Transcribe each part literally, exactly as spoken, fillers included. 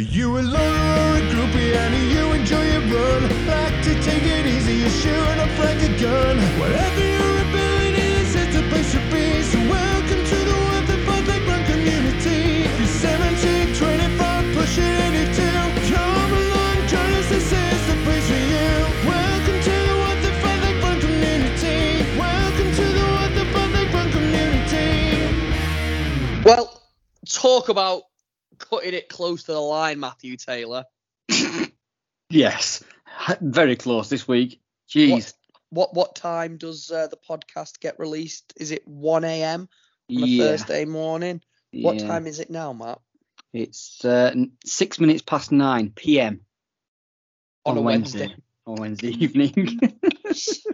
Are you alone or a groupie, and do you enjoy your run? Like to take it easy, you're shooting up like a gun. Whatever your ability is, it's the place to be. So welcome to the world that finds like run community. If you're seventeen, twenty-five, push it eighty-two. Come along, join us, this is the place for you. Welcome to the world that finds like run community. Welcome to the world that finds like run community. Well, talk about cutting it close to the line, Matthew Taylor. Yes, very close this week. Jeez. What what, what time does uh, the podcast get released? Is it one a.m. on yeah. a Thursday morning? What yeah. time is it now, Matt? It's uh, six minutes past nine p.m. On, on a Wednesday. Wednesday. On Wednesday evening.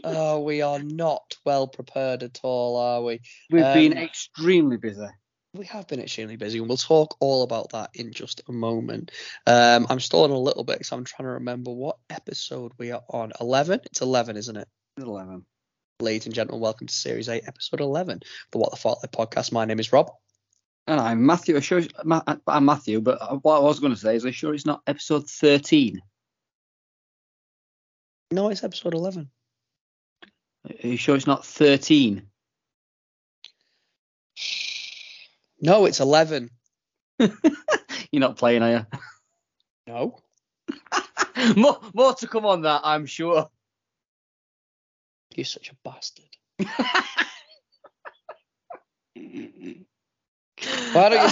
Oh, we are not well prepared at all, are we? We've um, been extremely busy. We have been extremely busy, and we'll talk all about that in just a moment. Um, I'm stalling a little bit because I'm trying to remember what episode we are on. eleven? It's eleven, isn't it? eleven. Ladies and gentlemen, welcome to Series eight, Episode eleven, the What the Fartlek podcast. My name is Rob. And I'm Matthew. I'm, sure Ma- I'm Matthew, but what I was going to say is I'm sure it's not Episode thirteen. No, it's Episode eleven. Are you sure it's not thirteen? No, it's eleven. You're not playing, are you? No. more, more to come on that, I'm sure. You're such a bastard. Why don't you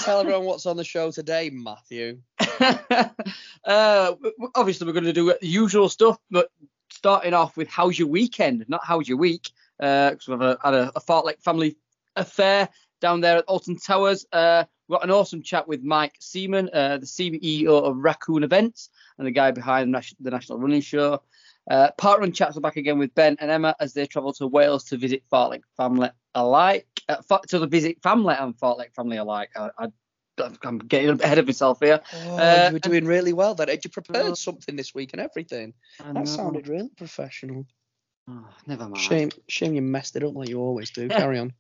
tell everyone what's on the show today, Matthew? uh, obviously, we're going to do the usual stuff, but starting off with how's your weekend, not how's your week, because uh, we've had a, had a, a fartlek family affair down there at Alton Towers. Uh, we've got an awesome chat with Mike Seaman, uh, the C E O of Raccoon Events and the guy behind the National Running Show. Uh, Parkrun chats are back again with Ben and Emma as they travel to Wales to visit Fartlek family alike. Uh, fa- to the visit family and Fartlek family alike. I, I, I'm getting ahead of myself here. Oh, uh, you were doing and, really well then. You prepared uh, something this week and everything. That sounded really professional. Oh, never mind. Shame, shame you messed it up like you always do. Yeah. Carry on.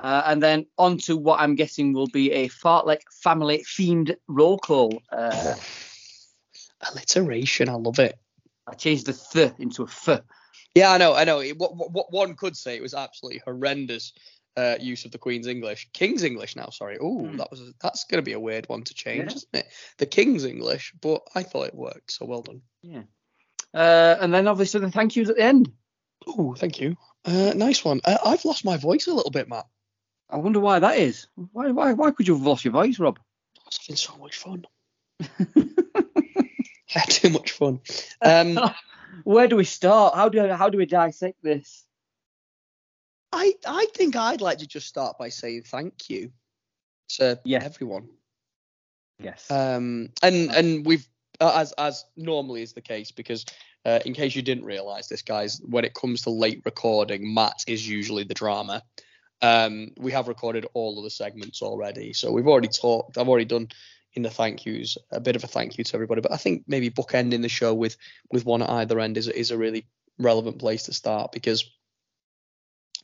Uh, and then on to what I'm guessing will be a Fartlek family-themed roll call. Uh, Alliteration, I love it. I changed the th into a f. Yeah, I know, I know. It, what, what one could say it was absolutely horrendous uh, use of the Queen's English. King's English now, sorry. Oh, mm. that was a, that's going to be a weird one to change, yeah. isn't it? The King's English, but I thought it worked, so well done. Yeah. Uh, and then obviously the thank yous at the end. Oh, thank you. Uh, nice one. Uh, I've lost my voice a little bit, Matt. I wonder why that is. Why why why could you have lost your voice, Rob? I was having so much fun. I had too much fun. Um, Where do we start? How do how do we dissect this? I I think I'd like to just start by saying thank you to yeah. everyone. Yes. Um. And and we've as as normally is the case because. Uh, in case you didn't realise this, guys, when it comes to late recording, Matt is usually the drama. Um, we have recorded all of the segments already. So we've already talked. I've already done in the thank yous, a bit of a thank you to everybody. But I think maybe bookending the show with with one at either end is, is a really relevant place to start because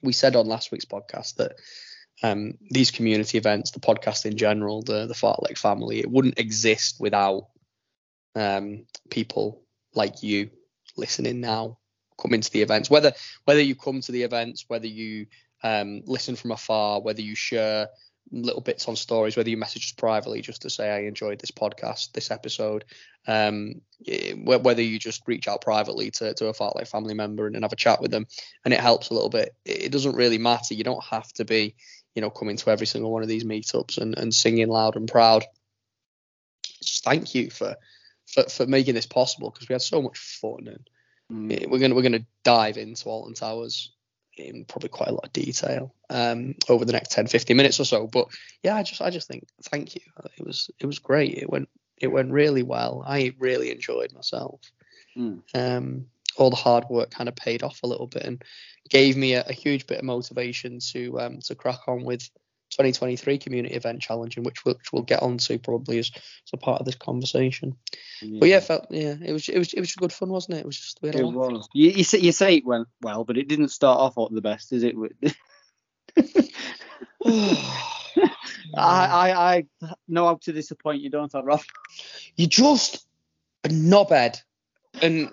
we said on last week's podcast that um, these community events, the podcast in general, the, the Fartlek family, it wouldn't exist without um, people like you. Listening now, coming to the events, whether whether you come to the events, whether you um listen from afar, whether you share little bits on stories, whether you message us privately just to say I enjoyed this podcast, this episode, um whether you just reach out privately to, to a Fartlek family member and, and have a chat with them, and it helps a little bit. It doesn't really matter. You don't have to be, you know, coming to every single one of these meetups and, and singing loud and proud. Just thank you for For, for making this possible, because we had so much fun, and mm. we're gonna we're gonna dive into Alton Towers in probably quite a lot of detail um, over the next ten, fifteen minutes or so. But yeah, I just I just think thank you. It was it was great. It went it went really well. I really enjoyed myself. Mm. Um, all the hard work kind of paid off a little bit and gave me a, a huge bit of motivation to um, to crack on with twenty twenty-three community event challenge, in which we'll, which we'll get onto probably as, as a part of this conversation. Yeah. But yeah, felt yeah, it was it was it was good fun, wasn't it? It was just we had a lot of fun. You, you say you say it went well, but it didn't start off at the best, is it? I, I, I know how to disappoint you, don't I, Rob? You're just a knobhead. And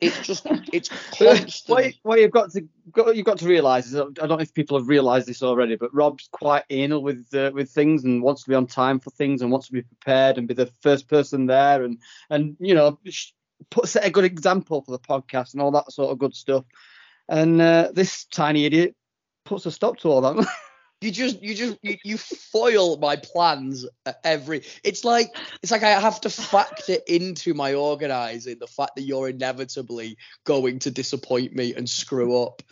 it's just, it's constant. What, what you've got to got, you've got to realise is, I don't know if people have realised this already, but Rob's quite anal with uh, with things, and wants to be on time for things, and wants to be prepared and be the first person there, and and you know, put set a good example for the podcast and all that sort of good stuff. And uh, this tiny idiot puts a stop to all that. You just, you just, you, you foil my plans at every. It's like, it's like I have to factor into my organising the fact that you're inevitably going to disappoint me and screw up.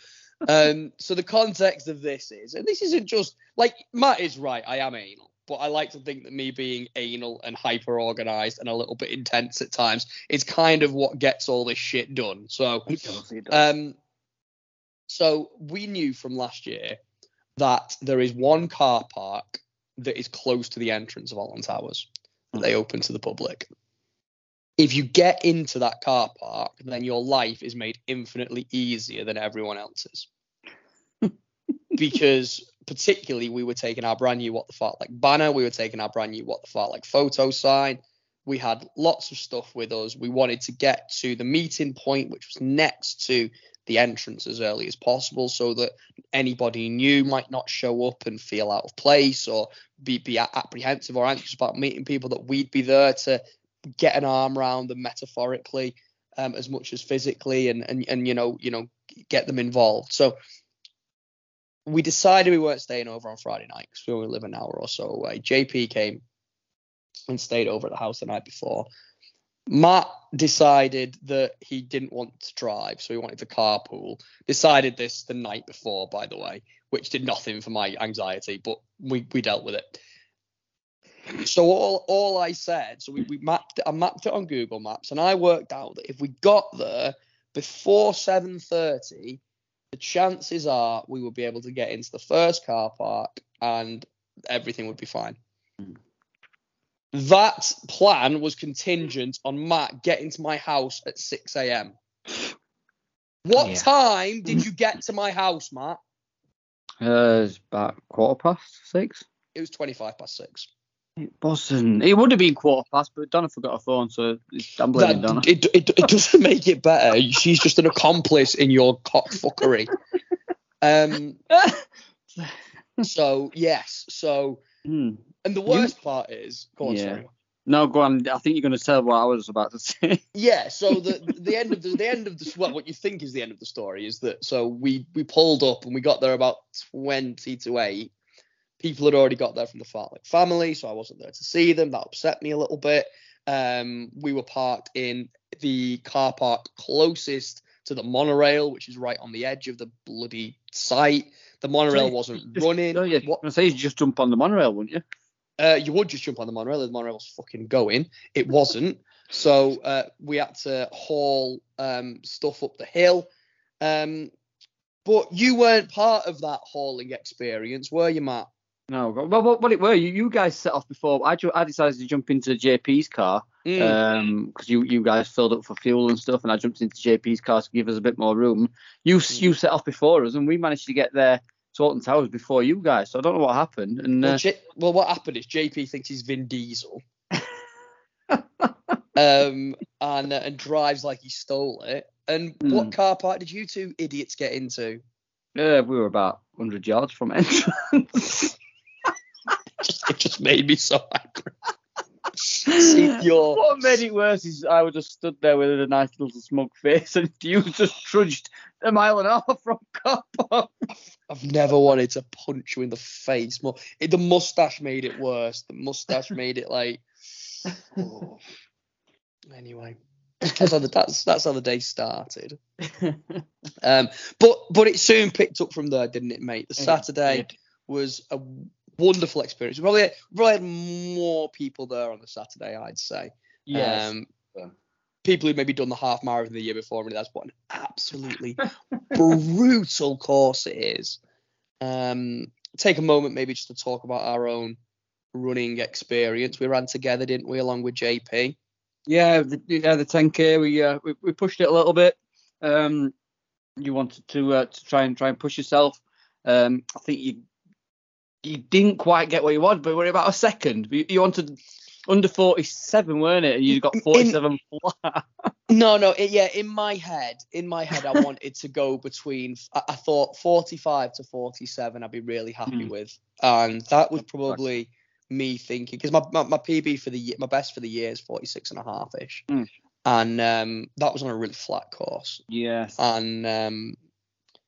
Um, so the context of this is, and this isn't just like Matt is right. I am anal, but I like to think that me being anal and hyper organised and a little bit intense at times is kind of what gets all this shit done. So, it does, it does. um, so we knew from last year that there is one car park that is close to the entrance of Alton Towers that they open to the public. If you get into that car park, then your life is made infinitely easier than everyone else's. Because particularly we were taking our brand new What the Fart Like banner, we were taking our brand new What the Fart Like photo sign. We had lots of stuff with us. We wanted to get to the meeting point, which was next to the entrance, as early as possible, so that anybody new might not show up and feel out of place or be, be apprehensive or anxious about meeting people, that we'd be there to get an arm around them metaphorically, um, as much as physically, and, and, and, you know, you know, get them involved. So we decided we weren't staying over on Friday night because we only live an hour or so away. J P came and stayed over at the house the night before. Matt decided that he didn't want to drive, so he wanted to carpool. Decided this the night before, by the way, which did nothing for my anxiety, but we, we dealt with it. So all all I said, so we, we mapped I mapped it on Google Maps, and I worked out that if we got there before seven thirty, the chances are we would be able to get into the first car park and everything would be fine. Mm. That plan was contingent on Matt getting to my house at six a.m. What yeah. time did you get to my house, Matt? Uh, it was about quarter past six. It was twenty-five past six. It wasn't. It would have been quarter past, but Donna forgot her phone, so I'm blaming Donna. It, it, it doesn't make it better. She's just an accomplice in your cockfuckery. Um. So, yes. So... Mm. And the worst you, part is, go on, yeah. sorry. No, go on. I think you're going to tell what I was about to say. Yeah. So the the end of the, the end of the well, what you think is the end of the story is that so we we pulled up and we got there about twenty to eight. People had already got there from the Fartlek family, so I wasn't there to see them. That upset me a little bit. Um, we were parked in the car park closest to the monorail, which is right on the edge of the bloody site. The monorail so wasn't just, running. Oh yeah. What I say is just jump on the monorail, wouldn't you? Uh, you would just jump on the monorail. The monorail was fucking going. It wasn't. So uh, we had to haul um, stuff up the hill. Um, but you weren't part of that hauling experience, were you, Matt? No. Well, what, what it were, you, you guys set off before. I, ju- I decided to jump into J P's car because mm. um, you, you guys filled up for fuel and stuff, and I jumped into J P's car to give us a bit more room. You, mm. you set off before us, and we managed to get there to Alton Towers before you guys, so I don't know what happened. And uh, well, J- well, what happened is J P thinks he's Vin Diesel, um, and uh, and drives like he stole it. And mm. what car park did you two idiots get into? Uh, we were about one hundred yards from entrance. just, it just made me so angry. See, your... What made it worse is I would have stood there with a nice little smug face, and you just trudged a mile and a half from car park. I've never wanted to punch you in the face more. It, the mustache made it worse. The mustache made it like. Oh. Anyway, that's how the that's, that's how the day started. Um, but but it soon picked up from there, didn't it, mate? The Saturday yeah. was a wonderful experience. Probably probably had more people there on the Saturday, I'd say. Yes. Um, yeah. People who'd maybe done the half marathon the year before, and that's what an absolutely brutal course it is. Um, take a moment maybe just to talk about our own running experience. We ran together, didn't we, along with J P? Yeah, the, yeah, the ten K. We uh, we, we pushed it a little bit. Um, you wanted to uh, to try and try and push yourself. Um, I think you you didn't quite get what you wanted, but we're about a second. You, you wanted under forty-seven, weren't it? And you got forty-seven in, flat. No, no, it, yeah. In my head, in my head, I wanted to go between. I, I thought forty-five to forty-seven. I'd be really happy mm. with, and that was probably me thinking, because my, my my P B for the my best for the year is forty-six and a half ish, mm. and um, that was on a really flat course. Yes, and. Um,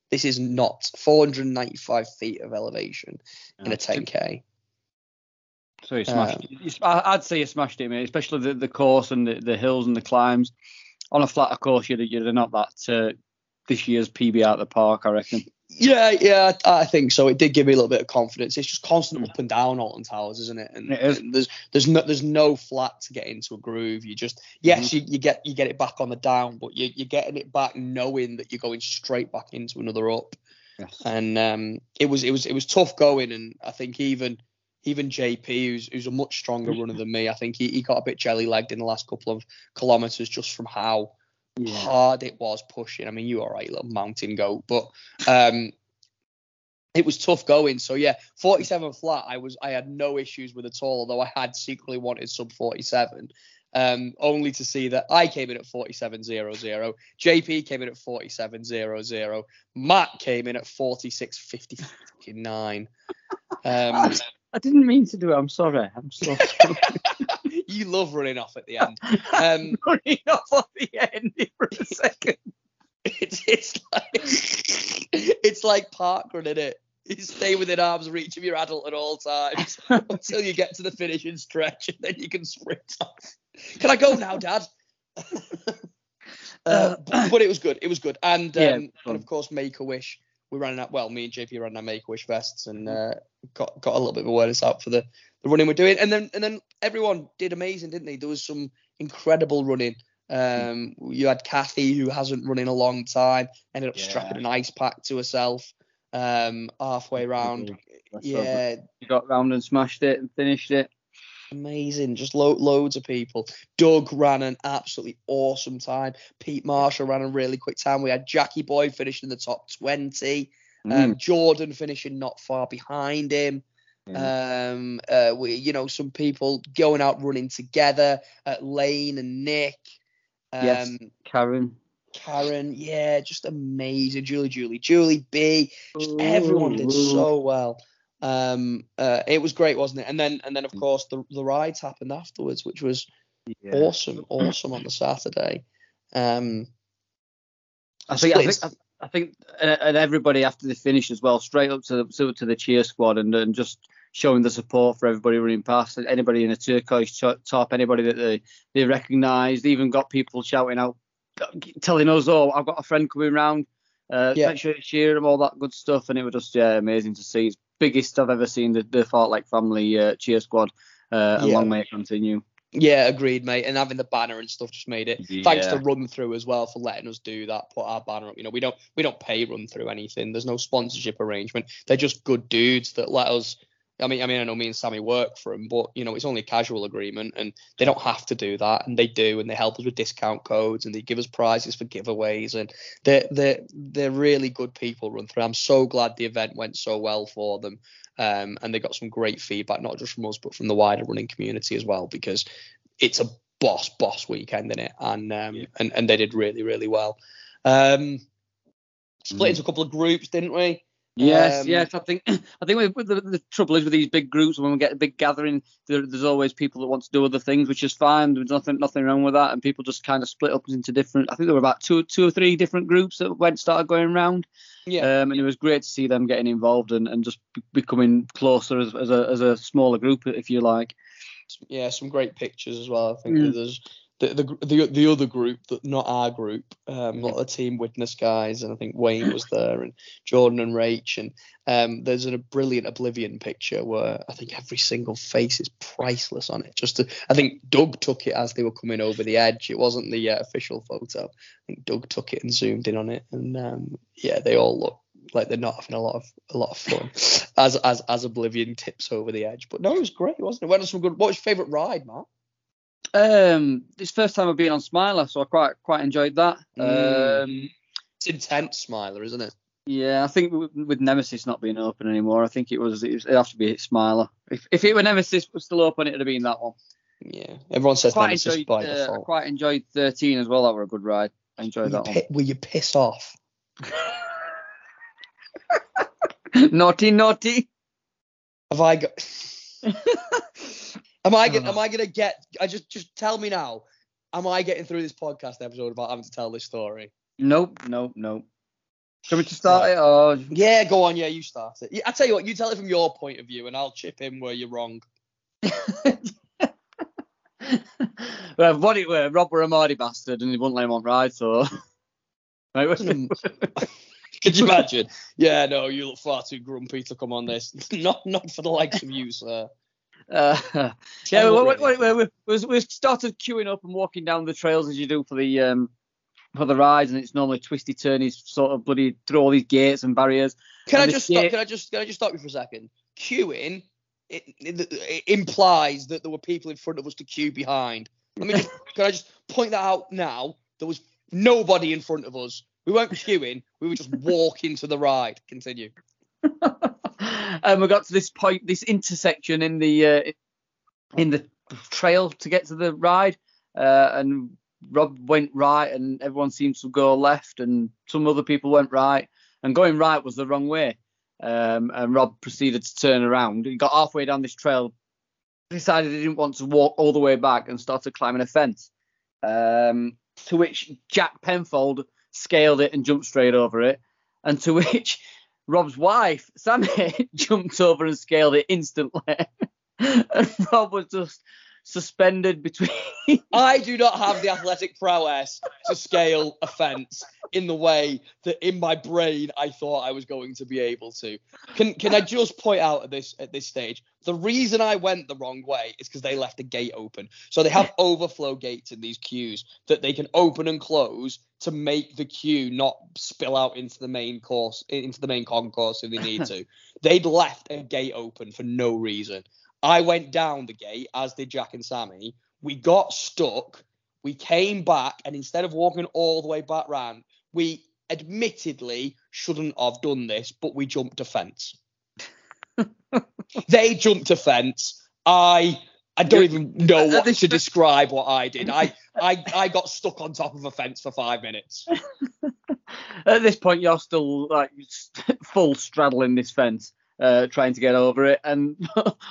This is not four hundred ninety-five feet of elevation no. in a ten K. So you smashed um, it. I'd say you smashed it, mate, especially the, the course and the, the hills and the climbs. On a flatter course, you'd, you'd have knocked that uh, this year's P B out of the park, I reckon. Yeah, yeah, I, I think so. It did give me a little bit of confidence. It's just constant yeah. up and down Alton Towers, isn't it? And, it is. and there's there's no there's no flat to get into a groove. You just yes, mm-hmm. you, you get you get it back on the down, but you, you're getting it back knowing that you're going straight back into another up. Yes. And um, it was it was it was tough going, and I think even even J P, who's who's a much stronger runner than me, I think he, he got a bit jelly legged in the last couple of kilometres just from how. Yeah. hard it was pushing. I mean, you were all right, little mountain goat, but um, it was tough going. So yeah, forty-seven flat. I was I had no issues with at all, although I had secretly wanted sub forty-seven, um, only to see that I came in at forty-seven zero zero, J P came in at forty-seven zero zero, Matt came in at forty-six fifty-nine. Um, I, I didn't mean to do it. I'm sorry. I'm sorry. You love running off at the end. Um, running off at the end for a second. It's, it's like it's like park running it. You stay within arm's reach of your adult at all times until you get to the finishing stretch, and then you can sprint off. Can I go now, Dad? uh, but, but it was good. It was good, and um, yeah, and of course, Make-A-Wish. We ran that well. Me and J P ran our Make-A-Wish vests and uh, got got a little bit of awareness out for the, the running we're doing. And then and then everyone did amazing, didn't they? There was some incredible running. Um, you had Kathy, who hasn't run in a long time, ended up yeah. strapping an ice pack to herself um, halfway round. That's yeah, so you got round and smashed it and finished it. Amazing, just lo- loads of people. Doug ran an absolutely awesome time. Pete Marshall ran a really quick time. We had Jackie Boyd finishing in the top twenty. Mm. Um, Jordan finishing not far behind him. Mm. Um, uh, we, you know, some people going out running together. Uh, Lane and Nick. Um, yes, Karen. Karen, yeah, just amazing. Julie, Julie, Julie B. Just Ooh. Everyone did so well. Um, uh, it was great, wasn't it? And then, and then of course, the the rides happened afterwards, which was yeah. awesome, awesome on the Saturday. Um, I think, I think, I think, and everybody after the finish as well, straight up to the to the cheer squad, and, and just showing the support for everybody running past. Anybody in a turquoise top, anybody that they they recognised, even got people shouting out, telling us, "Oh, I've got a friend coming round." Uh, yeah. Make sure you cheer him, all that good stuff, and it was just yeah, amazing to see. It's biggest I've ever seen the, the Fartlek family uh, cheer squad, uh, and yeah. long may it continue. Yeah, agreed, mate. And having the banner and stuff just made it. Yeah. Thanks to Run Through as well for letting us do that. Put our banner up. You know, we don't we don't pay Run Through anything. There's no sponsorship arrangement. They're just good dudes that let us. I mean, I mean, I know me and Sammy work for them, but you know, it's only a casual agreement, and they don't have to do that, and they do, and they help us with discount codes, and they give us prizes for giveaways, and they're they're they're really good people. Run Through. I'm so glad the event went so well for them, um, and they got some great feedback, not just from us, but from the wider running community as well, because it's a boss boss weekend, isn't it? And um, yeah. and and they did really really well. Um, split mm. into a couple of groups, didn't we? Yes, um, yes. I think I think we, the, the trouble is with these big groups, when we get a big gathering, there, there's always people that want to do other things, which is fine. There's nothing nothing wrong with that, and people just kind of split up into different. I think there were about two two or three different groups that went started going around. Yeah. Um, and it was great to see them getting involved and, and just b- becoming closer as as a as a smaller group, if you like. Yeah, some great pictures as well. I think mm. there's the, the the the other group that not our group, um, not the Team Witness guys, and I think Wayne was there and Jordan and Rach, and um, there's a brilliant Oblivion picture where I think every single face is priceless on it. Just to, I think Doug took it as they were coming over the edge. It wasn't the uh, official photo. I think Doug took it and zoomed in on it, and um, yeah, they all look like they're not having a lot of a lot of fun as as as Oblivion tips over the edge. But no, it was great, wasn't it? Went on some good. What was your favourite ride, Matt? Um, it's the first time I've been on Smiler, so I quite quite enjoyed that. Mm. Um, it's intense, Smiler, isn't it? Yeah, I think with Nemesis not being open anymore, I think it was it would have to be Smiler. If if it were Nemesis was still open, it'd have been that one. Yeah, everyone says quite Nemesis enjoyed, by uh, default. I quite enjoyed thirteen as well. That were a good ride. I enjoyed were that one. Pi- were you piss off? Naughty, naughty. Have I got? am I get, am I gonna get? I just just tell me now. Am I getting through this podcast episode about having to tell this story? Nope, nope, nope. Can we just start right. it? Or... Yeah, go on. Yeah, you start it. I tell you what, you tell it from your point of view, and I'll chip in where you're wrong. Well, what it were, Rob were a Mardy bastard, and he wouldn't let him on ride. So, could you imagine? Yeah, no, you look far too grumpy to come on this. Not, not for the likes of you, sir. Uh, yeah, we, we, we, we, we started queuing up and walking down the trails as you do for the um, for the rides, and it's normally twisty turnies, sort of bloody through all these gates and barriers. Can and I just stop, gate... can I just can I just stop you for a second? Queuing it, it, it implies that there were people in front of us to queue behind. Let me just can I just point that out now? There was nobody in front of us. We weren't queuing. We were just walking to the ride. Continue. And we got to this point, this intersection in the uh, in the trail to get to the ride, uh, and Rob went right, and everyone seemed to go left, and some other people went right, and going right was the wrong way. Um, and Rob proceeded to turn around. He got halfway down this trail, decided he didn't want to walk all the way back, and started climbing a fence. Um, to which Jack Penfold scaled it and jumped straight over it, and to which Rob's wife, Sammy, jumped over and scaled it instantly. And Rob was just suspended between... I do not have the athletic prowess to scale a fence in the way that in my brain I thought I was going to be able to. Can can I just point out at this at this stage, the reason I went the wrong way is because they left a gate open. So they have overflow gates in these queues that they can open and close to make the queue not spill out into the main course, into the main concourse if they need to. They'd left a gate open for no reason. I went down the gate, as did Jack and Sammy. We got stuck. We came back, and instead of walking all the way back round, we admittedly shouldn't have done this, but we jumped a fence. They jumped a fence. I I don't even know what to describe what I did. I, I, I got stuck on top of a fence for five minutes. At this point, you're still like full straddling this fence, uh, trying to get over it. And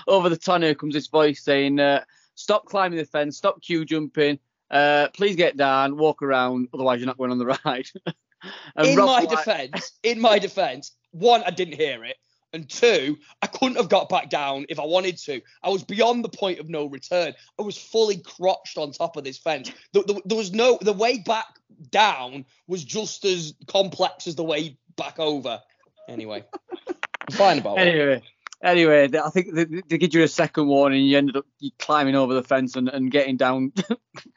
over the tonneau comes this voice saying, uh, stop climbing the fence, stop queue jumping. Uh, please get down, walk around, otherwise you're not going on the ride. And in Rob my White... defence, in my defence, one, I didn't hear it, and two, I couldn't have got back down if I wanted to. I was beyond the point of no return. I was fully crotched on top of this fence. There, there, there was no, the way back down was just as complex as the way back over. Anyway, I'm fine about it. Anyway. Anyway, I think they, they give you a second warning. You ended up climbing over the fence and, and getting down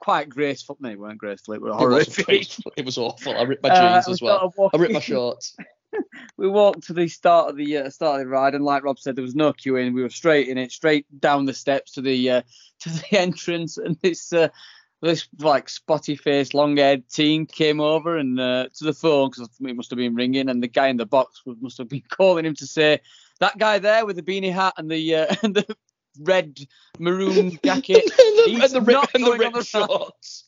quite gracefully. No, you weren't gracefully. It, were horrific. It, was it was awful. I ripped my jeans uh, as well. I ripped my shorts. We walked to the start of the uh, start of the ride, and like Rob said, there was no queue in. We were straight in it, straight down the steps to the uh, to the entrance, and this uh, this like spotty faced, long haired teen came over and uh, to the phone because it must have been ringing, and the guy in the box was, must have been calling him to say, that guy there with the beanie hat and the uh, and the red maroon jacket, and the, and the rip, and the rip shorts.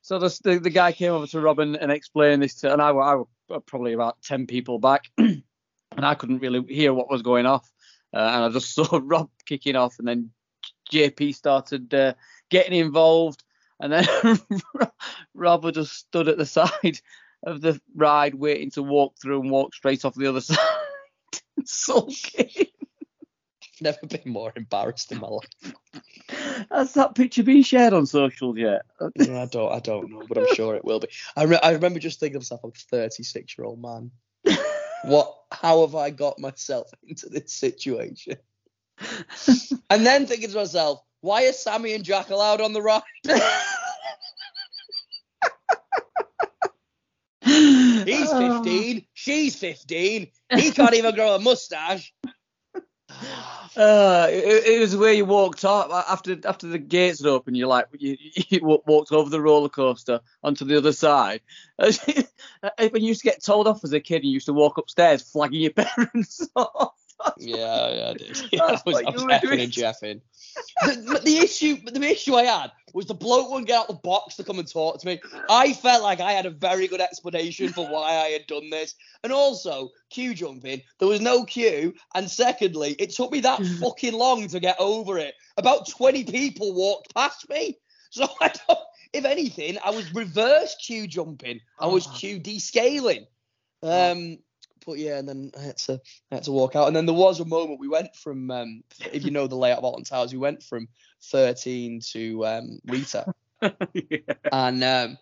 So the, the the guy came over to Robin and explained this to, and I, I was probably about ten people back, and I couldn't really hear what was going off, uh, and I just saw Rob kicking off, and then J P started uh, getting involved, and then Rob just stood at the side of the ride waiting to walk through and walk straight off the other side. Sulking. I've never been more embarrassed in my life. Has that picture been shared on socials yet? Yeah, I don't I don't know, but I'm sure it will be. I, re- I remember just thinking to myself, I'm a thirty-six-year-old man. What? How have I got myself into this situation? And then thinking to myself, why are Sammy and Jack allowed on the ride? He's fifteen, she's fifteen, he can't even grow a mustache. Uh, it, it was the way you walked up after after the gates had opened. You're like, you, you walked over the roller coaster onto the other side. When you used to get told off as a kid, you used to walk upstairs flagging your parents off. Yeah, yeah, I did. Yeah, I was, I was effing and jeffing. the, the issue, the issue I had was the bloke wouldn't get out the box to come and talk to me. I felt like I had a very good explanation for why I had done this, and also queue jumping. There was no queue, and secondly, it took me that fucking long to get over it. About twenty people walked past me, so I don't, if anything, I was reverse queue jumping. I was queue descaling. Um. But yeah, and then I had to I had to walk out. And then there was a moment we went from, um, if you know the layout of Alton Towers, we went from thirteen to um, Rita, yeah. and um,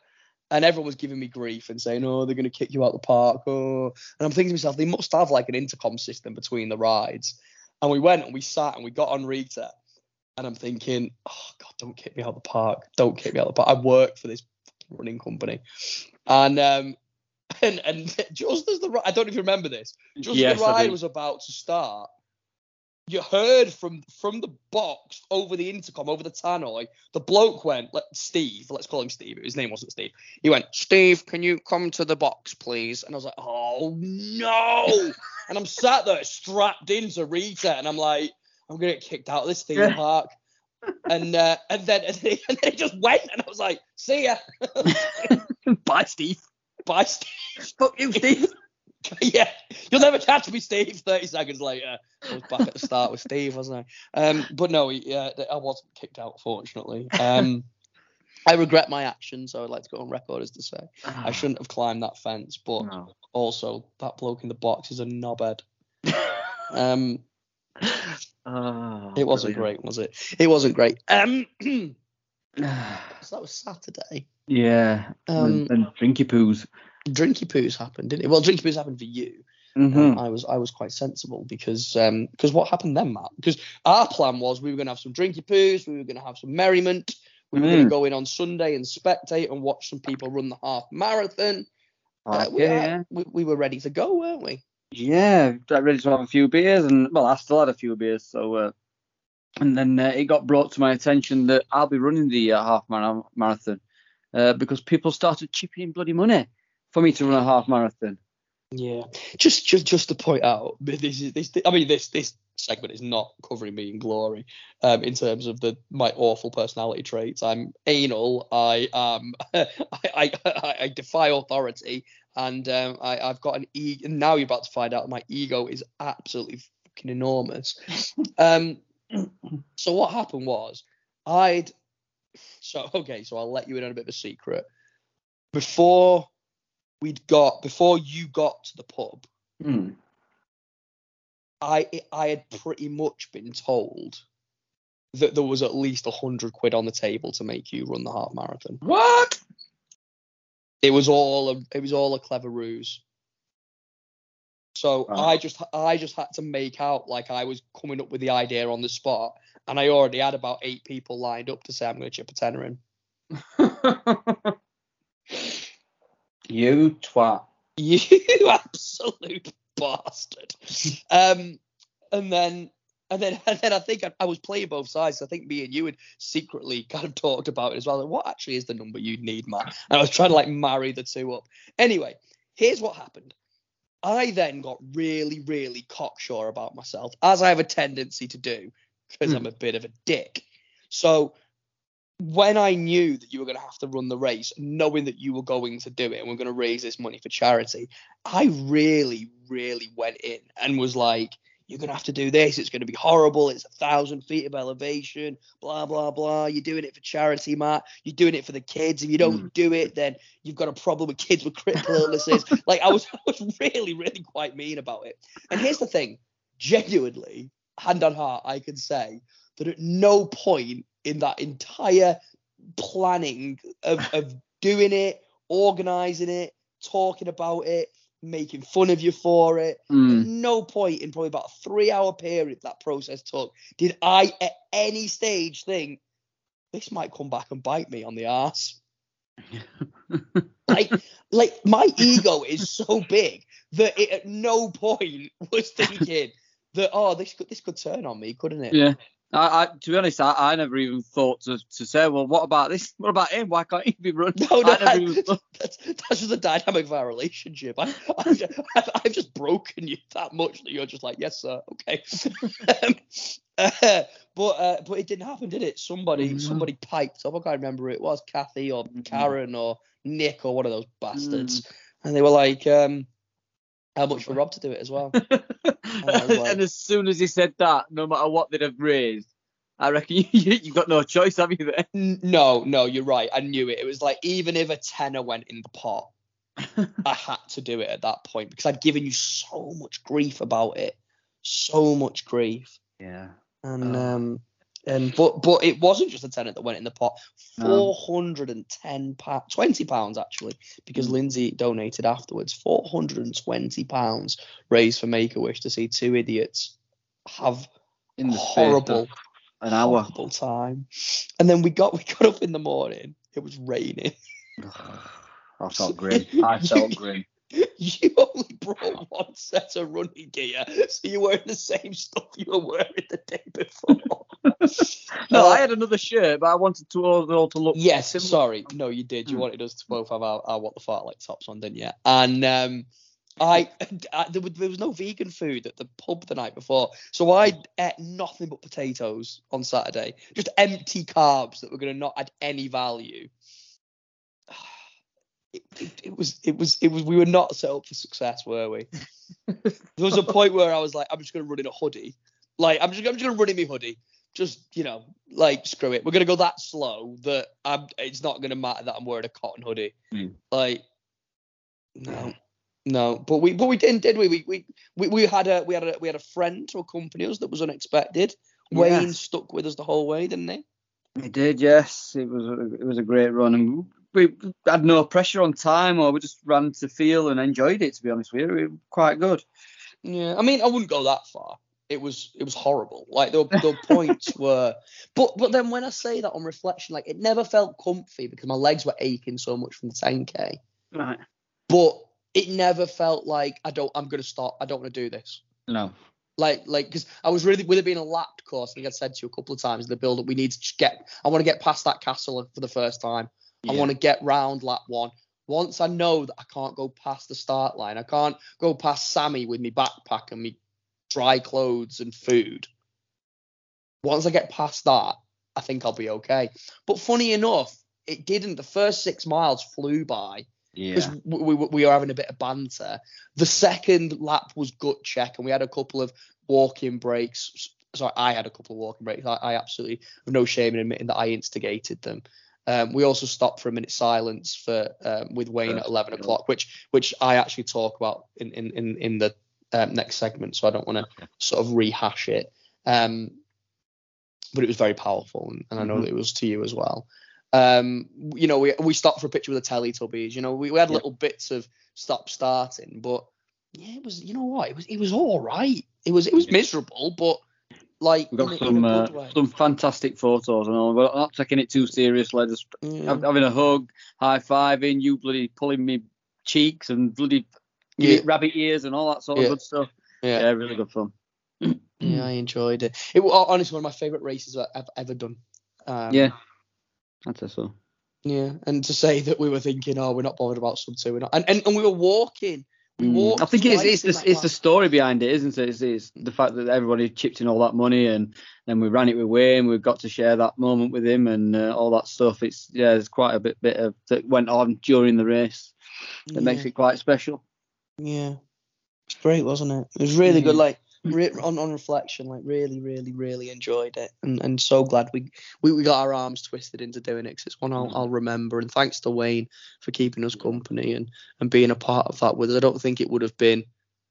and everyone was giving me grief and saying, oh, they're going to kick you out the park. Oh. And I'm thinking to myself, they must have like an intercom system between the rides. And we went and we sat and we got on Rita, and I'm thinking, oh God, don't kick me out the park, don't kick me out the park. I work for this running company, and um. And, and just as the I don't know if you remember this, just yes, as the ride was about to start, you heard from from the box over the intercom, over the tannoy, the bloke went, let, Steve, let's call him Steve. His name wasn't Steve. He went, Steve, can you come to the box, please? And I was like, oh, no. And I'm sat there strapped into Rita, and I'm like, I'm going to get kicked out of this theme yeah. park. And uh, and then and they, and they just went, and I was like, see ya. Bye, Steve. Bye, Steve. Fuck you, Steve. Yeah, you'll never catch me, Steve. Thirty seconds later, I was back at the start with Steve, wasn't I? Um, but no, yeah, I wasn't kicked out, fortunately. Um, I regret my actions. I would like to go on record as to say I shouldn't have climbed that fence, but no. Also that bloke in the box is a knobhead. um, oh, it wasn't brilliant. Great, was it? It wasn't great. Um, so that was Saturday. Yeah, um, and, and Drinky Poos. Drinky Poos happened, didn't it? Well, Drinky Poos happened for you. Mm-hmm. Um, I was I was quite sensible because um because what happened then, Matt? Because our plan was we were going to have some Drinky Poos, we were going to have some merriment, we were mm. going to go in on Sunday and spectate and watch some people run the half marathon. Oh, uh, we, yeah. were, we, we were ready to go, weren't we? Yeah, ready to have a few beers, and well, I still had a few beers, so. Uh, and then uh, it got brought to my attention that I'll be running the uh, half mar- marathon. Uh, because people started chipping in bloody money for me to run a half marathon. Yeah, just just just to point out, this is this. I mean, this this segment is not covering me in glory um, in terms of the my awful personality traits. I'm anal. I um I, I, I, I defy authority, and um, I I've got an ego. Now you're about to find out my ego is absolutely fucking enormous. um, so what happened was I'd. So, okay, so I'll let you in on a bit of a secret. Before we'd got, before you got to the pub, mm. I I had pretty much been told that there was at least a hundred quid on the table to make you run the half marathon. What? It was all a, it was all a clever ruse. So oh. I just I just had to make out like I was coming up with the idea on the spot, and I already had about eight people lined up to say I'm going to chip a tenner in. You twat! You absolute bastard! Um, and then and then and then I think I, I was playing both sides. I think me and you had secretly kind of talked about it as well. Like, what actually is the number you need, Matt? And I was trying to like marry the two up. Anyway, here's what happened. I then got really, really cocksure about myself, as I have a tendency to do, because mm. I'm a bit of a dick. So when I knew that you were going to have to run the race, knowing that you were going to do it and we're going to raise this money for charity, I really, really went in and was like, you're going to have to do this. It's going to be horrible. It's a thousand feet of elevation, blah, blah, blah. You're doing it for charity, Matt. You're doing it for the kids. If you don't mm. do it, then you've got a problem with kids with critical illnesses. Like I was, I was really, really quite mean about it. And here's the thing. Genuinely, hand on heart, I can say that at no point in that entire planning of, of doing it, organising it, talking about it, making fun of you for it. Mm. At no point in probably about a three hour period that process took did I at any stage think this might come back and bite me on the arse. like like my ego is so big that it at no point was thinking that, oh, this could this could turn on me, couldn't it? Yeah. I, I, to be honest, I, I never even thought to, to say, well, what about this? What about him? Why can't he be running? No, no, I never I, even that's, that's just the dynamic of our relationship. I, I've, I've, I've just broken you that much that you're just like, yes, sir, okay. um, uh, but uh, but it didn't happen, did it? Somebody mm-hmm. somebody piped up. I can't remember who it was, Kathy or mm-hmm. Karen or Nick or one of those bastards, mm. and they were like, um, how much for Rob to do it as well? And, like, and as soon as he said that, no matter what they'd have raised, I reckon you, you, you got no choice, have you? Then? No, no, you're right. I knew it. It was like, even if a tenner went in the pot, I had to do it at that point because I'd given you so much grief about it, so much grief. Yeah. And um, um and but but it wasn't just a tenner that went in the pot. Four hundred and ten pounds, twenty pounds actually, because mm. Lindsay donated afterwards. Four hundred and twenty pounds raised for Make-A-Wish to see two idiots have in the horrible, an hour horrible time. And then we got we got up in the morning. It was raining. I felt grim. I felt grim. You only brought one set of running gear, so you wearing the same stuff you were wearing the day before. No, uh, I had another shirt, but I wanted to all, all to look. Yes, similar. Sorry, no, you did. You mm. wanted us to both have our, our what the fart like tops on, didn't you? And um, I, I there, was, there was no vegan food at the pub the night before, so I ate nothing but potatoes on Saturday, just empty carbs that were going to not add any value. It, it, it was, it was, it was. We were not set up for success, were we? There was a point where I was like, I'm just gonna run in a hoodie, like I'm just, I'm just gonna run in my hoodie, just you know, like screw it. We're gonna go that slow that I'm. It's not gonna matter that I'm wearing a cotton hoodie. Mm. Like, no, no. But we, but we didn't, did we? We, we, we, we had a, we had a, we had a friend to accompany us that was unexpected. Yes. Wayne stuck with us the whole way, didn't he? He did, yes. It was, a, it was a great run. And we had no pressure on time, or we just ran to feel and enjoyed it, to be honest with you. We were quite good. Yeah, I mean, I wouldn't go that far. It was it was horrible. Like, the, the points were... But but then when I say that on reflection, like, it never felt comfy because my legs were aching so much from the ten K. Right. But it never felt like, I don't, I'm going to start, I don't want to do this. No. Like, like, because I was really, with it being a lapped course, I think I said to you a couple of times in the build-up, we need to get, I want to get past that castle for the first time. Yeah. I want to get round lap one. Once I know that I can't go past the start line, I can't go past Sammy with me backpack and me dry clothes and food. Once I get past that, I think I'll be okay. But funny enough, it didn't. The first six miles flew by. Because yeah. we, we, we were having a bit of banter. The second lap was gut check, and we had a couple of walking breaks. Sorry, I had a couple of walking breaks. I, I absolutely have no shame in admitting that I instigated them. Um, we also stopped for a minute's silence for um, with Wayne at eleven o'clock, which which I actually talk about in in in, in the um, next segment. So I don't want to okay. sort of rehash it. Um, but it was very powerful, and, and I know mm-hmm. that it was to you as well. Um, you know, we we stopped for a picture with the Teletubbies. You know, we, we had yeah. little bits of stop starting, but yeah, it was. You know what? It was it was all right. It was it was miserable, but like we got some uh, some fantastic photos and all. We're not taking it too seriously. Just mm. having a hug, high fiving, you bloody pulling me cheeks and bloody yeah. rabbit ears and all that sort of yeah. good stuff. Yeah. yeah, really good fun. Yeah, I enjoyed it. It was honestly one of my favourite races I've ever done. Um, yeah. I'd say so. Yeah, and to say that we were thinking, oh, we're not bothered about sub two, we're not, and, and and we were walking. We walked. I think it's it's the, it's the story behind it, isn't it? It's, it's the fact that everybody chipped in all that money, and then we ran it with Wayne. We got to share that moment with him, and uh, all that stuff. It's yeah, there's quite a bit bit of that went on during the race that yeah. makes it quite special. Yeah, it's great, wasn't it? It was really yeah. good. Like. On, on reflection, like really, really, really enjoyed it, and and so glad we we, we got our arms twisted into doing it, because it's one I'll, I'll remember. And thanks to Wayne for keeping us company and and being a part of that with us. I don't think it would have been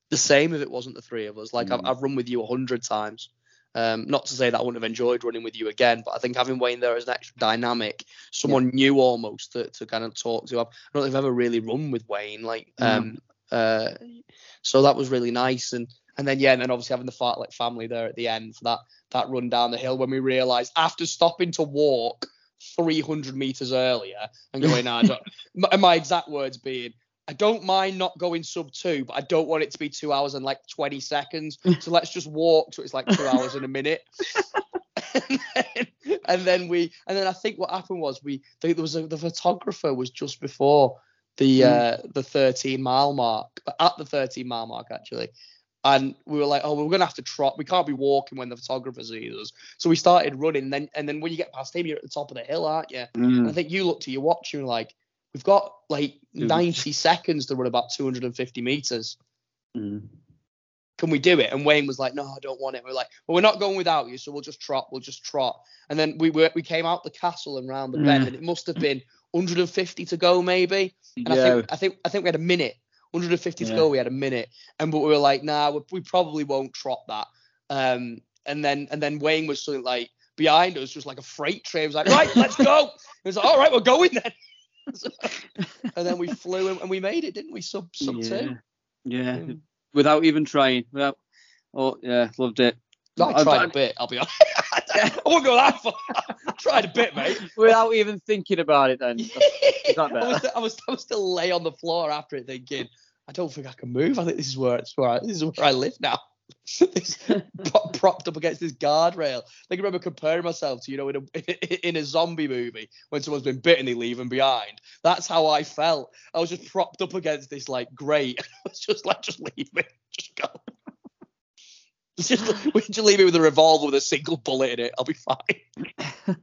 the same if it wasn't the three of us. Like mm. I've, I've run with you a hundred times. Um, not to say that I wouldn't have enjoyed running with you again, but I think having Wayne there as an extra dynamic, someone yeah. new almost to to kind of talk to. I don't think I've ever really run with Wayne, like um mm. uh, so that was really nice. And. And then, yeah, and then obviously having the Fartlek family there at the end for that that run down the hill when we realised after stopping to walk three hundred metres earlier and going, no, I don't, my, my exact words being, I don't mind not going sub two, but I don't want it to be two hours and like twenty seconds. So let's just walk. So it's like two hours and a minute. And, then, and then we, and then I think what happened was we, there was a, the photographer was just before the, mm. uh, the thirteen mile mark, at the thirteen mile mark actually. And we were like, oh, we're going to have to trot. We can't be walking when the photographer sees us. So we started running. Then, and then when you get past him, you're at the top of the hill, aren't you? Mm. And I think you look to your watch and you're like, we've got like ninety seconds to run about two hundred fifty meters. Mm. Can we do it? And Wayne was like, no, I don't want it. We're like, well, we're not going without you, so we'll just trot. We'll just trot. And then we were, we came out the castle and round the mm. bend, and it must have been one hundred fifty to go, maybe. And yeah. I think I think I think we had a minute, one hundred fifty yeah. to go. We had a minute, and but we were like, nah, we, we probably won't trot that. Um, and then and then Wayne was sort of like behind us, just like a freight train. He was like, right, let's go. And it was like, all right, we're going then. And then we flew and we made it, didn't we? Sub sub yeah. two. Yeah, mm. without even trying. Without, oh yeah, loved it. I, I tried I, a bit. I'll be honest. I won't go that far. I tried a bit, mate. Without even thinking about it, then. Is that better? I was I was I was still lay on the floor after it, thinking, I don't think I can move. I think this is where it's where I, this is where I live now. This propped up against this guardrail. I can remember comparing myself to, you know, in a in a zombie movie when someone's been bitten, they leave them behind. That's how I felt. I was just propped up against this like grate. I was just like, just leave me, just go. Just, just leave me with a revolver with a single bullet in it. I'll be fine.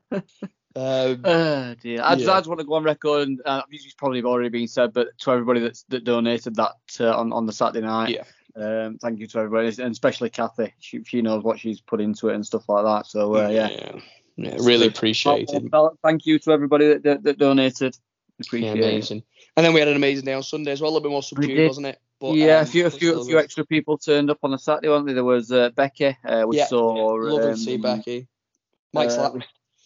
Um, oh dear. I just, yeah. I just want to go on record, and uh, it's probably already been said, but to everybody that's, that donated that uh, on on the Saturday night. Yeah. Um, thank you to everybody, and especially Kathy. She, she knows what she's put into it and stuff like that. So uh, yeah. yeah, yeah, really appreciated. Well, thank you to everybody that, that, that donated. Appreciate yeah, amazing. It. And then we had an amazing day on Sunday as well. A little bit more subdued, wasn't it? But, yeah, um, a few, a few, a few extra people turned up on a Saturday, weren't they? There was uh, Becky. Uh, we yeah, saw. Yeah. Lovely um, to see Becky. Mike uh, Slack.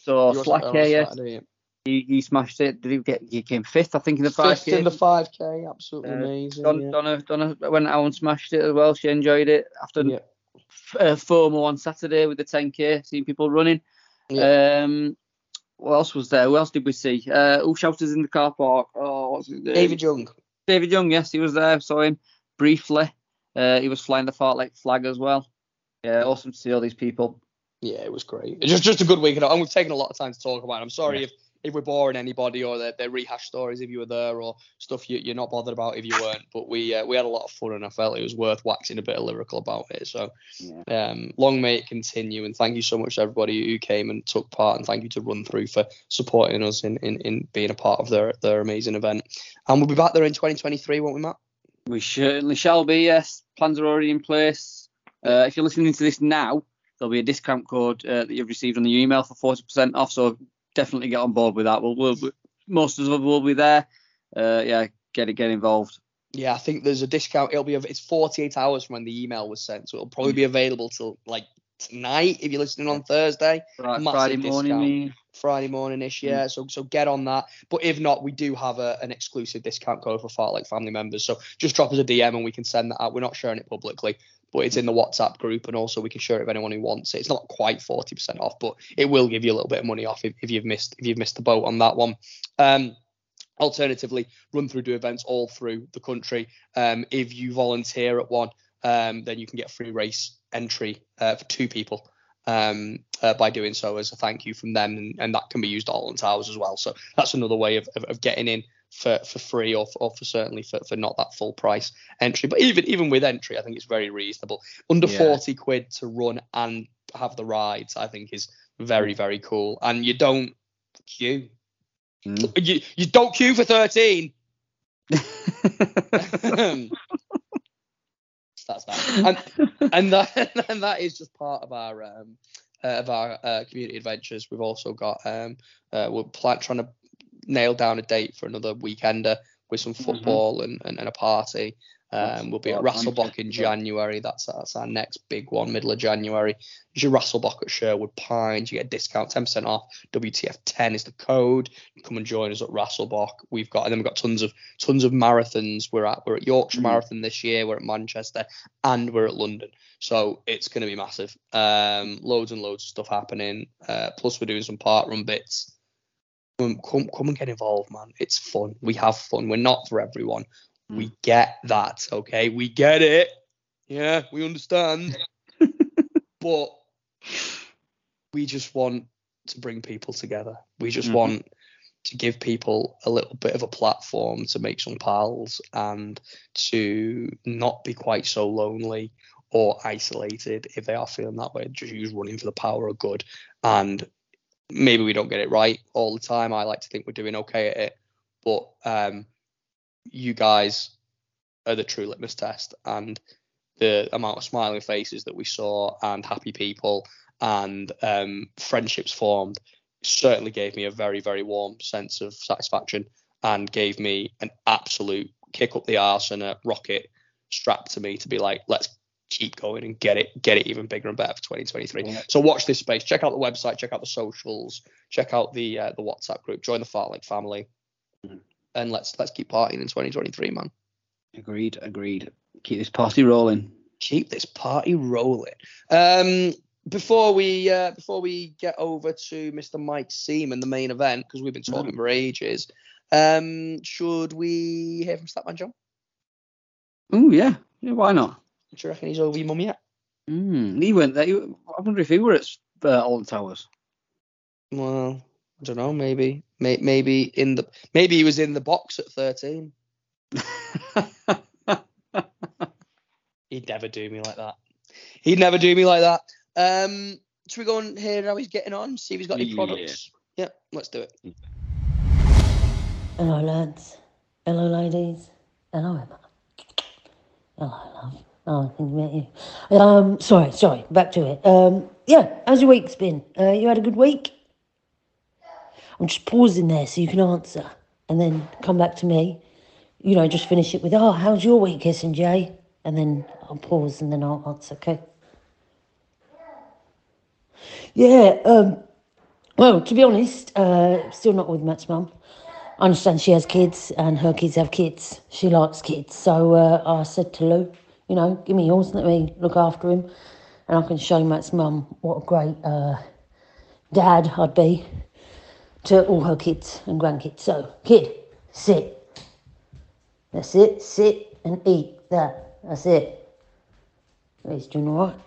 So Slacker, yeah. yeah. He, he smashed it. Did he get? He came fifth, I think, in the five K. Fifth in the five K, absolutely uh, amazing. Donna, yeah. Donna, Donna went out and smashed it as well. She enjoyed it after yeah. uh, FOMO on Saturday with the ten K, seeing people running. Yeah. Um, what else was there? Who else did we see? Uh, who shouted in the car park? Oh, what's his name? David Young. David Young, yes, he was there. Saw him briefly. Uh, he was flying the fartlek flag as well. Yeah, awesome to see all these people. Yeah, it was great. It's just just a good weekend, and we've taken a lot of time to talk about it. I'm sorry yeah. if. If we're boring anybody, or they they rehash stories if you were there, or stuff you, you're not bothered about if you weren't. But we uh, we had a lot of fun, and I felt it was worth waxing a bit of lyrical about it. So yeah. um, long may it continue. And thank you so much to everybody who came and took part. And thank you to Run Through for supporting us in, in, in being a part of their, their amazing event. And we'll be back there in twenty twenty-three, won't we, Matt? We certainly shall be, yes. Plans are already in place. Uh, if you're listening to this now, there'll be a discount code uh, that you've received on the email for forty percent off. So definitely get on board with that. We'll, we'll, we'll most of us will be there. Uh, yeah, get it, get involved. Yeah, I think there's a discount. It'll be it's forty-eight hours from when the email was sent, so it'll probably be available till like tonight if you're listening on Thursday. Right, Friday discount. morning. Friday morning-ish, yeah. Mm. So so get on that. But if not, we do have a, an exclusive discount code for Fartlek family members. So just drop us a D M and we can send that out. We're not sharing it publicly, but it's in the WhatsApp group, and also we can share it with anyone who wants it. It's not quite forty percent off, but it will give you a little bit of money off if, if you've missed if you've missed the boat on that one. Um, alternatively, Run Through do events all through the country. Um, if you volunteer at one, um, then you can get free race entry uh, for two people. Um, uh, by doing so as a thank you from them, and, and that can be used at Alton Towers as well. So that's another way of, of, of getting in for, for free, or for, or for certainly for, for not that full price entry. But even even with entry, I think it's very reasonable. Under yeah. forty quid to run and have the rides, I think is very, very cool. And you don't queue. Mm. You, you don't queue for thirteen. That's that, and, and that, and that is just part of our um, uh, of our uh, community adventures. We've also got um, uh, we're plan- trying to nail down a date for another weekender with some football mm-hmm. and, and, and a party. Um, we'll be at Rasselbach in January. That's that's our next big one, middle of January. There's your Rasselbach at Sherwood Pines. You get a discount, ten percent off. W T F ten is the code. Come and join us at Rasselbach. We've got, and then we've got tons of tons of marathons. We're at we're at Yorkshire mm. Marathon this year. We're at Manchester, and we're at London. So it's going to be massive. Um, loads and loads of stuff happening. Uh, plus we're doing some part run bits. Come, come, come and get involved, man. It's fun. We have fun. We're not for everyone. We get that, okay? We get it. Yeah, we understand. But we just want to bring people together. We just mm-hmm. want to give people a little bit of a platform to make some pals and to not be quite so lonely or isolated if they are feeling that way. Just use running for the power of good. And maybe we don't get it right all the time. I like to think we're doing okay at it. But um, you guys are the true litmus test, and the amount of smiling faces that we saw and happy people and um, friendships formed certainly gave me a very, very warm sense of satisfaction and gave me an absolute kick up the arse and a rocket strapped to me to be like, let's keep going and get it, get it even bigger and better for twenty twenty-three. Yeah. So watch this space, check out the website, check out the socials, check out the uh, the WhatsApp group, join the Fartlek family, mm-hmm. and let's let's keep partying in twenty twenty-three, man. Agreed, agreed. Keep this party rolling. Keep this party rolling. Um, Before we uh, before we get over to Mister Mike Seaman, the main event, because we've been talking mm-hmm. for ages, um, should we hear from Statman John? Oh, yeah. yeah. Why not? Do you reckon he's over your mum yet? Mm, he went there. He, I wonder if he were at uh, Alton Towers. Well, I don't know. Maybe, may, maybe in the maybe he was in the box at thirteen. He'd never do me like that. He'd never do me like that. Um, should we go and hear how he's getting on, see if he's got any products? Yeah. Yep, let's do it. Hello, lads. Hello, ladies. Hello, Emma. Hello, love. Oh, I think we met you. Um, sorry, sorry, back to it. Um, yeah, how's your week's been? Uh, you had a good week? I'm just pausing there so you can answer and then come back to me. You know, just finish it with, oh, how's your week, S and J? And then I'll pause and then I'll answer, okay? Yeah, um, well, to be honest, uh, still not with Matt's mum. I understand she has kids and her kids have kids. She likes kids. So uh, I said to Lou, you know, give me yours, let me look after him. And I can show Matt's mum what a great uh, dad I'd be to all her kids and grandkids. So, kid, sit. That's it, sit and eat that. That's it. He's doing all right.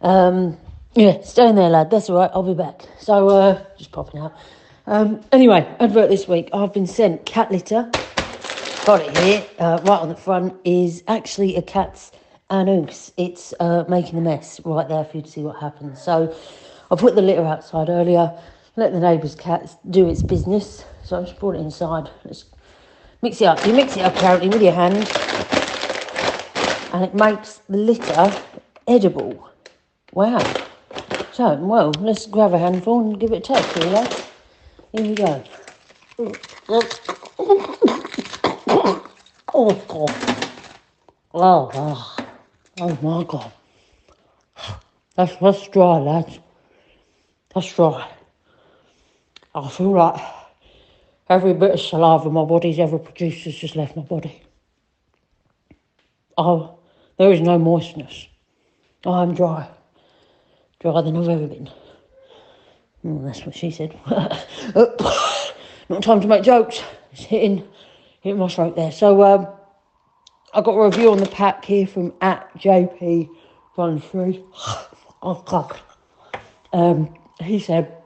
Um... Yeah, stay in there, lad. That's all right. I'll be back. So, uh, just popping out. Um, anyway, advert this week. I've been sent cat litter. Got it here. Uh, right on the front is actually a cat's anus. It's uh, making a mess right there for you to see what happens. So, I put the litter outside earlier. Let the neighbour's cat do its business. So, I just brought it inside. Let's mix it up. You mix it up, apparently, with your hand. And it makes the litter edible. Wow. So, well, let's grab a handful and give it a taste, here we go. Here we go. Oh, God. Oh, God. Oh, my God. That's, that's dry, lads. That's dry. I feel like every bit of saliva my body's ever produced has just left my body. Oh, there is no moistness. I'm dry. Drier than I've ever been. Mm, that's what she said. Not time to make jokes. It's hitting, hitting my throat there. So um, I got a review on the pack here from at J P Run Through. Oh God. Um, he said,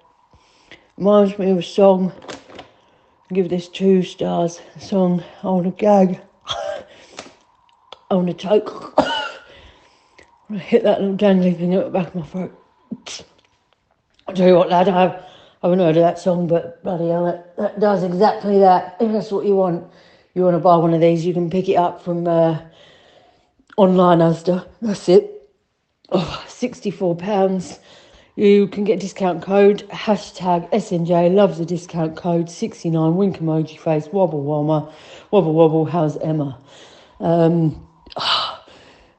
reminds me of a song. Give this two stars. A song on a gag. On a toke. I hit that little dangly thing at the back of my throat. I'll tell you what, lad, I haven't heard of that song, but bloody hell, that, that does exactly that. If that's what you want, you want to buy one of these, you can pick it up from uh, online Asda. That's it. Oh, sixty-four pounds. You can get discount code, hashtag S N J, loves the discount code, sixty-nine, wink emoji face, wobble wobble, wobble wobble, how's Emma? Um, oh,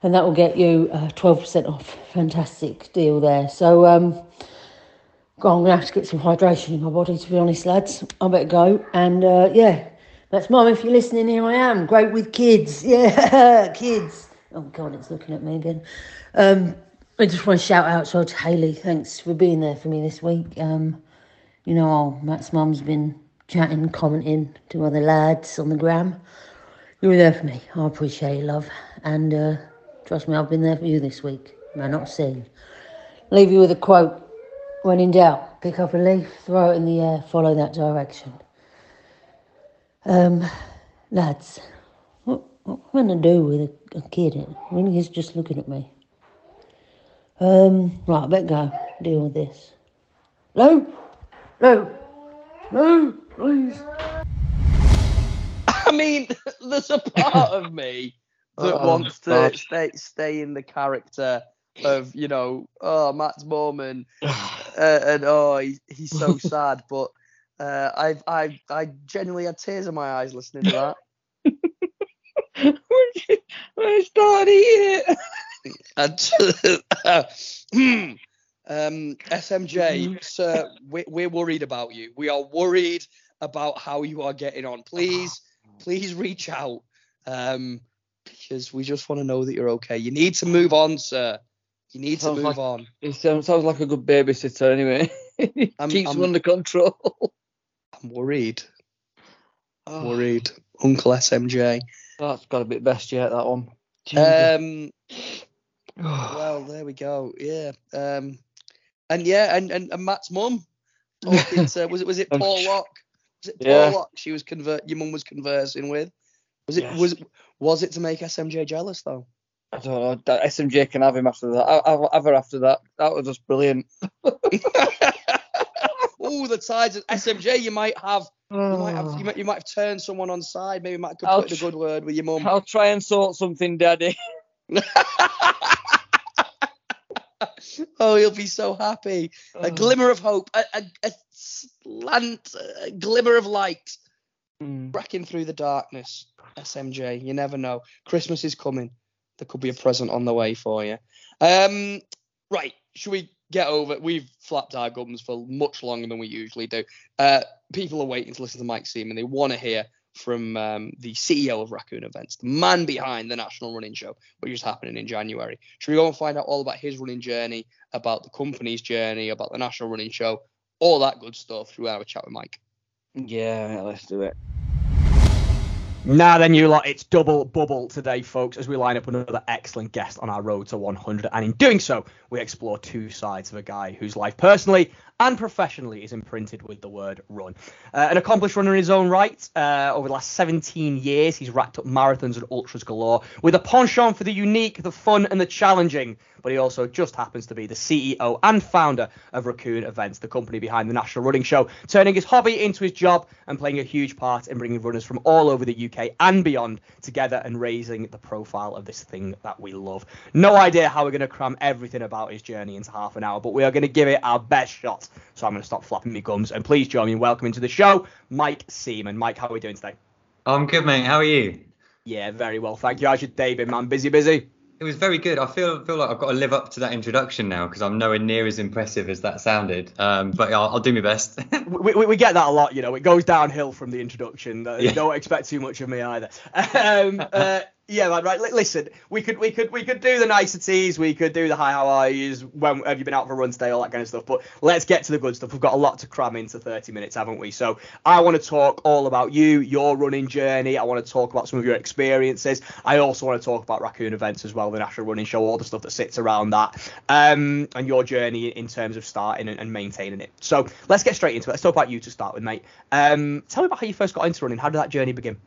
and that will get you uh, twelve percent off. Fantastic deal there. So, um, God, I'm going to have to get some hydration in my body, to be honest, lads. I better go. And, uh, yeah, that's Mum. If you're listening, here I am. Great with kids. Yeah, kids. Oh, God, it's looking at me again. Um, I just want to shout out so to Hayley. Thanks for being there for me this week. Um, you know, Matt's mum's been chatting, commenting to other lads on the gram. You were there for me. I appreciate it, love. And uh, trust me, I've been there for you this week. No, not seen. Leave you with a quote. When in doubt, pick up a leaf, throw it in the air, follow that direction. Um, lads, what, what can I do with a, a kid? It really is just looking at me. Um, right, I better go. Deal with this. No, no, no, please. I mean, there's a part of me that oh, wants to God. stay stay in the character of, you know, oh, Matt's mum and, uh, and oh, he, he's so sad. But uh, I've I I genuinely had tears in my eyes listening to that. When I started eating it, I just, um, S M J, sir, we, we're worried about you. We are worried about how you are getting on. Please, please reach out, um, because we just want to know that you're okay. You need to move on, sir. You need sounds to move like, on. It sounds like a good babysitter anyway. I'm, Keeps I'm, him under control. I'm worried. Oh. Worried. Uncle S M J. That's got a bit best yet, that one. Um, well, there we go. Yeah. Um, and yeah, and, and, and Matt's mum. Talking to, was it was it Paul Lock? Was it Paul yeah. Lock she was convert your mum was conversing with? Was it yes. was was it to make S M J jealous though? I don't know. S M J can have him after that. I, I'll have her after that. That was just brilliant. Oh, the sides of S M J. You might have. You might have. You might, you might have turned someone on side. Maybe you might have put tr- a good word with your mum. I'll try and sort something, Daddy. Oh, he'll be so happy. Oh. A glimmer of hope. A, a, a slant. A glimmer of light. Mm. Cracking through the darkness. S M J. You never know. Christmas is coming. There could be a present on the way for you. Um, right, should we get over? We've flapped our gums for much longer than we usually do. Uh, people are waiting to listen to Mike Seaman. They want to hear from um, the C E O of Raccoon Events, the man behind the National Running Show, which is happening in January. Should we go and find out all about his running journey, about the company's journey, about the National Running Show, all that good stuff? Should we have a chat with Mike? Yeah, let's do it. Now then, you lot, it's double bubble today, folks, as we line up another excellent guest on our road to one hundred. And in doing so, we explore two sides of a guy whose life personally and professionally is imprinted with the word run. Uh, an accomplished runner in his own right, uh, over the last seventeen years, he's racked up marathons and ultras galore with a penchant for the unique, the fun and the challenging. But he also just happens to be the C E O and founder of Raccoon Events, the company behind the National Running Show, turning his hobby into his job and playing a huge part in bringing runners from all over the U K and beyond together and raising the profile of this thing that we love. No idea how we're going to cram everything about his journey into half an hour, but we are going to give it our best shot. So I'm going to stop flapping my gums and please join me in welcoming to the show Mike Seaman. Mike, how are we doing today? I'm good, mate. How are you? Yeah, very well, thank you. How's your day been, man? Busy, busy? It was very good. I feel feel like I've got to live up to that introduction now because I'm nowhere near as impressive as that sounded. Um, but I'll, I'll do my best. we, we we get that a lot, you know. It goes downhill from the introduction. Yeah. Don't expect too much of me either. Um, uh, yeah, man, right. Listen, we could we could we could do the niceties. We could do the hi, how are yous? When have you been out for a run today? All that kind of stuff. But let's get to the good stuff. We've got a lot to cram into thirty minutes, haven't we? So I want to talk all about you, your running journey. I want to talk about some of your experiences. I also want to talk about Raccoon Events as well. The National Running Show, all the stuff that sits around that, um, and your journey in terms of starting and, and maintaining it. So let's get straight into it. Let's talk about you to start with, mate. Um, tell me about how you first got into running. How did that journey begin?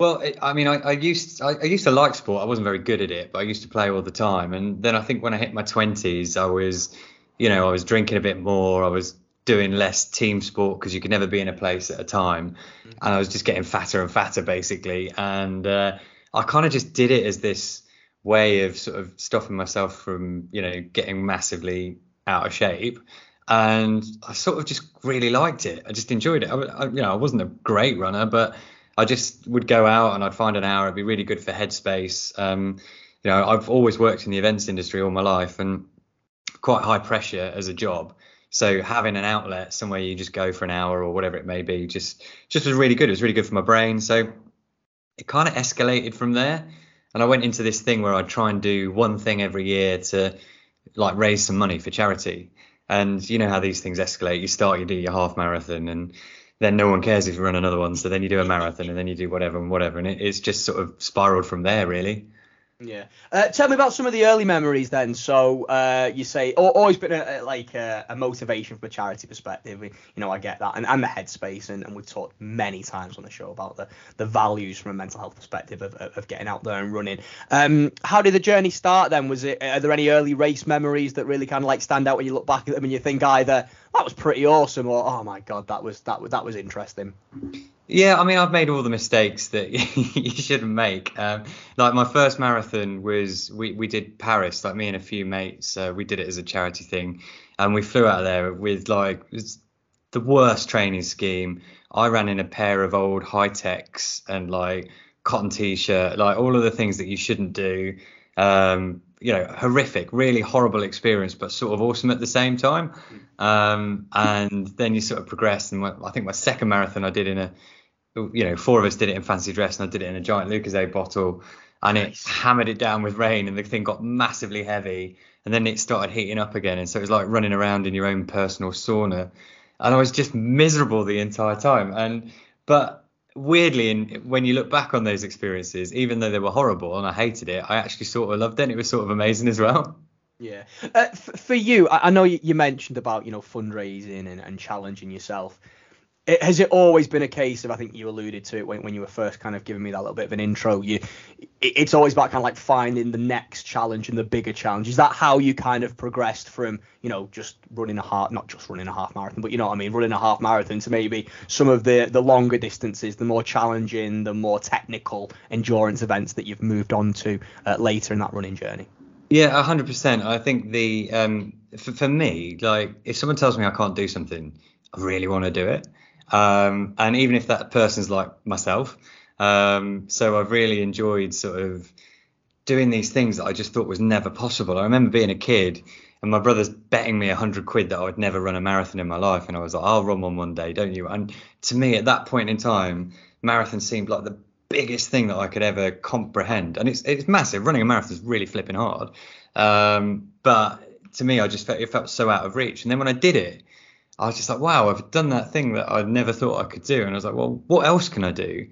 Well, it, I mean, I, I used I, I used to like sport. I wasn't very good at it, but I used to play all the time. And then I think when I hit my twenties, I was, you know, I was drinking a bit more. I was doing less team sport because you could never be in a place at a time. Mm-hmm. And I was just getting fatter and fatter, basically. And uh, I kind of just did it as this way of sort of stopping myself from, you know, getting massively out of shape. And I sort of just really liked it. I just enjoyed it. I, I, you know, I wasn't a great runner, but I just would go out and I'd find an hour. It'd be really good for headspace. Um, you know, I've always worked in the events industry all my life and quite high pressure as a job. So having an outlet somewhere you just go for an hour or whatever it may be, just just was really good. It was really good for my brain. So it kind of escalated from there. And I went into this thing where I'd try and do one thing every year to like raise some money for charity. And you know how these things escalate. You start, you do your half marathon and then no one cares if you run another one. So then you do a marathon, and then you do whatever and whatever. And it, it's just sort of spiraled from there, really. Yeah. Uh, tell me about some of the early memories then. So uh, you say, oh, always been a, a, like a, a motivation from a charity perspective. You know, I get that. And, and the headspace. And, and we've talked many times on the show about the, the values from a mental health perspective of, of, of getting out there and running. Um, how did the journey start then? Was it, are there any early race memories that really kind of like stand out when you look back at them and you think either that was pretty awesome or, oh my God, that was, that was, that was interesting? Yeah, I mean, I've made all the mistakes that you shouldn't make. Um, like my first marathon was, we, we did Paris, like me and a few mates. Uh, we did it as a charity thing. And we flew out of there with like the worst training scheme. I ran in a pair of old high techs and like cotton T-shirt, like all of the things that you shouldn't do. Um, you know, horrific, really horrible experience, but sort of awesome at the same time. Um, and then you sort of progress. And my, I think my second marathon I did in a, you know, four of us did it in fancy dress, and I did it in a giant Lucozade bottle, and nice. It hammered it down with rain, and the thing got massively heavy, and then it started heating up again, and so it was like running around in your own personal sauna, and I was just miserable the entire time. And but weirdly, in, when you look back on those experiences, even though they were horrible and I hated it, I actually sort of loved it, and it was sort of amazing as well. Yeah. Uh, f- for you, I, I know you, you mentioned about, you know, fundraising and, and challenging yourself. It, has it always been a case of, I think you alluded to it when, when you were first kind of giving me that little bit of an intro, you, it, it's always about kind of like finding the next challenge and the bigger challenge. Is that how you kind of progressed from, you know, just running a half, not just running a half marathon, but you know what I mean, running a half marathon to maybe some of the, the longer distances, the more challenging, the more technical endurance events that you've moved on to uh, later in that running journey? Yeah, one hundred percent. I think the um, for, for me, like if someone tells me I can't do something, I really want to do it. Um, and even if that person's like myself, um, so I've really enjoyed sort of doing these things that I just thought was never possible. I remember being a kid and my brother's betting me a hundred quid that I would never run a marathon in my life. And I was like, I'll run one one day, don't you? And to me at that point in time, marathon seemed like the biggest thing that I could ever comprehend. And it's, it's massive. Running a marathon is really flipping hard. Um, but to me, I just felt, it felt so out of reach. And then when I did it, I was just like, wow, I've done that thing that I never thought I could do. And I was like, well, what else can I do?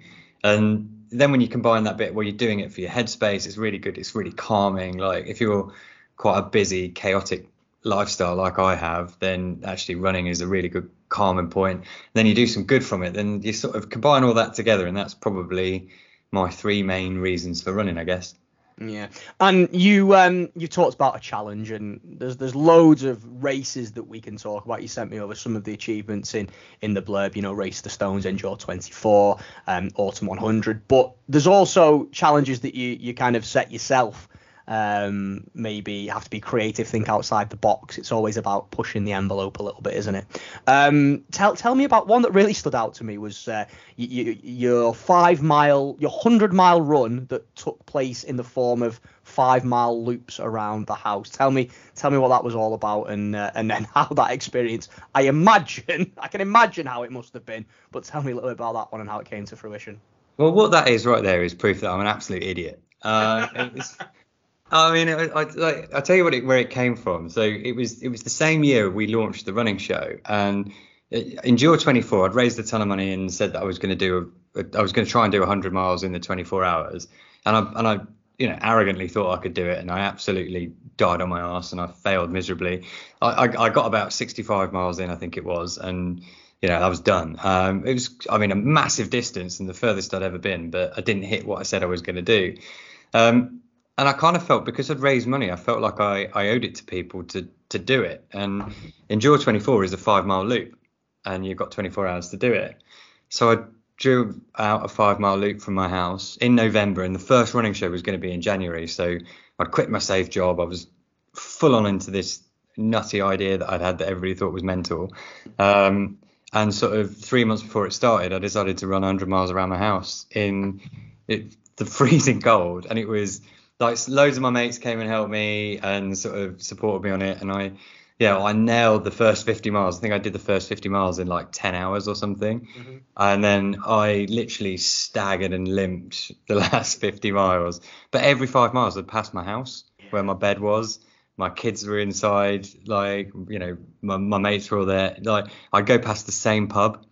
And then when you combine that bit where you're doing it for your headspace, it's really good. It's really calming. Like if you're quite a busy, chaotic lifestyle like I have, then actually running is a really good calming point. And then you do some good from it. Then you sort of combine all that together. And that's probably my three main reasons for running, I guess. Yeah. And you um you talked about a challenge, and there's there's loads of races that we can talk about. You sent me over some of the achievements in in the blurb, you know, Race to Stones, Endure twenty-four, um, Autumn one hundred. But there's also challenges that you, you kind of set yourself. Um, maybe have to be creative, think outside the box. It's always about pushing the envelope a little bit, isn't it? Um, tell tell me about one that really stood out to me was uh, you, you, your five mile, your hundred mile run that took place in the form of five mile loops around the house. Tell me, tell me what that was all about, and uh, and then how that experience. I imagine, I can imagine how it must have been, but tell me a little bit about that one and how it came to fruition. Well, what that is right there is proof that I'm an absolute idiot. Uh, it's I mean, I, I, like, I'll tell you what it, where it came from. So it was it was the same year we launched the running show, and Endure twenty-four, I'd raised a ton of money and said that I was going to do a, I was going to try and do one hundred miles in the twenty-four hours, and I and I you know arrogantly thought I could do it, and I absolutely died on my ass and I failed miserably. I I, I got about sixty-five miles in, I think it was, and you know I was done. Um, it was I mean a massive distance and the furthest I'd ever been, but I didn't hit what I said I was going to do. Um, And I kind of felt, because I'd raised money, I felt like I, I owed it to people to to do it. And Endure twenty-four is a five-mile loop, and you've got twenty-four hours to do it. So I drew out a five-mile loop from my house in November, and the first running show was going to be in January. So I'd quit my safe job. I was full on into this nutty idea that I'd had that everybody thought was mental. Um, and sort of three months before it started, I decided to run one hundred miles around my house in it, the freezing cold, and it was... Like loads of my mates came and helped me and sort of supported me on it. And I, yeah, I nailed the first fifty miles. I think I did the first fifty miles in like ten hours or something. Mm-hmm. And then I literally staggered and limped the last fifty miles. But every five miles I'd pass my house where my bed was. My kids were inside, like, you know, my, my mates were all there. Like I'd go past the same pub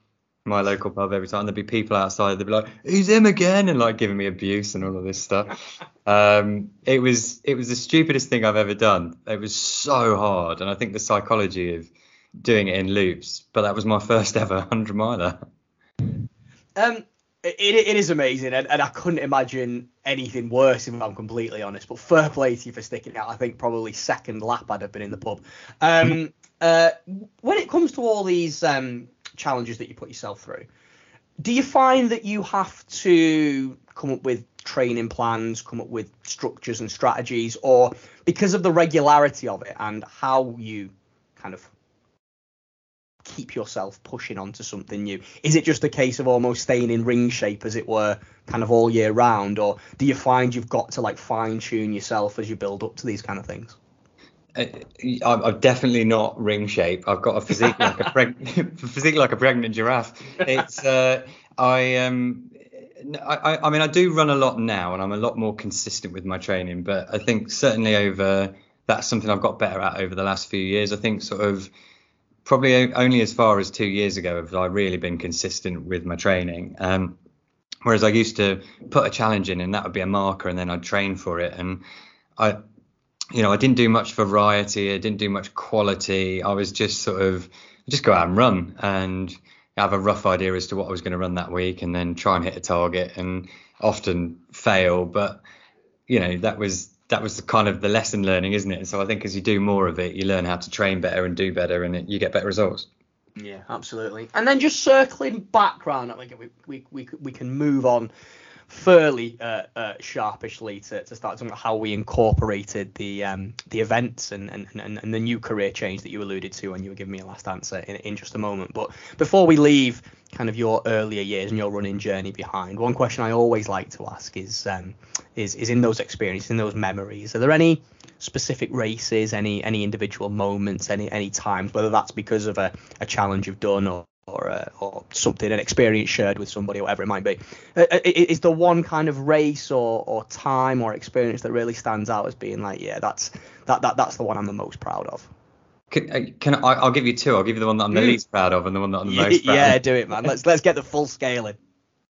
my local pub every time. There'd be people outside, they'd be like, who's him again? And like giving me abuse and all of this stuff. Um, it was it was the stupidest thing I've ever done. It was so hard. And I think the psychology of doing it in loops, but that was my first ever hundred miler. Um, it, it is amazing, and, and I couldn't imagine anything worse if I'm completely honest, but fair play to you for sticking out. I think probably second lap I'd have been in the pub. Um, uh, when it comes to all these um, challenges that you put yourself through, do you find that you have to come up with training plans, come up with structures and strategies, or because of the regularity of it and how you kind of keep yourself pushing onto something new, is it just a case of almost staying in ring shape, as it were, kind of all year round, or do you find you've got to like fine tune yourself as you build up to these kind of things? I'm definitely not ring shape. I've got a physique like a pregnant physique like a pregnant giraffe. It's uh, I um I I mean I do run a lot now, and I'm a lot more consistent with my training. But I think certainly over that's something I've got better at over the last few years. I think sort of probably only as far as two years ago have I really been consistent with my training. Um, whereas I used to put a challenge in, and that would be a marker, and then I'd train for it, and I. You know, I didn't do much variety. I didn't do much quality. I was just sort of just go out and run and have a rough idea as to what I was going to run that week, and then try and hit a target and often fail. But, you know, that was that was the kind of the lesson learning, isn't it? And so I think as you do more of it, you learn how to train better and do better, and it, you get better results. Yeah, absolutely. And then just circling back round, I think we we we, we can move on fairly uh, uh, sharpishly to, to start talking about how we incorporated the um, the events and, and, and, and the new career change that you alluded to when you were giving me a last answer in, in just a moment. But before we leave kind of your earlier years and your running journey behind, one question I always like to ask is um, is is in those experiences, in those memories, are there any specific races, any any individual moments, any any times, whether that's because of a, a challenge you've done or or uh, or something, an experience shared with somebody, whatever it might be, uh, is there one kind of race or or time or experience that really stands out as being like, yeah, that's that that that's the one I'm the most proud of? Can, can I, I'll give you two. I'll give you the one that I'm the least proud of and the one that I'm the most proud yeah, of. Do it, man. Let's let's get the full scale in.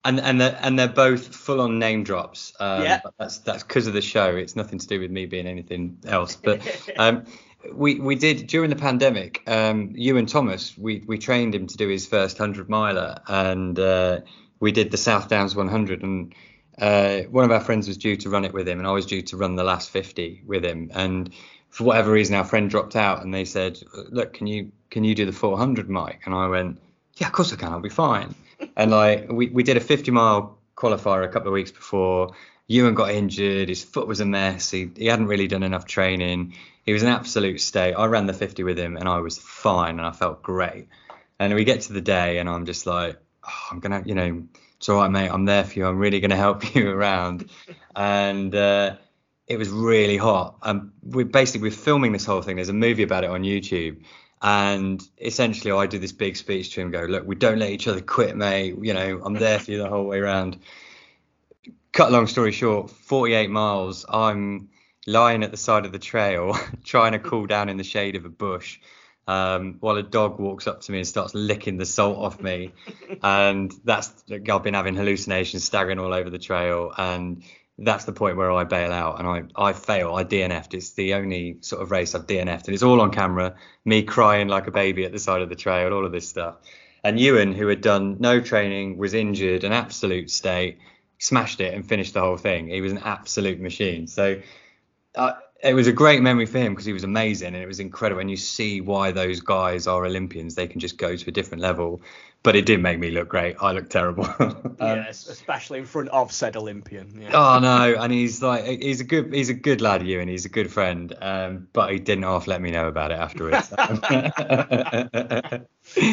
And and they're, and they're both full on name drops. Um, yeah. But that's that's because of the show. It's nothing to do with me being anything else. But um, we we did during the pandemic. Um, Ewan Thomas, we we trained him to do his first hundred miler, and uh, we did the South Downs one hundred. And uh, one of our friends was due to run it with him, and I was due to run the last fifty with him. And for whatever reason, our friend dropped out, and they said, "Look, can you can you do the four hundred, Mike?" And I went, "Yeah, of course I can. I'll be fine." And like we, we did a fifty mile qualifier a couple of weeks before. Ewan got injured. His foot was a mess. He, he hadn't really done enough training. He was an absolute state. I ran the fifty with him and I was fine and I felt great. And we get to the day and I'm just like, oh, I'm going to, you know, it's all right, mate. I'm there for you. I'm really going to help you around. And uh, it was really hot. And we basically, we're filming this whole thing. There's a movie about it on YouTube. And essentially, I do this big speech to him, go, look, we don't let each other quit, mate. You know, I'm there for you the whole way around. Cut long story short, forty-eight miles, I'm lying at the side of the trail, trying to cool down in the shade of a bush, um, while a dog walks up to me and starts licking the salt off me. And that's, I've been having hallucinations, staggering all over the trail. And that's the point where I bail out and I, I fail. I D N F'd. It's the only sort of race I've D N F'd, and it's all on camera. Me crying like a baby at the side of the trail, all of this stuff. And Ewan, who had done no training, was injured, an absolute state, smashed it and finished the whole thing. He was an absolute machine. So uh, it was a great memory for him because he was amazing and it was incredible. And you see why those guys are Olympians. They can just go to a different level. But it did make me look great. I looked terrible. um, yeah, especially in front of said Olympian. Yeah. Oh no, and he's like, he's a good, he's a good lad, you, and he's a good friend. Um, but he didn't half let me know about it afterwards.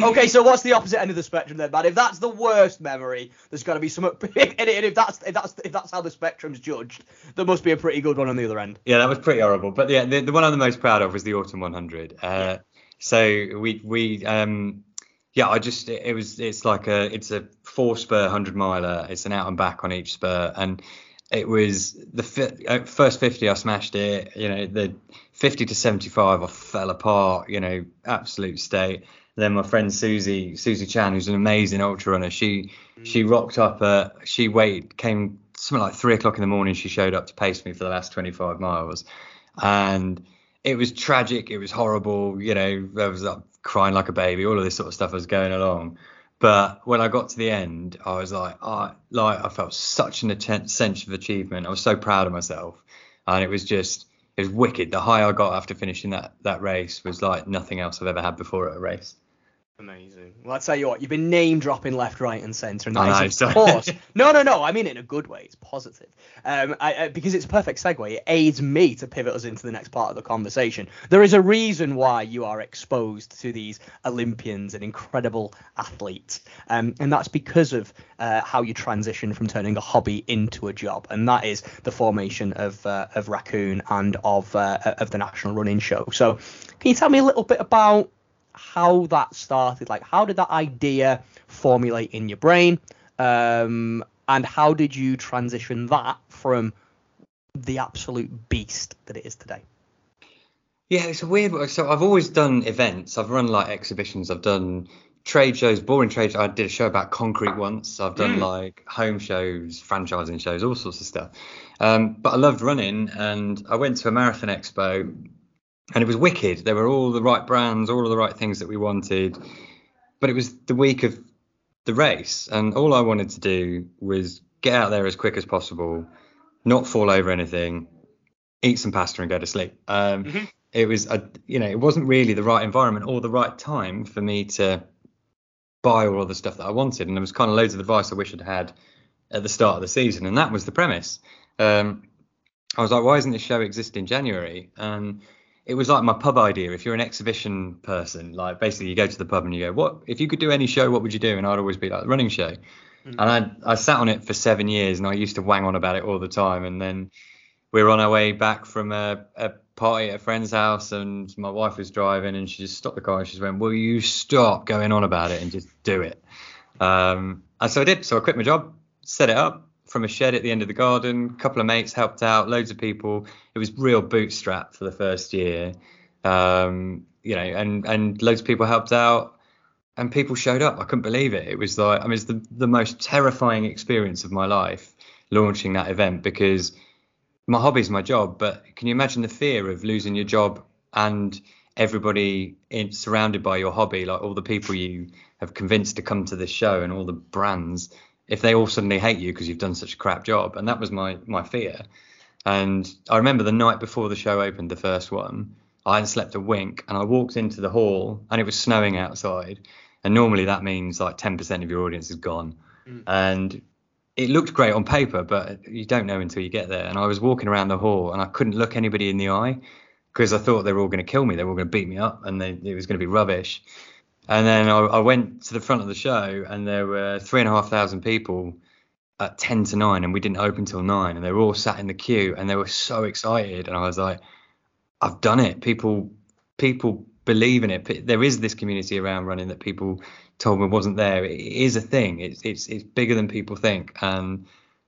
Okay, so what's the opposite end of the spectrum then, man? If that's the worst memory, there's got to be some. And if that's if that's if that's how the spectrum's judged, there must be a pretty good one on the other end. Yeah, that was pretty horrible. But yeah, the, the one I'm the most proud of was the Autumn one hundred. Uh, yeah. So we we. Um, Yeah, I just it was it's like a it's a four spur hundred miler. It's an out and back on each spur, and it was the fi- first fifty I smashed it. You know, the fifty to seventy-five I fell apart. You know, absolute state. then my friend Susie Susie Chan, who's an amazing ultra runner, she mm. she rocked up. Uh, she waited, came something like three o'clock in the morning. She showed up to pace me for the last twenty-five miles, and it was tragic. It was horrible. You know, I was like, crying like a baby. All of this sort of stuff was going along. But when I got to the end, I was like, I like I felt such an atten- sense of achievement. I was so proud of myself, and it was just. It was wicked. The high I got after finishing that, that race was like nothing else I've ever had before at a race. Amazing. Well, I'll tell you what, you've been name dropping left, right, and centre, and that is, of course. no, no, no. I mean it in a good way. It's positive, um, I, I, because it's a perfect segue. It aids me to pivot us into the next part of the conversation. There is a reason why you are exposed to these Olympians and incredible athletes, um, and that's because of uh, how you transition from turning a hobby into a job, and that is the formation of uh, of Raccoon and of uh, of the National Running Show. So, can you tell me a little bit about how that started? Like, how did that idea formulate in your brain, um and how did you transition that from the absolute beast that it is today? Yeah, it's a weird one. So I've always done events. I've run like exhibitions, I've done trade shows, boring trade shows. I did a show about concrete once. I've done mm. like home shows, franchising shows, all sorts of stuff, um but I loved running, and I went to a marathon expo. And it was wicked. There were all the right brands, all of the right things that we wanted. But it was the week of the race. And all I wanted to do was get out there as quick as possible, not fall over anything, eat some pasta and go to sleep. Um, mm-hmm. It was, a, you know, it wasn't really the right environment or the right time for me to buy all of the stuff that I wanted. And there was kind of loads of advice I wish I'd had at the start of the season. And that was the premise. Um, I was like, why isn't this show exist in January? And it was like my pub idea. If you're an exhibition person, like basically you go to the pub and you go, what if you could do any show, what would you do? And I'd always be like the running show. Mm-hmm. And I I sat on it for seven years and I used to wang on about it all the time. And then we were on our way back from a, a party at a friend's house and my wife was driving and she just stopped the car and she just went, will you stop going on about it and just do it? Um, and so I did. So I quit my job, set it up from a shed at the end of the garden. A couple of mates helped out, loads of people. It was real bootstrap for the first year, um you know, and and loads of people helped out and people showed up. I couldn't believe it. It was like, I mean, it's the, the most terrifying experience of my life, launching that event, because my hobby's my job. But can you imagine the fear of losing your job and everybody in, surrounded by your hobby, like all the people you have convinced to come to this show and all the brands, if they all suddenly hate you because you've done such a crap job? And that was my my fear. And I remember the night before the show opened, the first one, I hadn't slept a wink, and I walked into the hall and it was snowing outside, and normally that means like ten percent of your audience is gone. Mm. And it looked great on paper, but you don't know until you get there. And I was walking around the hall and I couldn't look anybody in the eye because I thought they were all going to kill me, they were all going to beat me up, and they, it was going to be rubbish. And then I, I went to the front of the show and there were three and a half thousand people at ten to nine, and we didn't open till nine, and they were all sat in the queue and they were so excited. And I was like, I've done it. People, people believe in it. There is this community around running that people told me wasn't there. It is a thing. It's, it's, it's bigger than people think. And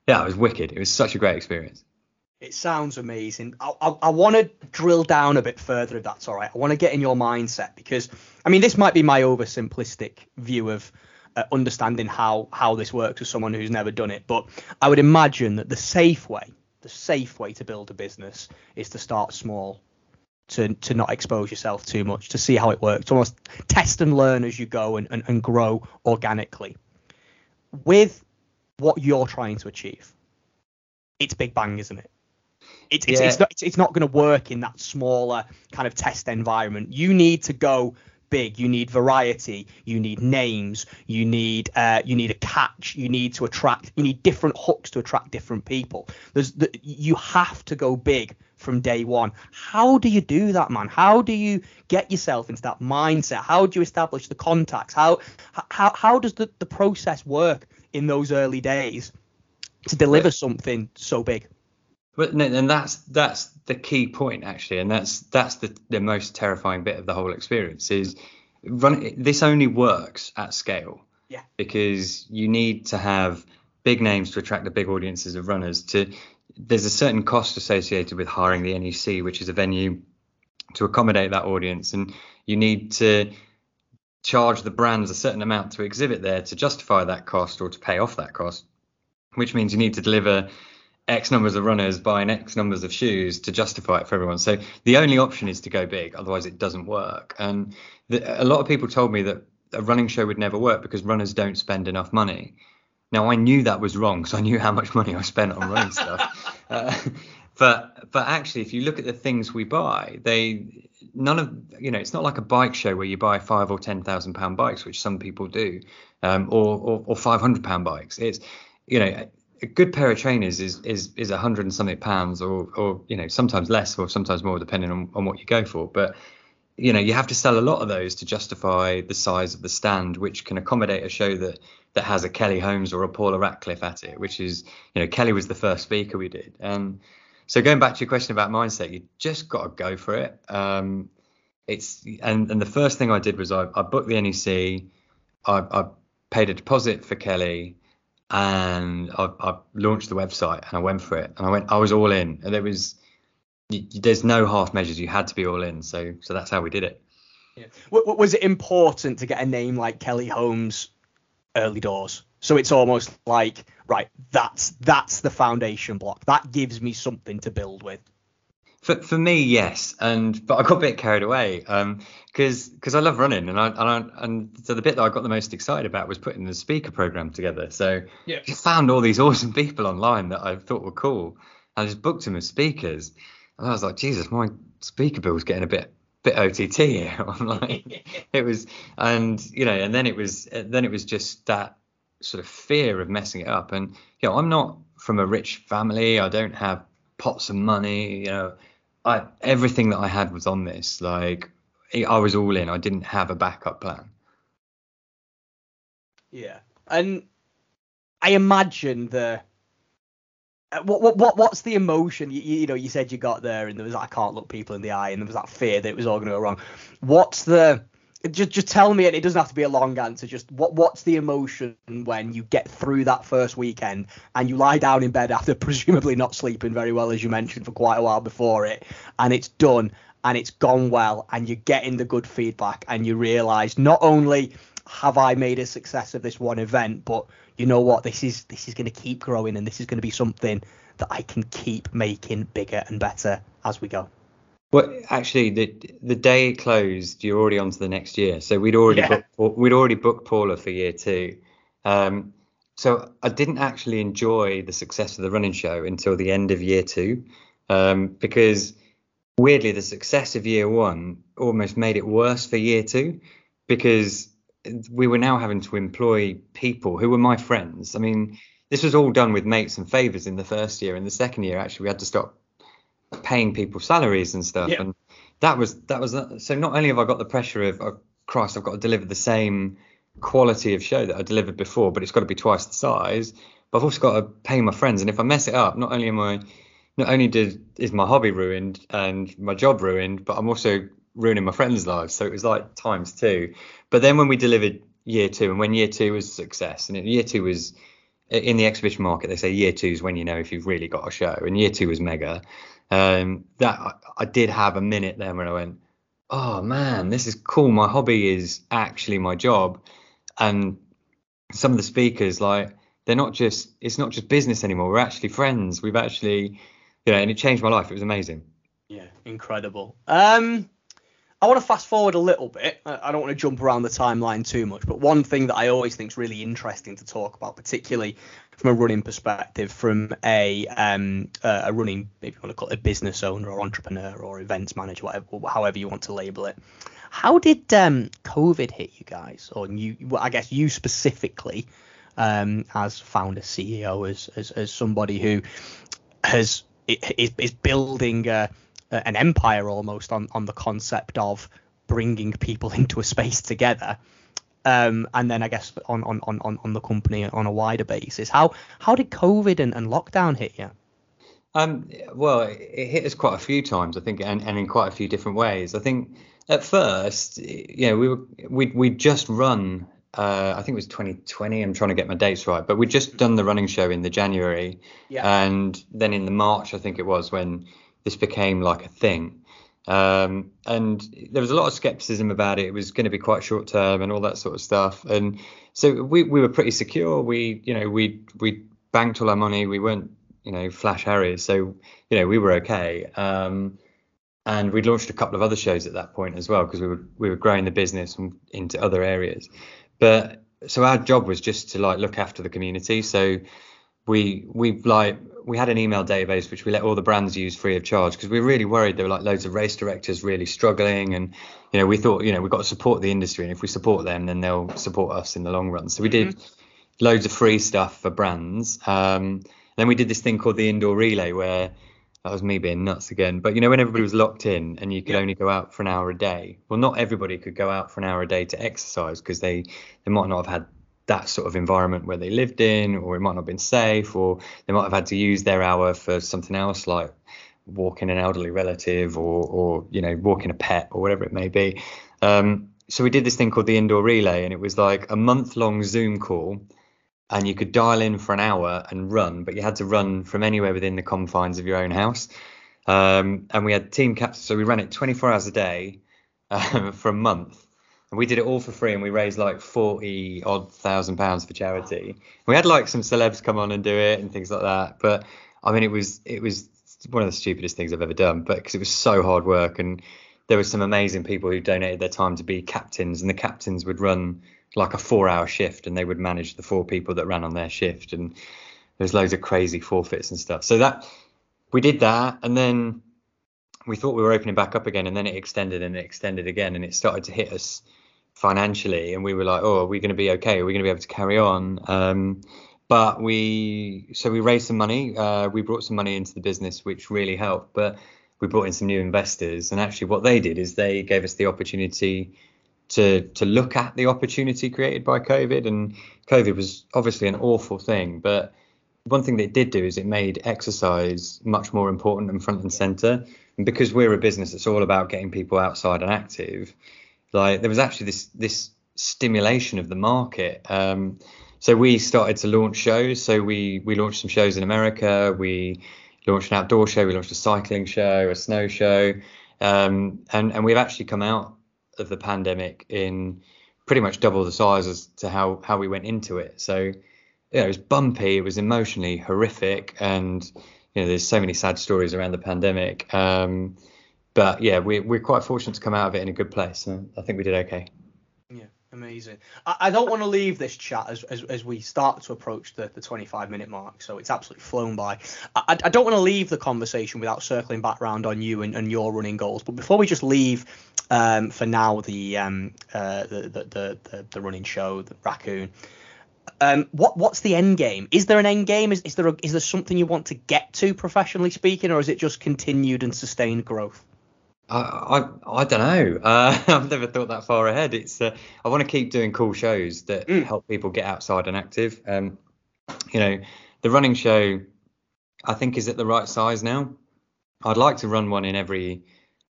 yeah, it was wicked. It was such a great experience. It sounds amazing. I, I, I want to drill down a bit further, if that's all right. I want to get in your mindset, because, I mean, this might be my oversimplistic view of uh, understanding how, how this works as someone who's never done it. But I would imagine that the safe way, the safe way to build a business is to start small, to to not expose yourself too much, to see how it works, to almost test and learn as you go and, and, and grow organically. With what you're trying to achieve, it's big bang, isn't it? It's, it's, yeah. it's not, it's not going to work in that smaller kind of test environment. You need to go big. You need variety. You need names. You need uh, you need a catch. You need to attract. You need different hooks to attract different people. There's the, you have to go big from day one. How do you do that, man? How do you get yourself into that mindset? How do you establish the contacts? How how how does the, the process work in those early days to deliver something so big? But and that's that's the key point, actually, and that's that's the, the most terrifying bit of the whole experience is run. This only works at scale, yeah, because you need to have big names to attract the big audiences of runners. To there's a certain cost associated with hiring the N E C, which is a venue to accommodate that audience, and you need to charge the brands a certain amount to exhibit there to justify that cost or to pay off that cost, which means you need to deliver X numbers of runners buying X numbers of shoes to justify it for everyone. So the only option is to go big, otherwise it doesn't work. And the, a lot of people told me that a running show would never work because runners don't spend enough money. Now, I knew that was wrong because I knew how much money I spent on running stuff. Uh, but but actually, if you look at the things we buy, they none of, you know, it's not like a bike show where you buy five or ten thousand pound bikes, which some people do, um, or, or, or five hundred pound bikes. It's, you know, a good pair of trainers is is is a hundred and something pounds, or or you know, sometimes less or sometimes more depending on, on what you go for. But you know, you have to sell a lot of those to justify the size of the stand, which can accommodate a show that that has a Kelly Holmes or a Paula Ratcliffe at it, which is, you know, Kelly was the first speaker we did. And so going back to your question about mindset, you just got to go for it. Um, it's and and the first thing I did was I, I booked the N E C, I, I paid a deposit for Kelly, and I, I launched the website and I went for it. And I went, I was all in, and there was, you, there's no half measures. You had to be all in. So, so that's how we did it. Yeah. W- was it important to get a name like Kelly Holmes early doors? So it's almost like, right, that's, that's the foundation block that gives me something to build with. For, for me, yes, and but I got a bit carried away because um, because I love running, and I, and I and so the bit that I got the most excited about was putting the speaker program together. So yeah, I just found all these awesome people online that I thought were cool, and I just booked them as speakers, and I was like, Jesus, my speaker bill's getting a bit bit O T T here. I'm like, it was, and you know, and then it was then it was just that sort of fear of messing it up, and you know, I'm not from a rich family, I don't have pots of money, you know. I, everything that I had was on this, like I was all in. I didn't have a backup plan. Yeah. And I imagine the, what, what, what what's the emotion, you, you know, you said you got there and there was that, I can't look people in the eye, and there was that fear that it was all going to go wrong. What's the, just, just tell me, and it doesn't have to be a long answer, just what what's the emotion when you get through that first weekend and you lie down in bed after presumably not sleeping very well, as you mentioned, for quite a while before it, and it's done and it's gone well and you're getting the good feedback and you realise not only have I made a success of this one event, but you know what, this is this is going to keep growing and this is going to be something that I can keep making bigger and better as we go. Well, actually, the the day it closed, you're already on to the next year. So we'd already yeah. booked, we'd already booked Paula for year two. Um, so I didn't actually enjoy the success of the running show until the end of year two, um, because weirdly, the success of year one almost made it worse for year two, because we were now having to employ people who were my friends. I mean, this was all done with mates and favours in the first year. In the second year, actually, we had to stop paying people salaries and stuff. Yep. And that was that was so not only have I got the pressure of, oh Christ, I've got to deliver the same quality of show that I delivered before, but it's got to be twice the size, but I've also got to pay my friends, and if I mess it up, not only am I not only did is my hobby ruined and my job ruined, but I'm also ruining my friends' lives. So it was like times two. But then when we delivered year two, and when year two was a success, and year two was in the exhibition market, they say year two is when you know if you've really got a show, and year two was mega. Um, that I, I did have a minute then when I went, oh man, this is cool. My hobby is actually my job. And some of the speakers, like, they're not just, it's not just business anymore. We're actually friends. We've actually, you know, and it changed my life. It was amazing. Yeah. Incredible. Um, I want to fast forward a little bit. I don't want to jump around the timeline too much, but one thing that I always think is really interesting to talk about, particularly from a running perspective, from a um, uh, a running, maybe you want to call it a business owner or entrepreneur or events manager, whatever, however you want to label it. How did um, COVID hit you guys, or you? Well, I guess you specifically, um, as founder, C E O, as as, as somebody who has is is building a, an empire almost on, on the concept of bringing people into a space together. Um, and then I guess on, on, on, on the company on a wider basis, how, how did COVID and, and lockdown hit you? Um, well, it hit us quite a few times, I think, and, and in quite a few different ways. I think at first, you know, we were, we, we'd just run, uh, I think it was twenty twenty. I'm trying to get my dates right, but we'd just done the running show in the January. Yeah. And then in the March, I think it was when this became like a thing. Um, and there was a lot of skepticism about it. It was going to be quite short term and all that sort of stuff. And so we, we were pretty secure. We, you know, we, we banked all our money. We weren't, you know, flash Harry's. So, you know, we were okay. Um, and we'd launched a couple of other shows at that point as well, because we were, we were growing the business into other areas. But so our job was just to like look after the community. So we, we like, we had an email database which we let all the brands use free of charge, because we were really worried there were like loads of race directors really struggling, and you know we thought you know we've got to support the industry, and if we support them then they'll support us in the long run. So we did mm-hmm. loads of free stuff for brands. Um, then we did this thing called the indoor relay, where that was me being nuts again, but you know when everybody was locked in and you could yeah. only go out for an hour a day, well not everybody could go out for an hour a day to exercise, because they they might not have had that sort of environment where they lived in, or it might not have been safe, or they might have had to use their hour for something else, like walking an elderly relative, or, or you know, walking a pet, or whatever it may be. Um, so we did this thing called the indoor relay, and it was like a month long Zoom call, and you could dial in for an hour and run, but you had to run from anywhere within the confines of your own house. Um, and we had team captains, so we ran it twenty-four hours a day um, for a month. We did it all for free, and we raised like forty odd thousand pounds for charity. We had like some celebs come on and do it and things like that, but I mean it was it was one of the stupidest things I've ever done, but because it was so hard work, and there were some amazing people who donated their time to be captains, and the captains would run like a four hour shift and they would manage the four people that ran on their shift, and there's loads of crazy forfeits and stuff. So that we did that, and then we thought we were opening back up again, and then it extended and it extended again, and it started to hit us financially, and we were like, oh, are we going to be okay? Are we going to be able to carry on? Um, but we, so we raised some money. Uh, we brought some money into the business, which really helped, but we brought in some new investors. And actually what they did is they gave us the opportunity to, to look at the opportunity created by COVID. And COVID was obviously an awful thing, but one thing that it did do is it made exercise much more important and front and center. And because we're a business that's all about getting people outside and active, like there was actually this this stimulation of the market. Um, so we started to launch shows. So we we launched some shows in America. We launched an outdoor show. We launched a cycling show, a snow show. Um, and, and we've actually come out of the pandemic in pretty much double the size as to how, how we went into it. So you know, it was bumpy. It was emotionally horrific. And you know, there's so many sad stories around the pandemic. Um, But yeah, we, we're quite fortunate to come out of it in a good place, and I think we did okay. Yeah, amazing. I, I don't want to leave this chat as, as as we start to approach the, the twenty-five minute mark, so it's absolutely flown by. I, I don't want to leave the conversation without circling back round on you and, and your running goals. But before we just leave um, for now the, um, uh, the, the, the, the the running show, the Raccoon, um, what what's the end game? Is there an end game? Is, is there a, is there something you want to get to professionally speaking, or is it just continued and sustained growth? I, I I don't know. Uh, I've never thought that far ahead. It's uh, I want to keep doing cool shows that mm. help people get outside and active. Um, you know, the running show I think is at the right size now. I'd like to run one in every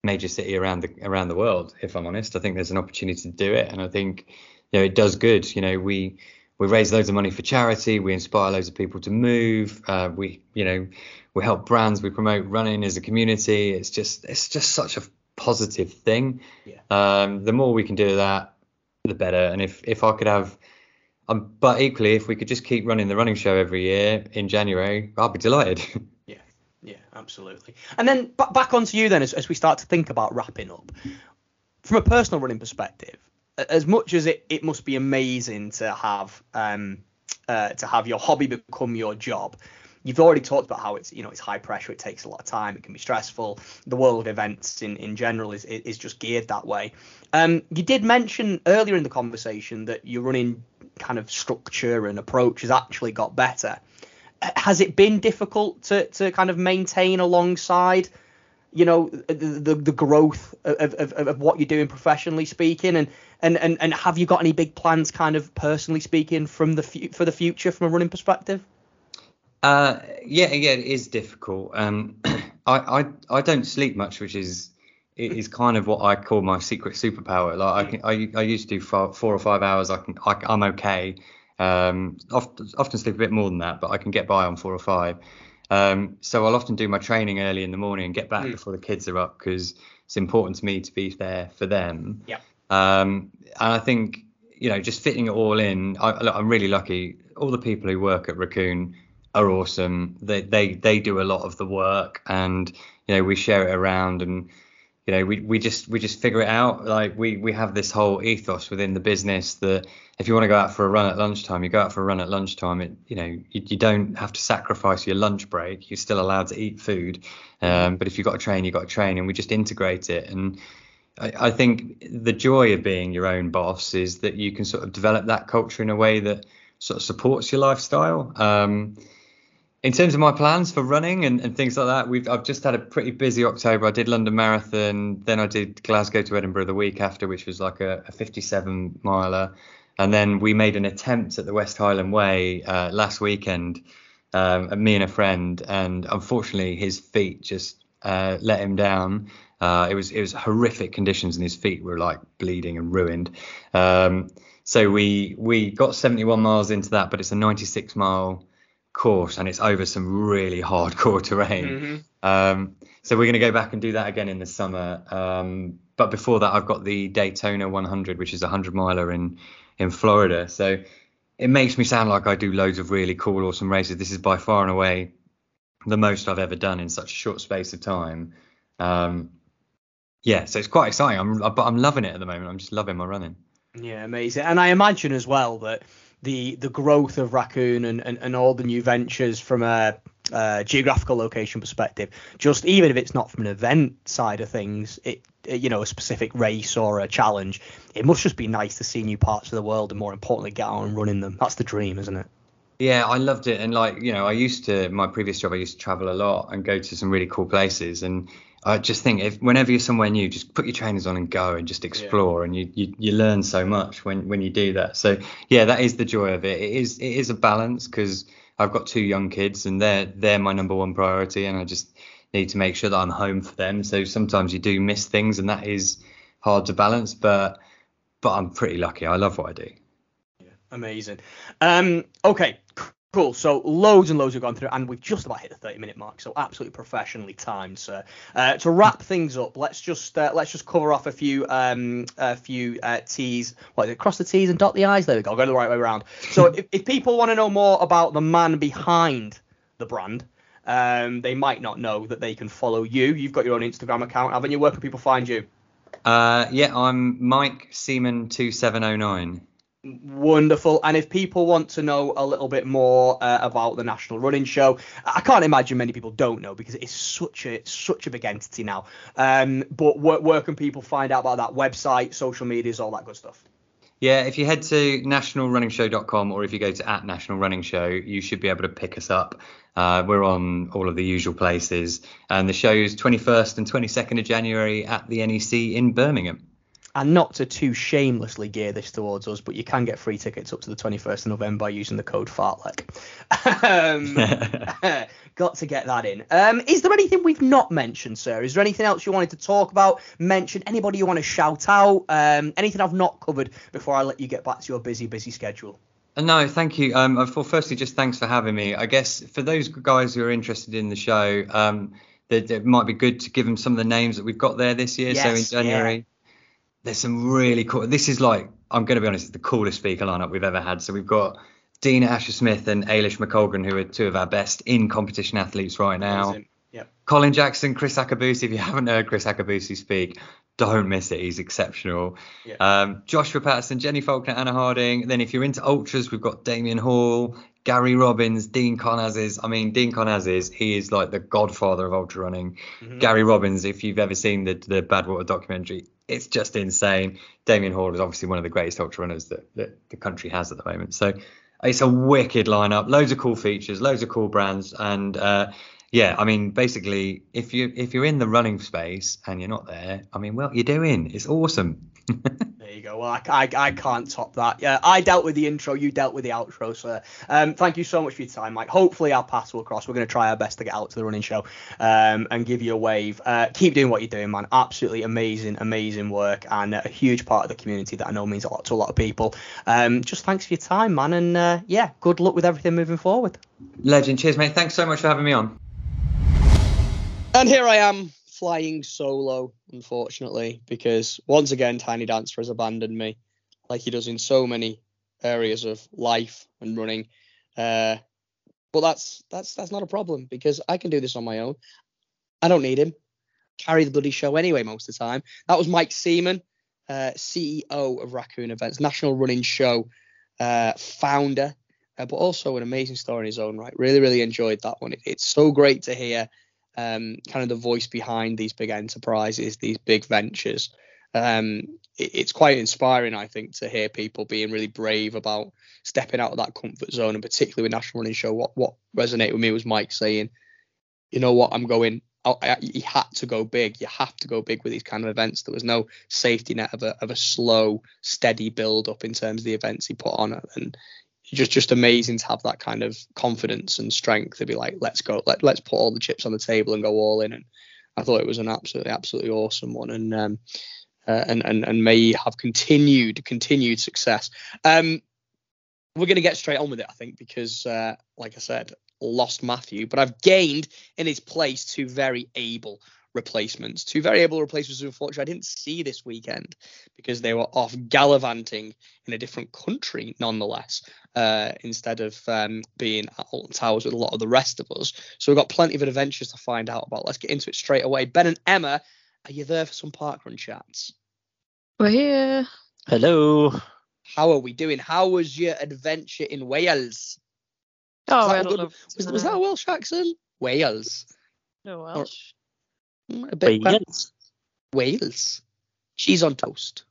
major city around the around the world. If I'm honest, I think there's an opportunity to do it, and I think you know it does good. You know, we we raise loads of money for charity. We inspire loads of people to move. Uh, we you know. We help brands. We promote running as a community. It's just, it's just such a positive thing. Yeah. Um, the more we can do that, the better. And if, if I could have, um, but equally, if we could just keep running the running show every year in January, I'll be delighted. Yeah, yeah, absolutely. And then b- back onto you then, as, as we start to think about wrapping up. From a personal running perspective, as much as it, it must be amazing to have, um, uh, to have your hobby become your job. You've already talked about how it's, you know, it's high pressure. It takes a lot of time. It can be stressful. The world of events in, in general is is just geared that way. Um, you did mention earlier in the conversation that your running kind of structure and approach has actually got better. Has it been difficult to to kind of maintain alongside, you know, the the, the growth of, of of what you're doing professionally speaking? And and and and have you got any big plans, kind of personally speaking, from the fu- for the future from a running perspective? Uh, yeah, yeah, it is difficult. Um, I, I, I don't sleep much, which is, it is kind of what I call my secret superpower. Like I can, I, I used to do four, four or five hours. I can, I, I'm okay. Um, often, often sleep a bit more than that, but I can get by on four or five. Um, so I'll often do my training early in the morning and get back mm. before the kids are up, because It's important to me to be there for them. Yeah. Um, and I think, you know, just fitting it all in, I, look, I'm really lucky. All the people who work at Raccoon are awesome. They they they do a lot of the work, and you know, we share it around, and you know, we we just we just figure it out. Like we we have this whole ethos within the business that if you want to go out for a run at lunchtime, you go out for a run at lunchtime. It you know you, you don't have to sacrifice your lunch break. You're still allowed to eat food, um, but if you've got to train, you've got to train, and we just integrate it. And I, I think the joy of being your own boss is that you can sort of develop that culture in a way that sort of supports your lifestyle. Um, In terms of my plans for running and, and things like that, we've I've just had a pretty busy October. I did London Marathon, then I did Glasgow to Edinburgh the week after, which was like a, a fifty-seven miler. And then we made an attempt at the West Highland Way uh, last weekend, um, and me and a friend. And unfortunately, his feet just uh, let him down. Uh, it was it was horrific conditions, and his feet were like bleeding and ruined. Um, so we we got seventy-one miles into that, but it's a ninety-six mile course, and it's over some really hardcore terrain. Mm-hmm. Um, so we're going to go back and do that again in the summer. Um, but before that, I've got the Daytona one hundred, which is a hundred miler in in Florida. So it makes me sound like I do loads of really cool, awesome races. This is by far and away the most I've ever done in such a short space of time. Um, yeah, so it's quite exciting. I'm but I'm loving it at the moment. I'm just loving my running. Yeah, amazing. And I imagine as well that the the growth of Raccoon and, and, and all the new ventures from a, a geographical location perspective, just even if it's not from an event side of things, it, it you know, a specific race or a challenge, it must just be nice to see new parts of the world and more importantly get out and run in them. That's the dream, isn't it? Yeah, I loved it. And like, you know, I used to, my previous job, I used to travel a lot and go to some really cool places. And I just think if whenever you're somewhere new, just put your trainers on and go and just explore. Yeah. And you, you you learn so much when, when you do that. So, yeah, that is the joy of it. It is it is a balance because I've got two young kids and they're they're my number one priority. And I just need to make sure that I'm home for them. So sometimes you do miss things and that is hard to balance. But but I'm pretty lucky. I love what I do. Amazing. Um, okay, cool. So loads and loads have gone through, and we've just about hit the thirty-minute mark. So absolutely professionally timed, sir. Uh, to wrap things up, let's just uh, let's just cover off a few um, a few uh, T's. What is it? Cross the T's and dot the I's. There we go. Go the right way around. So if, if people want to know more about the man behind the brand, um, they might not know that they can follow you. You've got your own Instagram account, haven't you? Where can people find you? Uh, yeah, I'm Mike Seaman two seven oh nine. Wonderful. And if people want to know a little bit more uh, about the National Running Show, I can't imagine many people don't know because it's such a such a big entity now. Um, but where, where can people find out about that? Website, social medias, all that good stuff? Yeah, if you head to national running show dot com or if you go to at National Running Show, you should be able to pick us up. Uh, we're on all of the usual places. And the show is twenty-first and twenty-second of January at the N E C in Birmingham. And not to too shamelessly gear this towards us, but you can get free tickets up to the twenty-first of November by using the code FARTLEC. Um, got to get that in. Um, is there anything we've not mentioned, sir? Is there anything else you wanted to talk about, mention, anybody you want to shout out, um, anything I've not covered before I let you get back to your busy, busy schedule? No, thank you. Um, well, firstly, just thanks for having me. I guess for those guys who are interested in the show, um, that it might be good to give them some of the names that we've got there this year. Yes, so in January. Yeah. There's some really cool. This is like, I'm going to be honest, it's the coolest speaker lineup we've ever had. So we've got Dina Asher-Smith and Ailish McColgan, who are two of our best in competition athletes right now. Yep. Colin Jackson, Chris Akabusi. If you haven't heard Chris Akabusi speak, don't miss it. He's exceptional. Yep. Um, Joshua Patterson, Jenny Faulkner, Anna Harding. And then if you're into ultras, we've got Damian Hall, Gary Robbins, Dean Karnazes. I mean, Dean Karnazes, he is like the godfather of ultra running. Mm-hmm. Gary Robbins, if you've ever seen the, the Badwater documentary, it's just insane. Damian Hall is obviously one of the greatest ultra runners that, that the country has at the moment. So it's a wicked lineup, loads of cool features, loads of cool brands. And uh, yeah, I mean, basically, if you if you're in the running space and you're not there, I mean, well, you're doing. It's awesome. There you go. Well, I, I, I can't top that. Yeah, I dealt with the intro, you dealt with the outro, sir. Um, thank you so much for your time, Mike. Hopefully our paths will cross. We're going to try our best to get out to the running show um, and give you a wave. Uh, keep doing what you're doing, man. Absolutely amazing, amazing work, and a huge part of the community that I know means a lot to a lot of people. Um, just thanks for your time, man, and uh, yeah, good luck with everything moving forward. Legend. Cheers, mate. Thanks so much for having me on. And here I am, flying solo, unfortunately, because once again, Tiny Dancer has abandoned me, like he does in so many areas of life and running. Uh, but that's that's that's not a problem because I can do this on my own. I don't need him. Carry the bloody show anyway most of the time. That was Mike Seaman, uh, C E O of Raccoon Events, National Running Show uh, founder, uh, but also an amazing story in his own right. Really, really enjoyed that one. It, it's so great to hear. Um, kind of the voice behind these big enterprises, these big ventures. Um, it, it's quite inspiring, I think, to hear people being really brave about stepping out of that comfort zone, and particularly with National Running Show, what, what resonated with me was Mike saying, you know what, I'm going, I, I, you had to go big. You have to go big with these kind of events. There was no safety net of a, of a slow, steady build up in terms of the events he put on. And just just amazing to have that kind of confidence and strength to be like, let's go, let, let's put all the chips on the table and go all in. And I thought it was an absolutely, absolutely awesome one. And um, uh, and, and and may you have continued, continued success. Um, we're going to get straight on with it, I think, because uh, like I said, lost Matthew, but I've gained in his place two very able replacements, two very able replacements who unfortunately I didn't see this weekend because they were off gallivanting in a different country nonetheless, uh, instead of um, being at Alton Towers with a lot of the rest of us. So we've got plenty of adventures to find out about. Let's get into it straight away. Ben and Emma, are you there for some parkrun chats? We're here. Hello. How are we doing? How was your adventure in Wales? Oh, was, that good, was, was that a Welsh accent? Wales. No Welsh. Or, A bit Wales. Wales. Cheese on toast.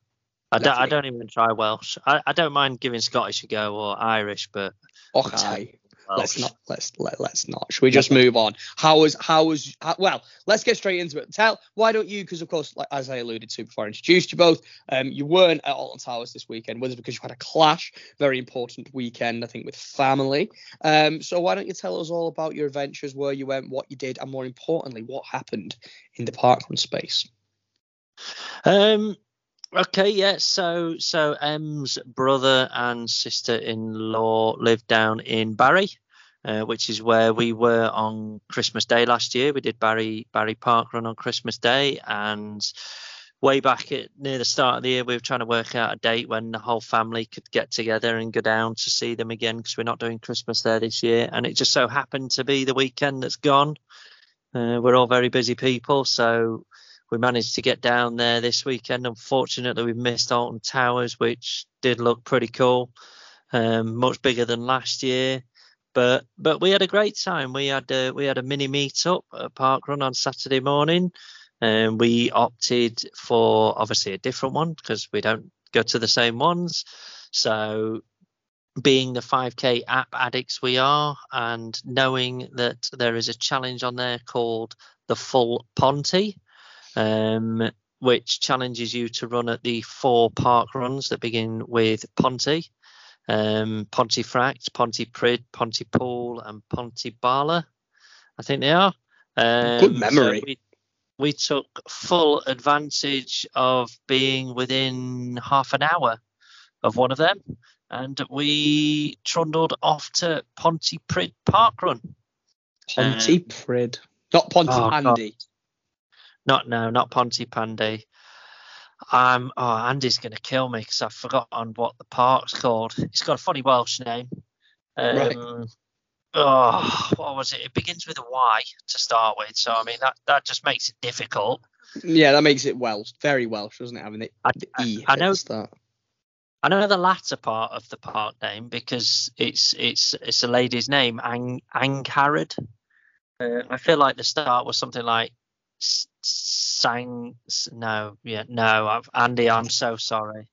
I don't, I don't even try Welsh. I, I don't mind giving Scottish a go or Irish, but okay. Uh, let's not. Let's let, let's not. Should we just move on? How was how was how, well? Let's get straight into it. Tell why don't you? Because of course, like, as I alluded to before, I introduced you both. Um, you weren't at Alton Towers this weekend, whether because you had a clash, very important weekend, I think, with family. Um, so why don't you tell us all about your adventures, where you went, what you did, and more importantly, what happened in the parkrun space? Um. Okay, yeah, so so Em's brother and sister-in-law live down in Barrie, uh, which is where we were on Christmas Day last year. We did Barrie Barrie Parkrun on Christmas Day, and way back at near the start of the year, we were trying to work out a date when the whole family could get together and go down to see them again because we're not doing Christmas there this year, and it just so happened to be the weekend that's gone. Uh, we're all very busy people, so we managed to get down there this weekend. Unfortunately, we missed Alton Towers, which did look pretty cool, um, much bigger than last year. But but we had a great time. We had a, we had a mini meet-up at Parkrun on Saturday morning. And we opted for, obviously, a different one because we don't go to the same ones. So being the five K app addicts we are and knowing that there is a challenge on there called the Full Ponty, Um, which challenges you to run at the four park runs that begin with Ponty, um, Pontyfract, Pontypridd, Pontypool and Pontybarla, I think they are. Um, Good memory. So we, we took full advantage of being within half an hour of one of them, and we trundled off to Pontypridd Park Run. Pontypridd, um, not Pontypandy. Oh, Not no, not Pontypandy. Um, oh, Andy's going to kill me because I've forgotten what the park's called. It's got a funny Welsh name. Um, right. Oh, what was it? It begins with a Y to start with. So, I mean, that, that just makes it difficult. Yeah, that makes it Welsh. Very Welsh, doesn't it? Having the, the I, E I, I know that. I know the latter part of the park name because it's it's it's a lady's name, Ang Angharad. Uh, I feel like the start was something like Sang no yeah no I've, Andy, I'm so sorry.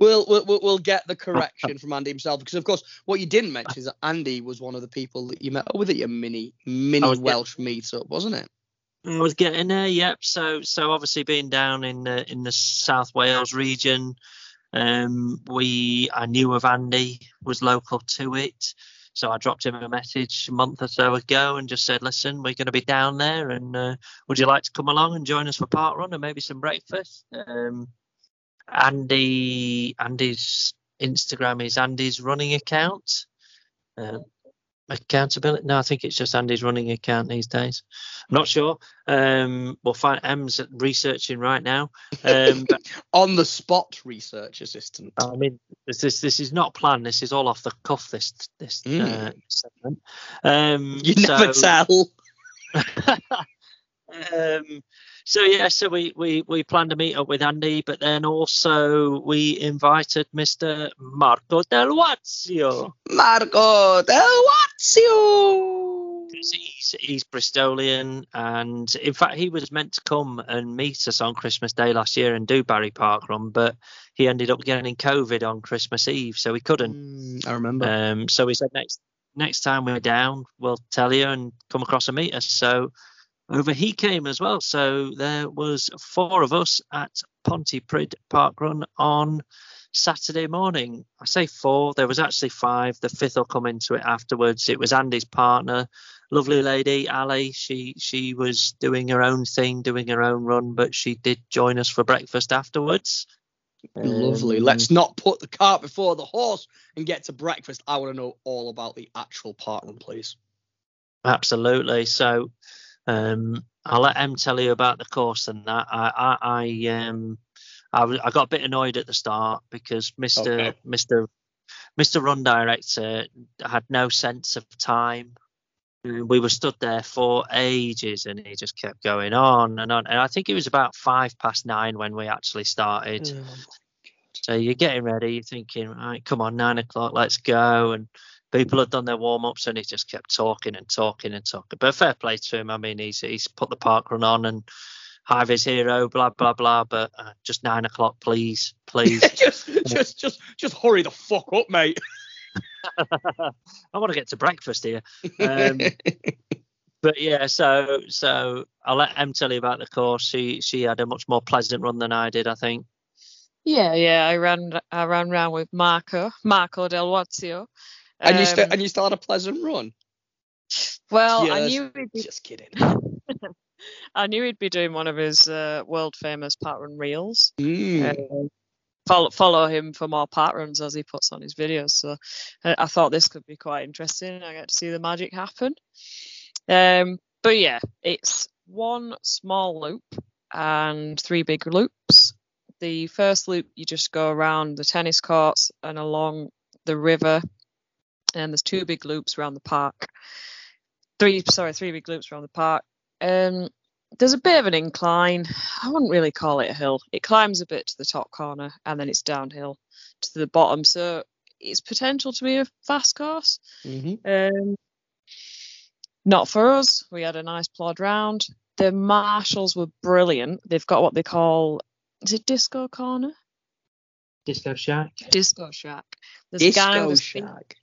we'll, we'll we'll get the correction from Andy himself, because of course what you didn't mention is that Andy was one of the people that you met with at your mini mini Welsh getting, meetup, wasn't it? I was getting there, yep. So so obviously being down in the in the South Wales region, um, we I knew of Andy was local to it. So I dropped him a message a month or so ago and just said, listen, we're going to be down there and uh, would you like to come along and join us for parkrun and maybe some breakfast? Um, Andy, Andy's Instagram is Andy's running account. Uh, accountability. No, I think it's just Andy's running account these days. I'm not sure. Um, we'll find M's researching right now. Um, On the spot research assistant. I mean, this, this this is not planned. This is all off the cuff. This this mm. uh, segment. Um, you so, never tell. um, so yeah, so we we we planned a meet up with Andy, but then also we invited Mister Marco Del Wazio. Marco Del Wazio. He's he's Bristolian, and in fact he was meant to come and meet us on Christmas Day last year and do Barrie Park Run, but he ended up getting COVID on Christmas Eve, so he couldn't. Mm, I remember. Um, so we said next next time we're down, we'll tell you and come across and meet us. So. Over he came as well, so there was four of us at Pontypridd Park Run on Saturday morning. I say four, there was actually five. The fifth will come into it afterwards. It was Andy's partner, lovely lady, Ali. She she was doing her own thing, doing her own run, but she did join us for breakfast afterwards. Lovely. Um, Let's not put the cart before the horse and get to breakfast. I want to know all about the actual park run, please. Absolutely. So... Um, I'll let Em tell you about the course and that. I, I, I um, I, I got a bit annoyed at the start because Mister Okay. Mister Mister Run Director had no sense of time. We were stood there for ages, and he just kept going on and on. And I think it was about five past nine when we actually started. Oh, so you're getting ready, you're thinking, right, come on, nine o'clock, let's go. And people had done their warm-ups, and he just kept talking and talking and talking. But fair play to him. I mean, he's he's put the park run on and Hive's hero, blah, blah, blah. But uh, just nine o'clock, please, please. just, just, just, just hurry the fuck up, mate. I want to get to breakfast here. Um, but, yeah, so so I'll let Em tell you about the course. She, she had a much more pleasant run than I did, I think. Yeah, yeah, I ran I ran round with Marco, Marco Del Wazio. And you still um, and you still had a pleasant run. Well, yes. I knew he'd be, just kidding. I knew he'd be doing one of his uh, world famous park run reels. Mm. Uh, follow, follow him for more park runs as he puts on his videos. So uh, I thought this could be quite interesting. I get to see the magic happen. Um, but yeah, it's one small loop and three big loops. The first loop you just go around the tennis courts and along the river. And there's two big loops around the park. Three, sorry, three big loops around the park. Um, there's a bit of an incline. I wouldn't really call it a hill. It climbs a bit to the top corner, and then it's downhill to the bottom. So it's potential to be a fast course. Mm-hmm. Um, not for us. We had a nice plod round. The marshals were brilliant. They've got what they call, is it Disco Corner? Disco Shack. Disco Shack. There's Disco a guy with Shack.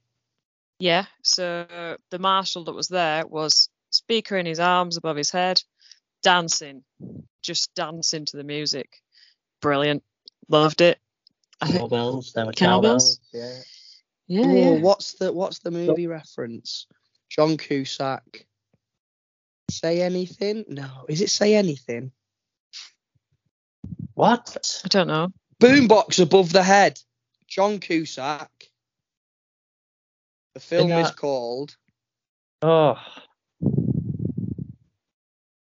Yeah, so the marshal that was there was speaker in his arms above his head, dancing, just dancing to the music. Brilliant. Loved it. Cowbells, there were cowbells. Yeah. Yeah, Ooh, yeah. What's the what's the movie reference? John Cusack. Say Anything? No. Is it Say Anything? What? I don't know. Boombox Above the Head. John Cusack. The film that, is called. Oh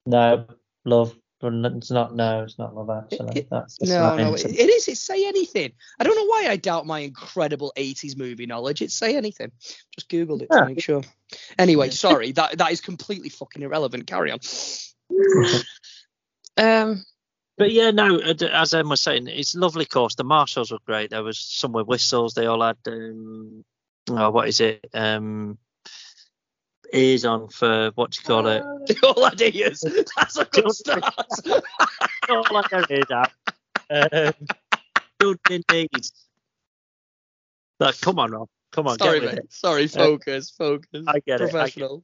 no, love. It's not. No, it's not Love Actually. It, That's no, no, it, it is. It's Say Anything. I don't know why I doubt my incredible eighties movie knowledge. It's Say Anything. Just googled it yeah. to make sure. Anyway, sorry. that that is completely fucking irrelevant. Carry on. um. But yeah, no, as Em was saying, it's a lovely course. The marshals were great. There was some with whistles. They all had. Um, Oh, what is it? Um, ears on for what do you call it? All ideas. That's a good start. Not like I hear that. Children in need. Like, come on, Rob. Come on. Sorry, get with mate. It. Sorry, focus, uh, focus. I get it. Professional.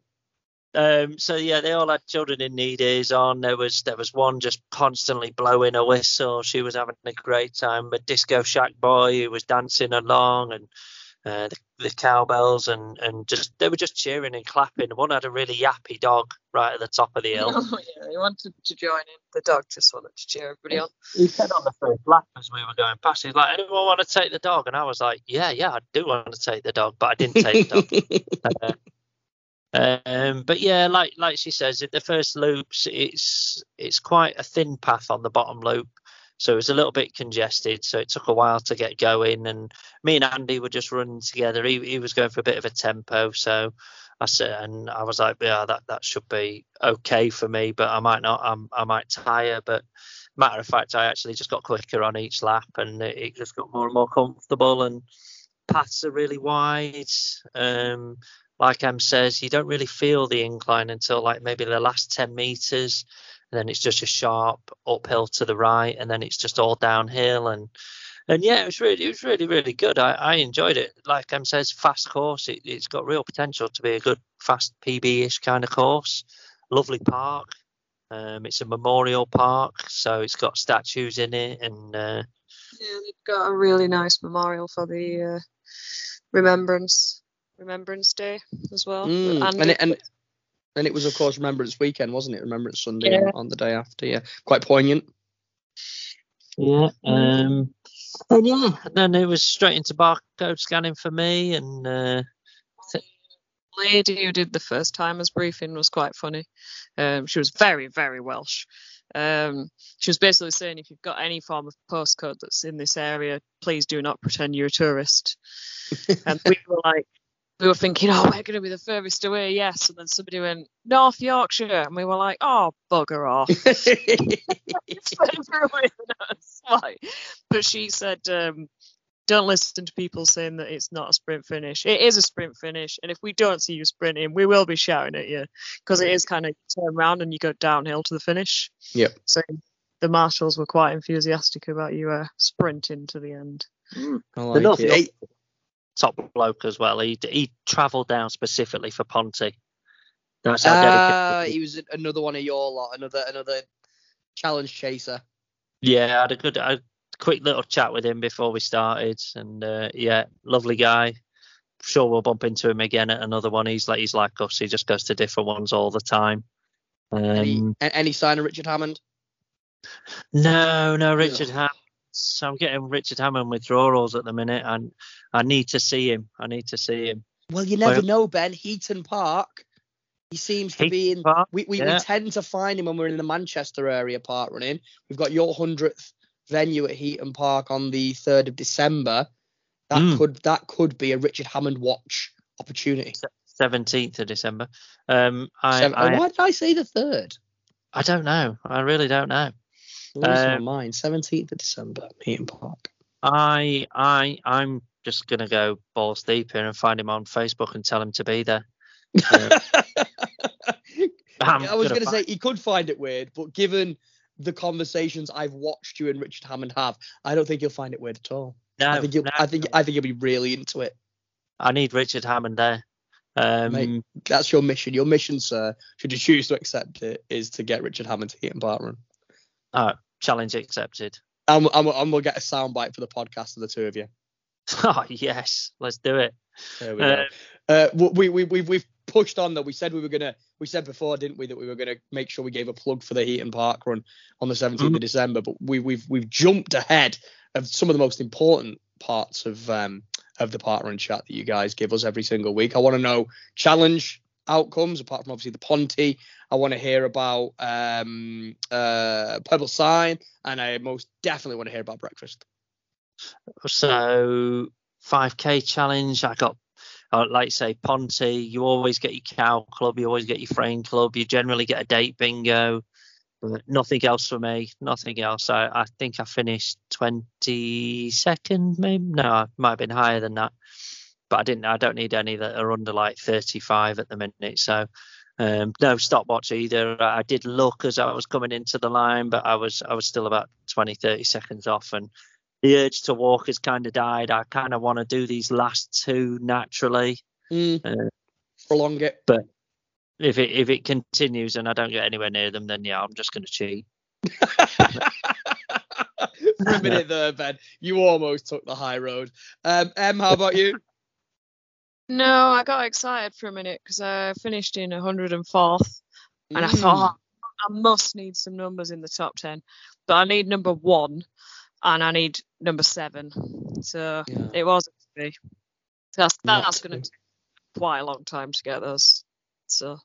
Um, so yeah, they all had Children in Need ears on. There was there was one just constantly blowing a whistle. She was having a great time. A Disco Shack boy who was dancing along and. Uh, the, the cowbells and and just they were just cheering and clapping. One had a really yappy dog right at the top of the hill. Oh, yeah, he wanted to join in. The dog just wanted to cheer everybody on. He said on the first lap as we were going past, he's like, "Anyone want to take the dog?" And I was like, "Yeah, yeah, I do want to take the dog," but I didn't take the dog. uh, Um, but yeah, like like she says, at the first loops, it's it's quite a thin path on the bottom loop, so it's a little bit congested. So it took a while to get going, and me and Andy were just running together. He he was going for a bit of a tempo, so I said, and I was like, yeah, that that should be okay for me, but I might not. I'm, I might tire. But matter of fact, I actually just got quicker on each lap, and it, it just got more and more comfortable. And paths are really wide. Um, Like Em says, you don't really feel the incline until like maybe the last ten meters, and then it's just a sharp uphill to the right, and then it's just all downhill. And and yeah, it was really, it was really, really good. I, I enjoyed it. Like Em says, fast course. It, it's got real potential to be a good fast P B-ish kind of course. Lovely park. Um, it's a memorial park, so it's got statues in it, and uh, yeah, they've got a really nice memorial for the uh, remembrance. Remembrance Day as well. Mm, and, it, and and it was, of course, Remembrance Weekend, wasn't it? Remembrance Sunday yeah. on the day after. Yeah, quite poignant. Yeah. Um, and yeah, and then it was straight into barcode scanning for me. And uh, th- the lady who did the first timers briefing was quite funny. Um, she was very, very Welsh. Um, she was basically saying, if you've got any form of postcode that's in this area, please do not pretend you're a tourist. And we were like, we were thinking, oh, we're going to be the furthest away, yes. And then somebody went, North Yorkshire. And we were like, oh, bugger off. It's further away than us. Like, but she said, um, don't listen to people saying that it's not a sprint finish. It is a sprint finish. And if we don't see you sprinting, we will be shouting at you. Because it is kind of, you turn around and you go downhill to the finish. Yep. So the marshals were quite enthusiastic about you uh, sprinting to the end. Mm, I like the North it. York- Top bloke as well. He he travelled down specifically for Ponty. That's how uh, dedicated. He was another one of your lot, another another challenge chaser. Yeah, I had a good, a quick little chat with him before we started, and uh, yeah, lovely guy. I'm sure we'll bump into him again at another one. He's like he's like us. He just goes to different ones all the time. Um, any, any sign of Richard Hammond? No, no, Richard yeah. Hammond. So I'm getting Richard Hammond withdrawals at the minute, and I need to see him. I need to see him. Well, you never well, know, Ben. Heaton Park. He seems to Heaton be in. Park, we we, yeah. we tend to find him when we're in the Manchester area park running. We've got your hundredth venue at Heaton Park on the third of December. That mm. could that could be a Richard Hammond watch opportunity. Seventeenth of December. Um, I, Seven, I, why did I say the third? I don't know. I really don't know. Losing um, my mind. Seventeenth of December, Heaton Park. I I I'm just gonna go balls deep here and find him on Facebook and tell him to be there. Uh, I was gonna, gonna say he could find it weird, but given the conversations I've watched you and Richard Hammond have, I don't think you'll find it weird at all. No, I think you'll, no, I think I think you'll be really into it. I need Richard Hammond there. Um, Mate, that's your mission. Your mission, sir, should you choose to accept it, is to get Richard Hammond to Heaton Park Run. Oh, challenge accepted. And, and, and we'll get a soundbite for the podcast of the two of you. Oh, yes. Let's do it. There we uh, go. Uh, we, we, we, we've pushed on, though. We said we were going to, we said before, didn't we, that we were going to make sure we gave a plug for the Heaton Park Run on the seventeenth mm-hmm. of December. But we, we've we've jumped ahead of some of the most important parts of um, of the Park Run chat that you guys give us every single week. I want to know challenge outcomes, apart from obviously the Ponty. I want to hear about um uh Purple Sign, and I most definitely want to hear about breakfast. So five K challenge, I got uh, like say Ponty, you always get your cow club, you always get your frame club, you generally get a date bingo, but nothing else for me, nothing else. I, I think I finished twenty-second, maybe. No, I might have been higher than that. But I didn't. I don't need any that are under like thirty-five at the minute. So um, no stopwatch either. I did look as I was coming into the line, but I was I was still about twenty, thirty seconds off, and the urge to walk has kind of died. I kind of want to do these last two naturally, mm. uh, prolong it. But if it if it continues and I don't get anywhere near them, then yeah, I'm just going to cheat. For a minute there, Ben, you almost took the high road. Um, Em, how about you? No, I got excited for a minute because I finished in one hundred and fourth, mm. and I thought, oh, I must need some numbers in the top ten, but I need number one and I need number seven, so yeah. It wasn't me. That's, that's going to take quite a long time to get those. So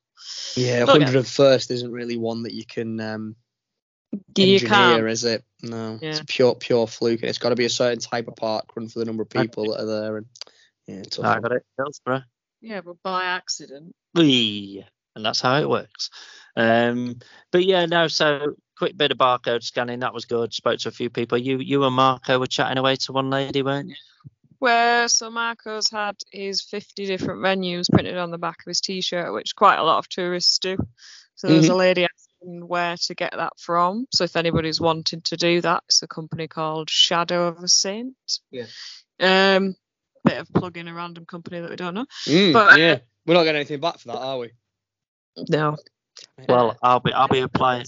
yeah, one hundred first isn't really one that you can um, engineer, you can. Is it? No, yeah. It's pure pure fluke, and it's got to be a certain type of park run for the number of people that are there. And yeah, it's I got it elsewhere. Yeah, but by accident. And that's how it works. Um, but yeah, no. So quick bit of barcode scanning. That was good. Spoke to a few people. You, you and Marco were chatting away to one lady, weren't you? Well, so Marco's had his fifty different venues printed on the back of his T-shirt, which quite a lot of tourists do. So there was mm-hmm. a lady asking where to get that from. So if anybody's wanting to do that, it's a company called Shadow of a Saint. Yeah. Um, bit of plugging a random company that we don't know. Mm, but yeah, we're not getting anything back for that, are we? No. Well, I'll be I'll be applying.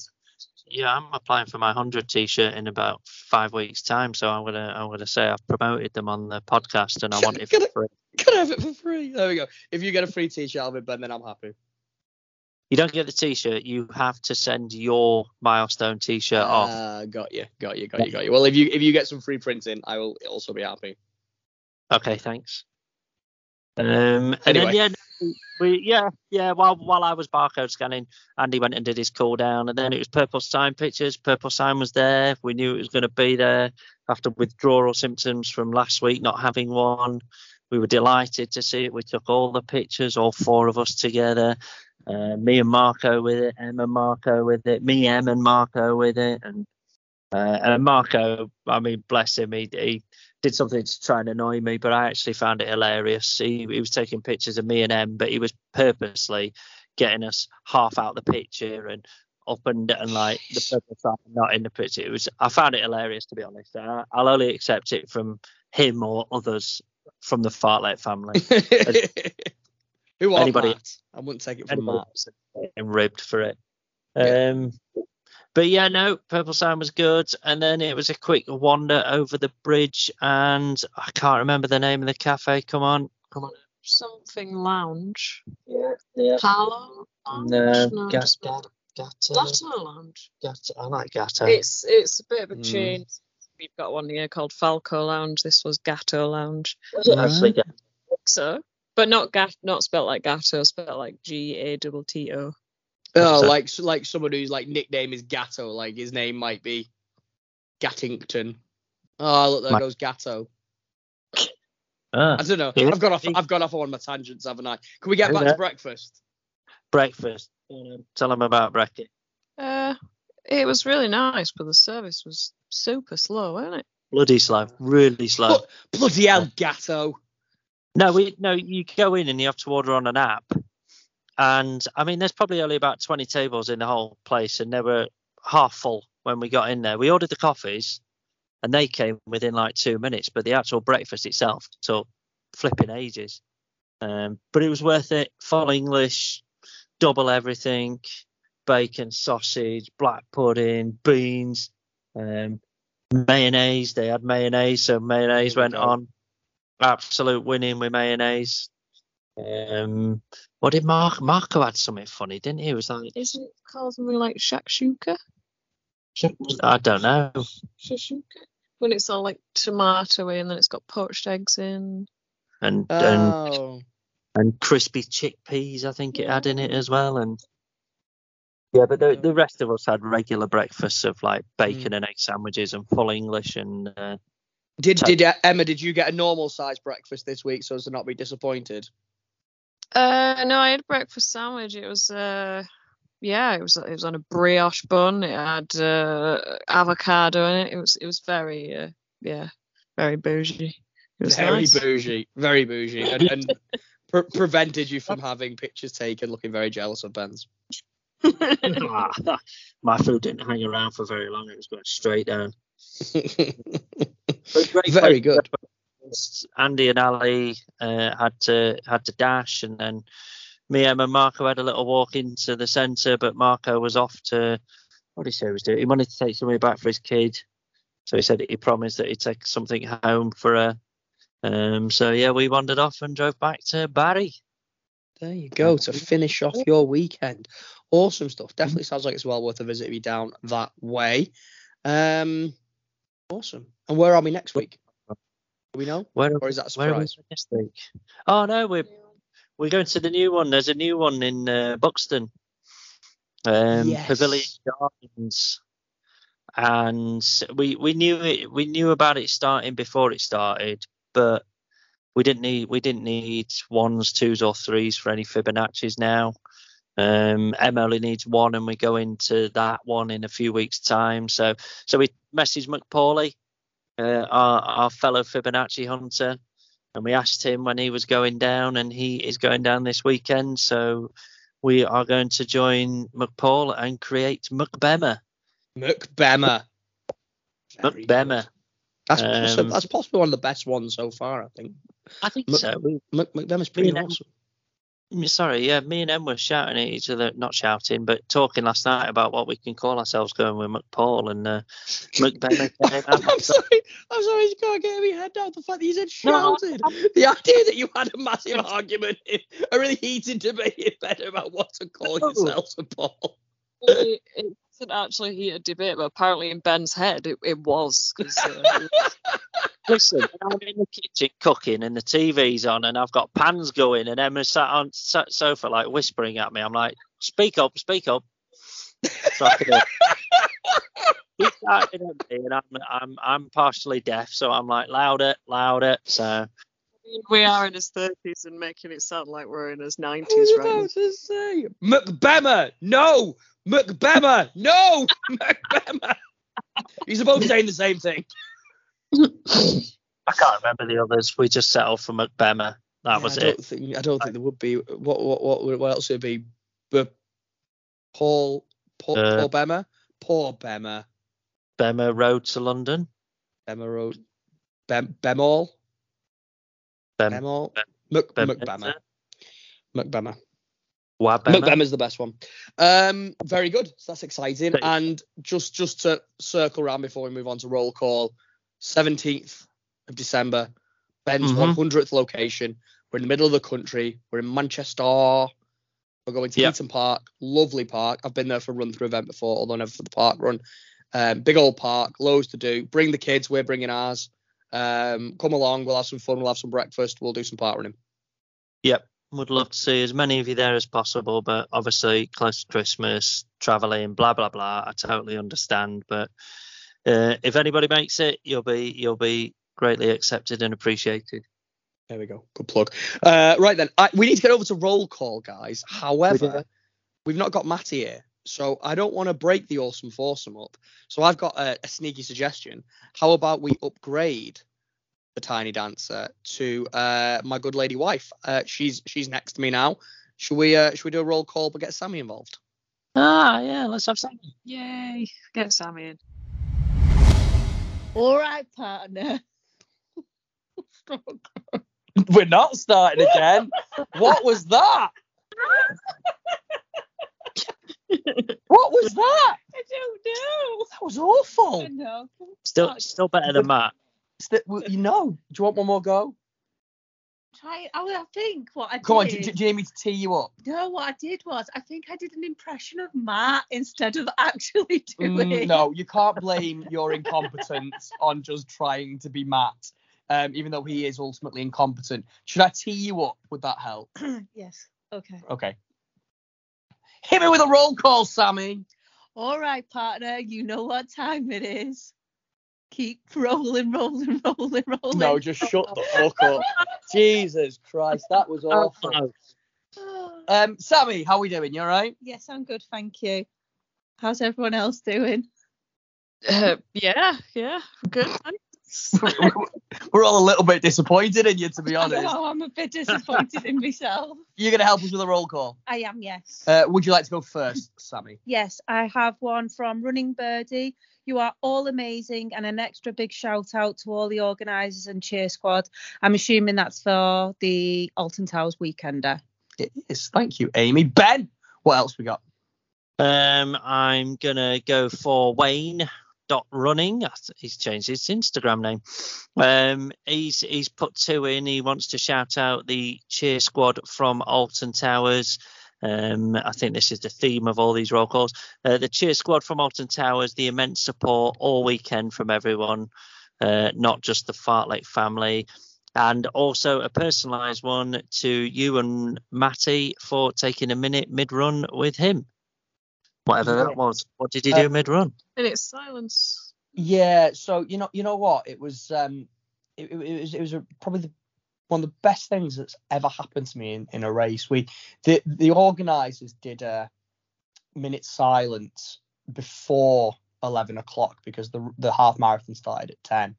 Yeah, I'm applying for my one hundred T-shirt in about five weeks' time, so I'm gonna I'm gonna say I've promoted them on the podcast, and I want it for free. Can I have it for free? There we go. If you get a free T-shirt, I'll be Ben, then I'm happy. You don't get the T-shirt. You have to send your milestone T-shirt uh, off. Got you, got you, got you, got you. Well, if you if you get some free printing, I will also be happy. Okay, thanks. Um, and anyway. then, yeah, we, yeah, yeah. While while I was barcode scanning, Andy went and did his call down, and then it was Purple Sign pictures. Purple Sign was there. We knew it was going to be there after withdrawal symptoms from last week, not having one. We were delighted to see it. We took all the pictures, all four of us together. Uh, me and Marco with it. Em and Marco with it. Me, Em, and Marco with it. And uh, and Marco, I mean, bless him, he. he did something to try and annoy me, but I actually found it hilarious. He, he was taking pictures of me and Em, but he was purposely getting us half out the picture and up and, and like the purple side not in the picture. It was, I found it hilarious, to be honest. I, I'll only accept it from him or others from the Fartlek family. Who are anybody? Matt? I wouldn't take it from Matt. And ribbed for it. Yeah. Um, But yeah, no, Purple Sign was good. And then it was a quick wander over the bridge. And I can't remember the name of the cafe. Come on. Come on. Something Lounge. Yeah. yeah. Palo Lounge? No. no Gat- Gat- Gatto. Gatto Lounge. Gatto. I like Gatto. It's, it's a bit of a change. Mm. We've got one here called Falco Lounge. This was Gatto Lounge. Was it actually Gatto? So, but not Gat, not spelled like Gatto, spelled like G A T T O. Oh, like like someone whose like nickname is Gatto, like his name might be Gattington. Oh, look, there my- goes Gatto. Ah, I don't know. I've gone off. I've gone off on my tangents, haven't I? Can we get back to breakfast? Breakfast. Tell them about Brackett. Uh, it was really nice, but the service was super slow, wasn't it? Bloody slow. Really slow. But, bloody hell, Gatto. No, we no. You go in and you have to order on an app. And I mean, there's probably only about twenty tables in the whole place, and they were half full when we got in there. We ordered the coffees, and they came within like two minutes. But the actual breakfast itself took flipping ages. Um, but it was worth it. Full English, double everything, bacon, sausage, black pudding, beans, um, mayonnaise. They had mayonnaise, so mayonnaise went on. Absolute winning with mayonnaise. Um, what did Mark, Marco had something funny, didn't he? It was like, isn't it called something like shakshuka? I don't know. Shakshuka? When it's all like tomato and then it's got poached eggs in. And oh. and, and crispy chickpeas, I think it had in it as well. And yeah, but the, the rest of us had regular breakfasts of like bacon mm. and egg sandwiches and full English and. Uh, did did uh, Emma? Did you get a normal size breakfast this week so as to not be disappointed? Uh, no, I had a breakfast sandwich. It was, uh, yeah, it was it was on a brioche bun. It had uh, avocado in it. It was it was very, uh, yeah, very bougie. It was very nice. bougie, very bougie, and, and pre- prevented you from having pictures taken. Looking very jealous of Ben's. My food didn't hang around for very long. It was going straight down. Great very good. Breakfast. Andy and Ali uh, had to had to dash, and then me, Em, and Marco had a little walk into the centre. But Marco was off to what did he say he was doing? He wanted to take something back for his kid, so he said he promised that he'd take something home for her. Um, so yeah, we wandered off and drove back to Barrie. There you go to finish off your weekend. Awesome stuff. Definitely sounds like it's well worth a visit if you're down that way. Um, awesome. And where are we next week? We know where, or is that a surprise? This week? Oh no, we're We're going to the new one. There's a new one in uh, Buxton, um, yes. Pavilion Gardens, and we we knew it. We knew about it starting before it started, but we didn't need we didn't need ones, twos, or threes for any Fibonacci's now. Um, Em only needs one, and we go into that one in a few weeks' time. So, so we messaged McPauley, uh, our our fellow Fibonacci hunter. And we asked him when he was going down, and he is going down this weekend. So we are going to join McPaul and create McBemmer. McBemmer. McBemmer. That's, um, that's, that's possibly one of the best ones so far, I think. I think Mc, so. McBemmer's pretty awesome. Em, sorry, yeah, me and Em were shouting at each other, not shouting, but talking last night about what we can call ourselves going with McPaul and uh, McBemmer. I'm sorry. I'm sorry, you can't get me head down the fact that you said shouted. No, the idea that you had a massive argument, in, a really heated debate in bed about what to call no. yourself a Paul. It, it wasn't actually a heated debate, but apparently in Ben's head it, it was. Uh, Listen, I'm in the kitchen cooking and the T V's on and I've got pans going and Emma sat on the sofa like whispering at me. I'm like, speak up, speak up. So I could, He's shouting at me, and I'm I'm I'm partially deaf, so I'm like louder, louder. So we are in his thirties and making it sound like we're in his nineties, right? I was about right? to say McBemmer, no, McBemmer, no, McBemmer. You're both saying the same thing. I can't remember the others. We just settled for McBemmer. That yeah, was I don't it. Think, I don't think there would be. What what what, what else would it be? Paul Paul uh, Paul Bemmer. Paul Bemmer. Bemmer Road to London. Bemmer Road. Bem, Bemall. Bem, Bemall. Mc, Bem, McBemmer. McBemmer. Wow, Bemmer. McBemmer's the best one. Um, very good. So that's exciting. Thanks. And just, just to circle around before we move on to roll call, seventeenth of December, Ben's mm-hmm. one hundredth location. We're in the middle of the country. We're in Manchester. We're going to yep. Heaton Park. Lovely park. I've been there for a run-through event before, although never for the park run. Um, big old park, loads to do. Bring the kids, we're bringing ours. Um, come along, we'll have some fun, we'll have some breakfast, we'll do some park running. Yep, would love to see as many of you there as possible, but obviously close to Christmas, travelling, blah blah blah. I totally understand, but uh, if anybody makes it, you'll be you'll be greatly accepted and appreciated. There we go, good plug. Uh, right then, I, we need to get over to roll call, guys. However, we we've not got Matt here. So I don't want to break the awesome foursome up. So I've got a, a sneaky suggestion. How about we upgrade the Tiny Dancer to uh, my good lady wife? Uh, she's she's next to me now. Should we uh, should we do a roll call but get Sammy involved? Ah, yeah, let's have Sammy. Yay, get Sammy in. All right, partner. We're not starting again. What was that? What was that? I don't know. That was awful. I know. Still, still better than Matt. Still, you know. Do you want one more go? Try. I, I think what I did. Come on. Do, do you need me to tee you up? No. What I did was, I think I did an impression of Matt instead of actually doing. Mm, no, you can't blame your incompetence on just trying to be Matt, um, even though he is ultimately incompetent. Should I tee you up? Would that help? Yes. Okay. Okay. Hit me with a roll call, Sammy. All right, partner. You know what time it is. Keep rolling, rolling, rolling, rolling. No, just shut the fuck up. Jesus Christ, that was awful. Um, Sammy, how are we doing? You all right? Yes, I'm good, thank you. How's everyone else doing? Uh, yeah, yeah, good. We're all a little bit disappointed in you, to be honest. No, I'm a bit disappointed in myself. You're going to help us with a roll call? I am, yes. Uh, would you like to go first, Sammy? Yes, I have one from Running Birdie. You are all amazing, and an extra big shout out to all the organisers and cheer squad. I'm assuming that's for the Alton Towers Weekender. It is. Thank you, Amy. Ben, what else we got? Um, I'm going to go for Wayne. Dot running, he's changed his Instagram name. Um, he's he's put two in. He wants to shout out the cheer squad from Alton Towers. Um, I think this is the theme of all these roll calls. Uh, the cheer squad from Alton Towers, the immense support all weekend from everyone, uh, not just the Fartlek family. and also a personalised one to you and Matty for taking a minute mid-run with him. Whatever that was. What did he do um, mid-run? Minute silence. Yeah, so you know, you know what? It was, um, it, it, it was, it was a, probably the, one of the best things that's ever happened to me in, in a race. We, the the organisers did a minute silence before eleven o'clock because the the half marathon started at ten,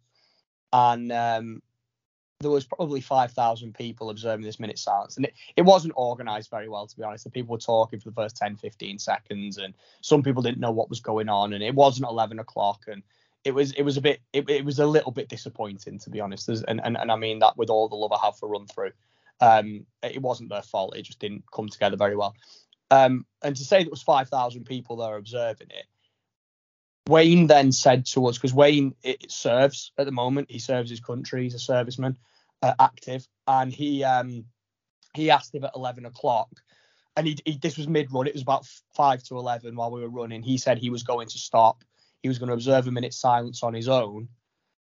and um, there was probably five thousand people observing this minute silence, and it, it wasn't organised very well, to be honest. The people were talking for the first ten, fifteen seconds, and some people didn't know what was going on, and it wasn't eleven o'clock, and it was it was a bit it, it was a little bit disappointing, to be honest. There's, and, and and I mean that with all the love I have for Run Through. Um, it wasn't their fault. It just didn't come together very well. Um, and to say that was five thousand people there observing it. Wayne then said to us, because Wayne it, it serves at the moment, he serves his country, he's a serviceman, uh, active, and he um, he asked him at eleven o'clock, and he, he this was mid-run, it was about five to eleven while we were running, he said he was going to stop, he was going to observe a minute's silence on his own,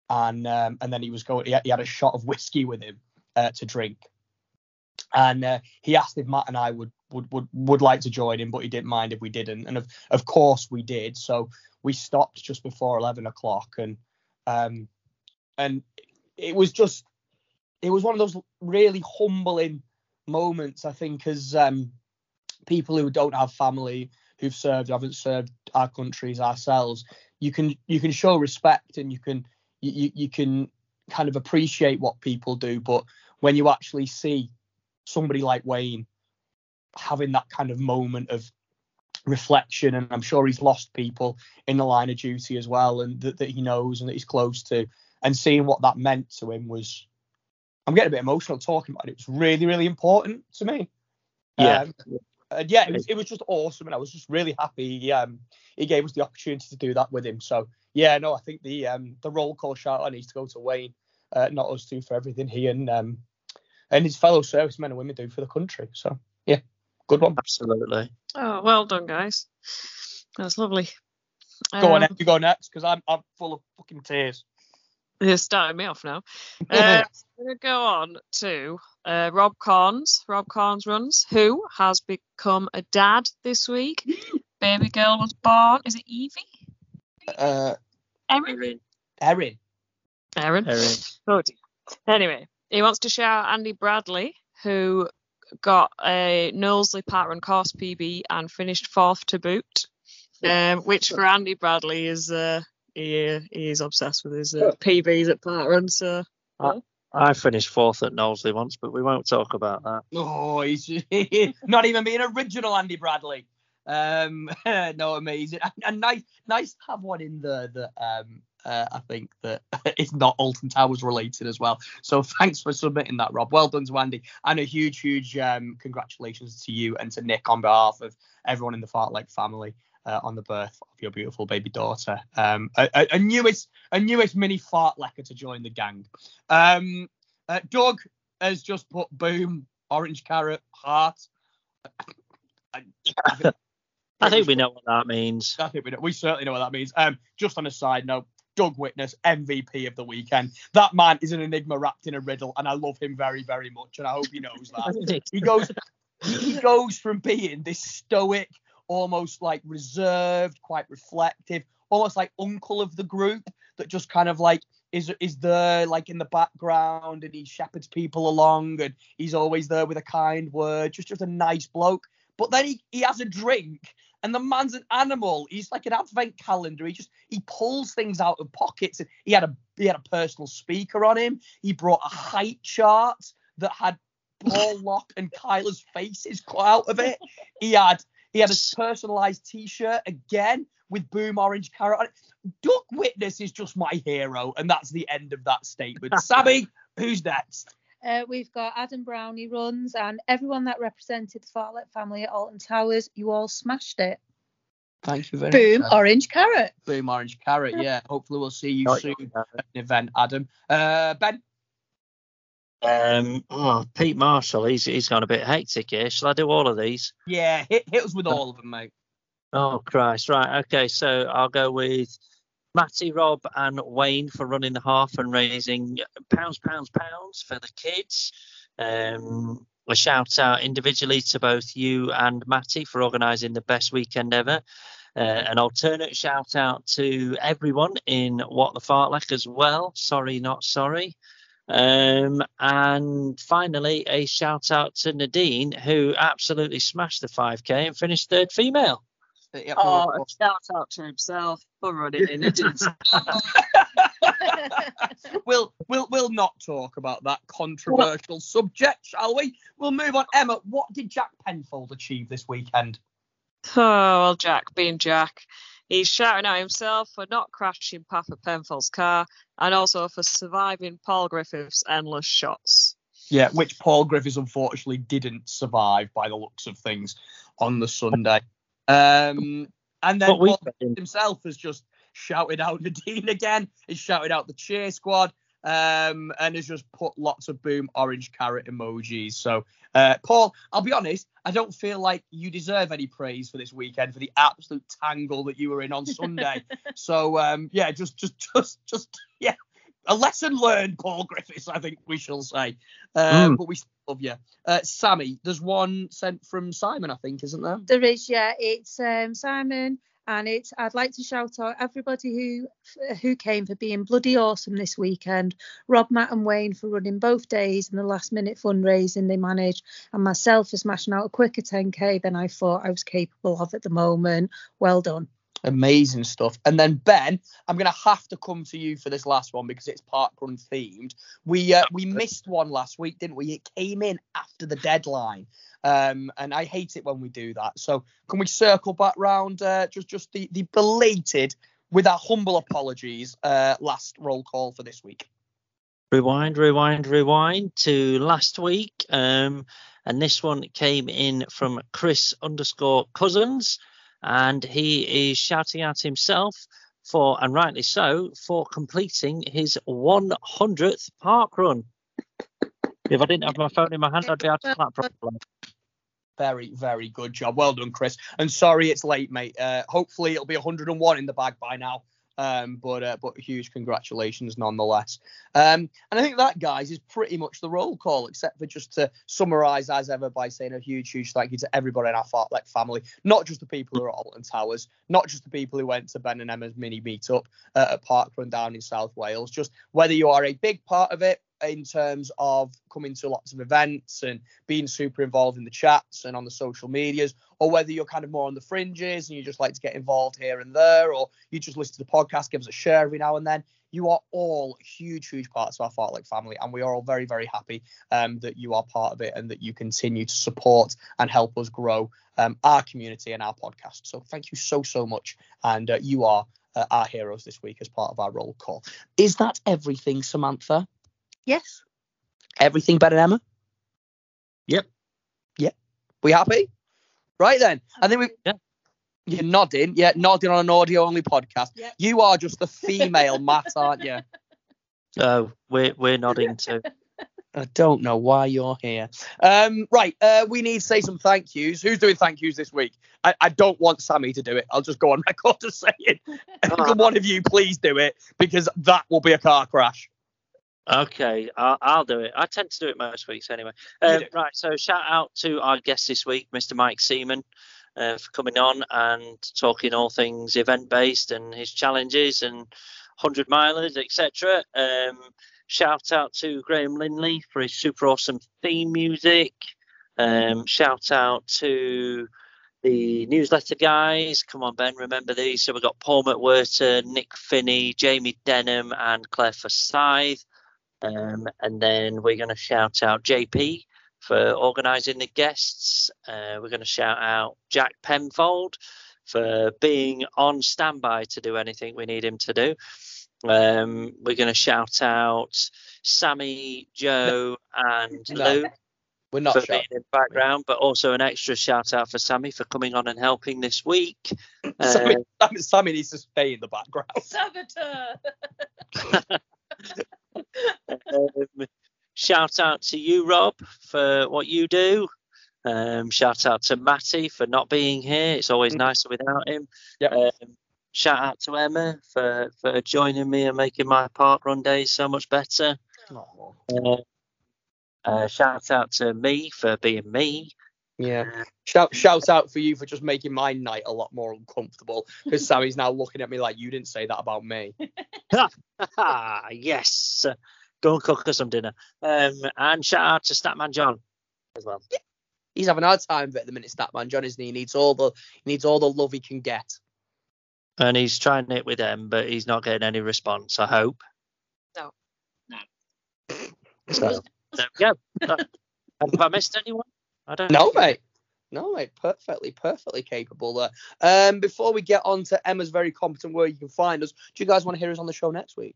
and um, and then he was going, he, he had a shot of whiskey with him uh, to drink, and uh, he asked if Matt and I would Would, would would like to join him, but he didn't mind if we didn't, and of of course we did. So we stopped just before eleven o'clock, and um and it was just it was one of those really humbling moments, I think, as um people who don't have family, who've served, haven't served our countries ourselves. You can you can show respect, and you can you you can kind of appreciate what people do, but when you actually see somebody like Wayne having that kind of moment of reflection, and I'm sure he's lost people in the line of duty as well, and that, that he knows and that he's close to, and seeing what that meant to him was, I'm getting a bit emotional talking about it, it was really, really important to me. Yeah. Um, and yeah, it was, it was just awesome, and I was just really happy he, um, he gave us the opportunity to do that with him. So yeah, no, I think the um, the roll call shout out needs to go to Wayne, uh, not us two, for everything he and um, and his fellow servicemen and women do for the country. So yeah. Good one. Absolutely. Oh, well done, guys. That's lovely. Go um, on, you go next, because I'm I'm full of fucking tears. You're starting me off now. uh, I'm going to go on to uh, Rob Carnes. Rob Carnes runs, who has become a dad this week. Baby girl was born. Is it Evie? Uh, Erin. Erin. Erin. Erin. Oh dear. Anyway, he wants to shout out Andy Bradley, who got a Knowlesley Pattern course P B and finished fourth to boot, um, which for Andy Bradley is uh, he, he is obsessed with his uh, P Bs at Pattern. So I, I finished fourth at Knowlesley once, but we won't talk about that. Oh, he's not even being original, Andy Bradley. Um, no, amazing, and, and nice, nice to have one in there that um, uh, I think that is not Alton Towers related as well. So thanks for submitting that, Rob. Well done to Andy, and a huge, huge um, congratulations to you and to Nick on behalf of everyone in the Fartlek family uh, on the birth of your beautiful baby daughter. Um, a, a, a newest, a newest mini Fartlecker to join the gang. Um, uh, Doug has just put boom, orange carrot, heart. I, I think, I think we know what that means. I think we know. We certainly know what that means. Um, just on a side note, Doug Witness, M V P of the weekend. That man is an enigma wrapped in a riddle, and I love him very, very much, and I hope he knows that. He goes, he goes from being this stoic, almost like reserved, quite reflective, almost like uncle of the group that just kind of like is is there like in the background, and he shepherds people along, and he's always there with a kind word. Just, just a nice bloke. But then he, he has a drink, and the man's an animal. He's like an advent calendar. He just he pulls things out of pockets. And he had a he had a personal speaker on him. He brought a height chart that had Paul Locke and Kyler's faces cut out of it. He had he had a personalised T-shirt again with boom orange carrot on it. Duck Witness is just my hero, and that's the end of that statement. Sammy, who's next? Uh, we've got Adam Brownie runs, and everyone that represented the Fartlek family at Alton Towers, you all smashed it. Thank you very Boom, much. Boom, orange carrot. Boom, orange carrot, yeah. Hopefully we'll see you Not soon at an event, Adam. Uh, Ben? Um, oh, Pete Marshall, he's he's gone a bit hectic here. Shall I do all of these? Yeah, hit, hit us with all of them, mate. Oh, Christ. Right, OK, so I'll go with Matty, Rob and Wayne for running the half and raising pounds, pounds, pounds for the kids. Um, a shout out individually to both you and Matty for organising the best weekend ever. Uh, an alternate shout out to everyone in What the Fartlek as well. Sorry, not sorry. Um, and finally, a shout out to Nadine, who absolutely smashed the five K and finished third female. Yeah, oh, a shout out to himself for running in it. we'll, we'll, we'll not talk about that controversial what? subject, shall we? We'll move on. Emma, what did Jack Penfold achieve this weekend? Oh, well, Jack being Jack, he's shouting at himself for not crashing Papa Penfold's car and also for surviving Paul Griffith's endless shots. Yeah, which Paul Griffiths unfortunately didn't survive by the looks of things on the Sunday. Um, and then Paul himself has just shouted out Nadine again, has shouted out the cheer squad, um, and has just put lots of boom orange carrot emojis. So, uh, Paul, I'll be honest, I don't feel like you deserve any praise for this weekend for the absolute tangle that you were in on Sunday. so, um, yeah, just, just, just, just, yeah, a lesson learned, Paul Griffiths, I think we shall say. Um, mm. But we still love you. Uh, Sammy, there's one sent from Simon, I think, isn't there? There is, yeah. It's um, Simon, and it's, I'd like to shout out everybody who who came for being bloody awesome this weekend. Rob, Matt and Wayne for running both days and the last-minute fundraising they managed, and myself for smashing out a quicker ten K than I thought I was capable of at the moment. Well done. Amazing stuff. And then Ben, I'm gonna have to come to you for this last one because it's parkrun themed. We uh, we missed one last week, didn't we? It came in after the deadline, um, and I hate it when we do that. So can we circle back round? Uh, just just the the belated, with our humble apologies, uh, last roll call for this week. Rewind, rewind, rewind to last week, um, and this one came in from Chris underscore Cousins. And he is shouting out himself for, and rightly so, for completing his one hundredth park run. If I didn't have my phone in my hand, I'd be out of clap properly. Very, very good job. Well done, Chris. And sorry it's late, mate. Uh, hopefully it'll be one hundred and one in the bag by now. Um, but uh, but huge congratulations nonetheless. Um, and I think that, guys, is pretty much the roll call, except for just to summarise as ever by saying a huge, huge thank you to everybody in our Fartlek family, not just the people who are at Alton Towers, not just the people who went to Ben and Emma's mini meetup uh, at Parkrun down in South Wales, just whether you are a big part of it in terms of coming to lots of events and being super involved in the chats and on the social medias, or whether you're kind of more on the fringes and you just like to get involved here and there, or you just listen to the podcast, give us a share every now and then. You are all huge, huge parts of our Fartlek family, and we are all very, very happy um, that you are part of it and that you continue to support and help us grow um, our community and our podcast. So thank you so, so much. And uh, you are uh, our heroes this week as part of our roll call. Is that everything, Samantha? Yes. Everything better, Emma? Yep. Yep. We happy? Right then. I think we... Yeah. You're nodding. Yeah, nodding on an audio-only podcast. Yep. You are just the female, Matt, aren't you? Oh, we're, we're nodding too. I don't know why you're here. Um, right. Uh, we need to say some thank yous. Who's doing thank yous this week? I, I don't want Sammy to do it. I'll just go on record to say it. Can one of you please do it? Because that will be a car crash. Okay, I'll, I'll do it. I tend to do it most weeks anyway. Um, right, so shout out to our guest this week, Mister Mike Seaman, uh, for coming on and talking all things event-based and his challenges and hundred milers, et cetera. Um, shout out to Graham Linley for his super awesome theme music. Um, shout out to the newsletter guys. Come on, Ben, remember these. So we've got Paul McWhirter, Nick Finney, Jamie Denham and Claire Forsyth. Um, and then we're going to shout out J P for organising the guests. Uh, we're going to shout out Jack Penfold for being on standby to do anything we need him to do. Um, we're going to shout out Sammy, Joe and no, Lou we're not for sure. being in the background, but also an extra shout out for Sammy for coming on and helping this week. Sammy, uh, Sammy needs to stay in the background. Saboteur! um, shout out to you, Rob, for what you do. Um, shout out to Matty for not being here. It's always nicer without him. Yep. Um, shout out to Emma for, for joining me and making my park run days so much better. Uh, uh, shout out to me for being me. Yeah. Uh, shout shout out for you for just making my night a lot more uncomfortable, because Sammy's now looking at me like, you didn't say that about me. Yes. Go and cook us some dinner. Um, and shout out to Statman John as well. Yeah. He's having a hard time at the minute, Statman John, isn't he? He needs all the he needs all the love he can get. And he's trying it with them, but he's not getting any response, I hope. No. No. So there we go. Have I missed anyone? I don't know. No, mate. No, mate. Perfectly, perfectly capable there. Um, before we get on to Emma's very competent word, you can find us. Do you guys want to hear us on the show next week?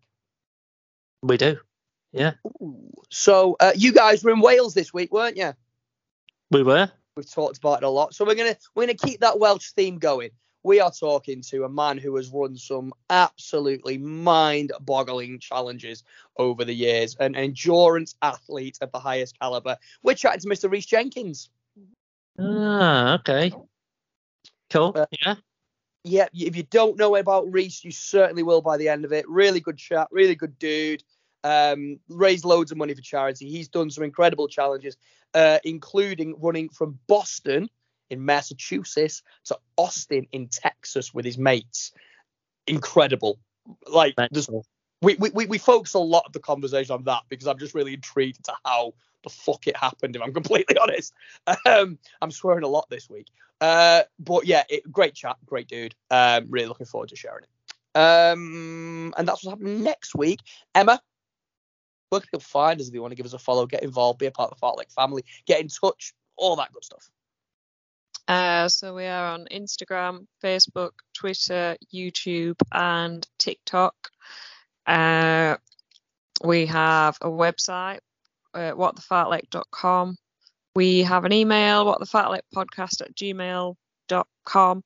We do. Yeah. Ooh. So uh, you guys were in Wales this week, weren't you? We were. We've talked about it a lot. So we're gonna we're gonna keep that Welsh theme going. We are talking to a man who has run some absolutely mind-boggling challenges over the years, an endurance athlete of the highest caliber. We're chatting to Mister Rhys Jenkins. Ah, okay. Cool. Uh, yeah. Yeah. If you don't know about Rhys, you certainly will by the end of it. Really good chat. Really good dude. Um, raised loads of money for charity. He's done some incredible challenges, uh, including running from Boston in Massachusetts to Austin in Texas with his mates. Incredible. Like, we, we, we focus a lot of the conversation on that because I'm just really intrigued to how the fuck it happened, if I'm completely honest. Um, I'm swearing a lot this week. Uh, but yeah, it, great chat, great dude. Um, really looking forward to sharing it. Um, and that's what's happening next week. Emma, where can people find us if they want to give us a follow, get involved, be a part of the Fartlek family, get in touch, all that good stuff? Uh, so we are on Instagram, Facebook, Twitter, YouTube and TikTok. Uh, we have a website, uh, what the fartlek dot com. We have an email, what the fartlek podcast at gmail dot com.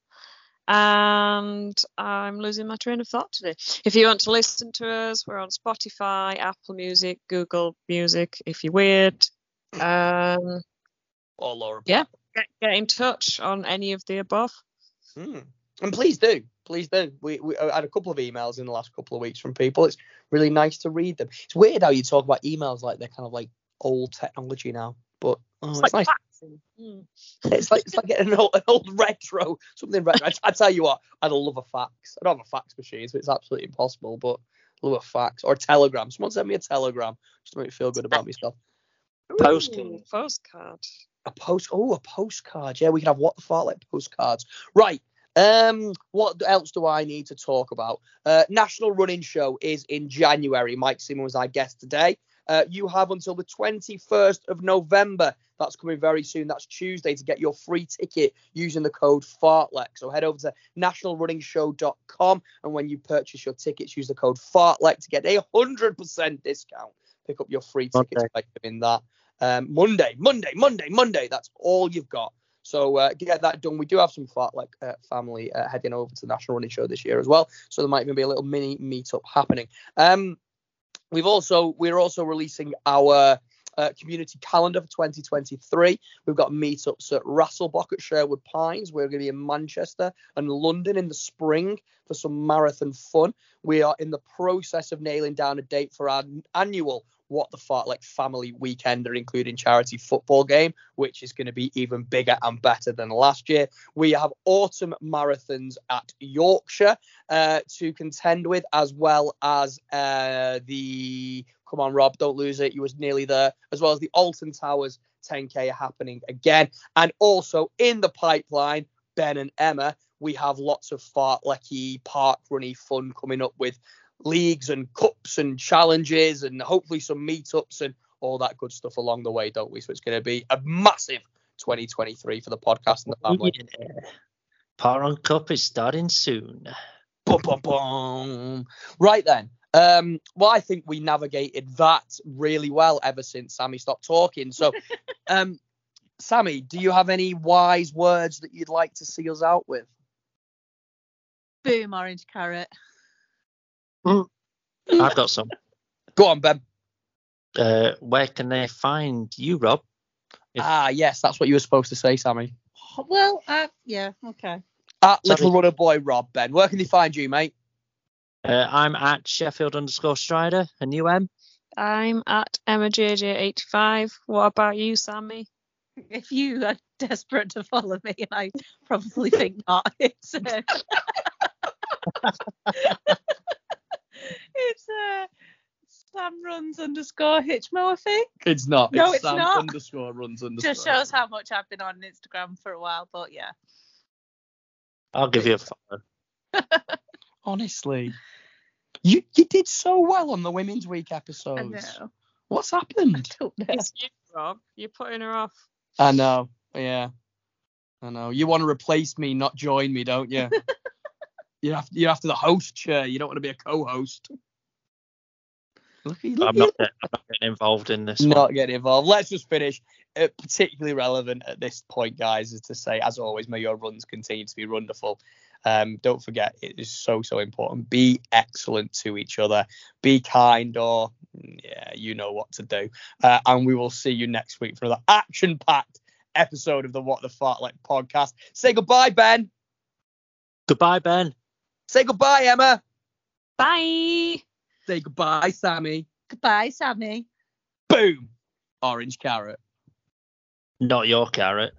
And I'm losing my train of thought today. If you want to listen to us, we're on Spotify, Apple Music, Google Music, if you're weird. Um, All over. Yeah. Get, get in touch on any of the above. Mm. And please do. Please do. We, we I had a couple of emails in the last couple of weeks from people. It's really nice to read them. It's weird how you talk about emails like they're kind of like old technology now. But oh, it's, it's like nice. Mm. It's like it's like getting an old, an old retro, something retro. I, I tell you what, I'd love a fax. I don't have a fax machine, so it's absolutely impossible, but I love a fax. Or a telegram. Someone send me a telegram just to make me feel good about myself. Postcard. Ooh, postcard. A post, oh, a postcard. Yeah, we can have What the Fartlek postcards. Right. Um, what else do I need to talk about? Uh, National Running Show is in January. Mike Seaman was our guest today. Uh, you have until the twenty-first of November. That's coming very soon. That's Tuesday to get your free ticket using the code Fartlek. So head over to national running show dot com. And when you purchase your tickets, use the code Fartlek to get a one hundred percent discount. Pick up your free tickets okay. by doing that. Um, Monday, Monday, Monday, Monday. That's all you've got. So uh, get that done. We do have some Fartlek uh, family uh, heading over to the National Running Show this year as well. So there might even be a little mini meetup happening. Um, we've also we're also releasing our uh, community calendar for twenty twenty-three. We've got meetups at Rasselbach at Sherwood Pines. We're going to be in Manchester and London in the spring for some marathon fun. We are in the process of nailing down a date for our annual What the Fartlek family weekend, are including charity football game, which is going to be even bigger and better than last year. We have autumn marathons at Yorkshire uh, to contend with, as well as uh, the, come on, Rob, don't lose it. You was nearly there, as well as the Alton Towers ten K are happening again. And also in the pipeline, Ben and Emma, we have lots of fartlek-y, park-runny fun coming up with leagues and cups and challenges and hopefully some meetups and all that good stuff along the way, don't we? So it's going to be a massive twenty twenty-three for the podcast and the family. Yeah. Park Cup is starting soon. Boom, boom, boom. Right then. Um, well, I think we navigated that really well ever since Sammy stopped talking. So, um, Sammy, do you have any wise words that you'd like to see us out with? Boom, orange carrot. Mm. I've got some. Go on, Ben. Uh, where can they find you, Rob? If... Ah, yes, that's what you were supposed to say, Sammy. Well, uh, yeah, okay. At Sorry. Little Runner Boy Rob Ben. Where can they find you, mate? Uh, I'm at Sheffield underscore Strider, and you, Em? I'm at Emma J J eighty-five. What about you, Sammy? If you are desperate to follow me, and I probably think not, it's uh, it's uh, Sam runs underscore Hitchmo, I think. It's not. No, it's, it's Sam not. underscore runs underscore. Just shows how much I've been on Instagram for a while, but yeah. I'll give you a follow. Honestly, you you did so well on the Women's Week episodes. I know. What's happened? I don't know. It's you, Rob. You're putting her off. I know. Yeah. I know. You want to replace me, not join me, don't you? You're after, you're after the host chair. You don't want to be a co-host. Look, look, I'm, not getting, I'm not getting involved in this. Not one. getting involved. Let's just finish. Uh, particularly relevant at this point, guys, is to say, as always, may your runs continue to be wonderful. Um, don't forget, it is so, so important. Be excellent to each other. Be kind, or yeah, you know what to do. Uh, and we will see you next week for another action-packed episode of the What the Fartlek podcast. Say goodbye, Ben. Goodbye, Ben. Say goodbye, Emma. Bye. Say goodbye, Sammy. Goodbye, Sammy. Boom. Orange carrot. Not your carrot.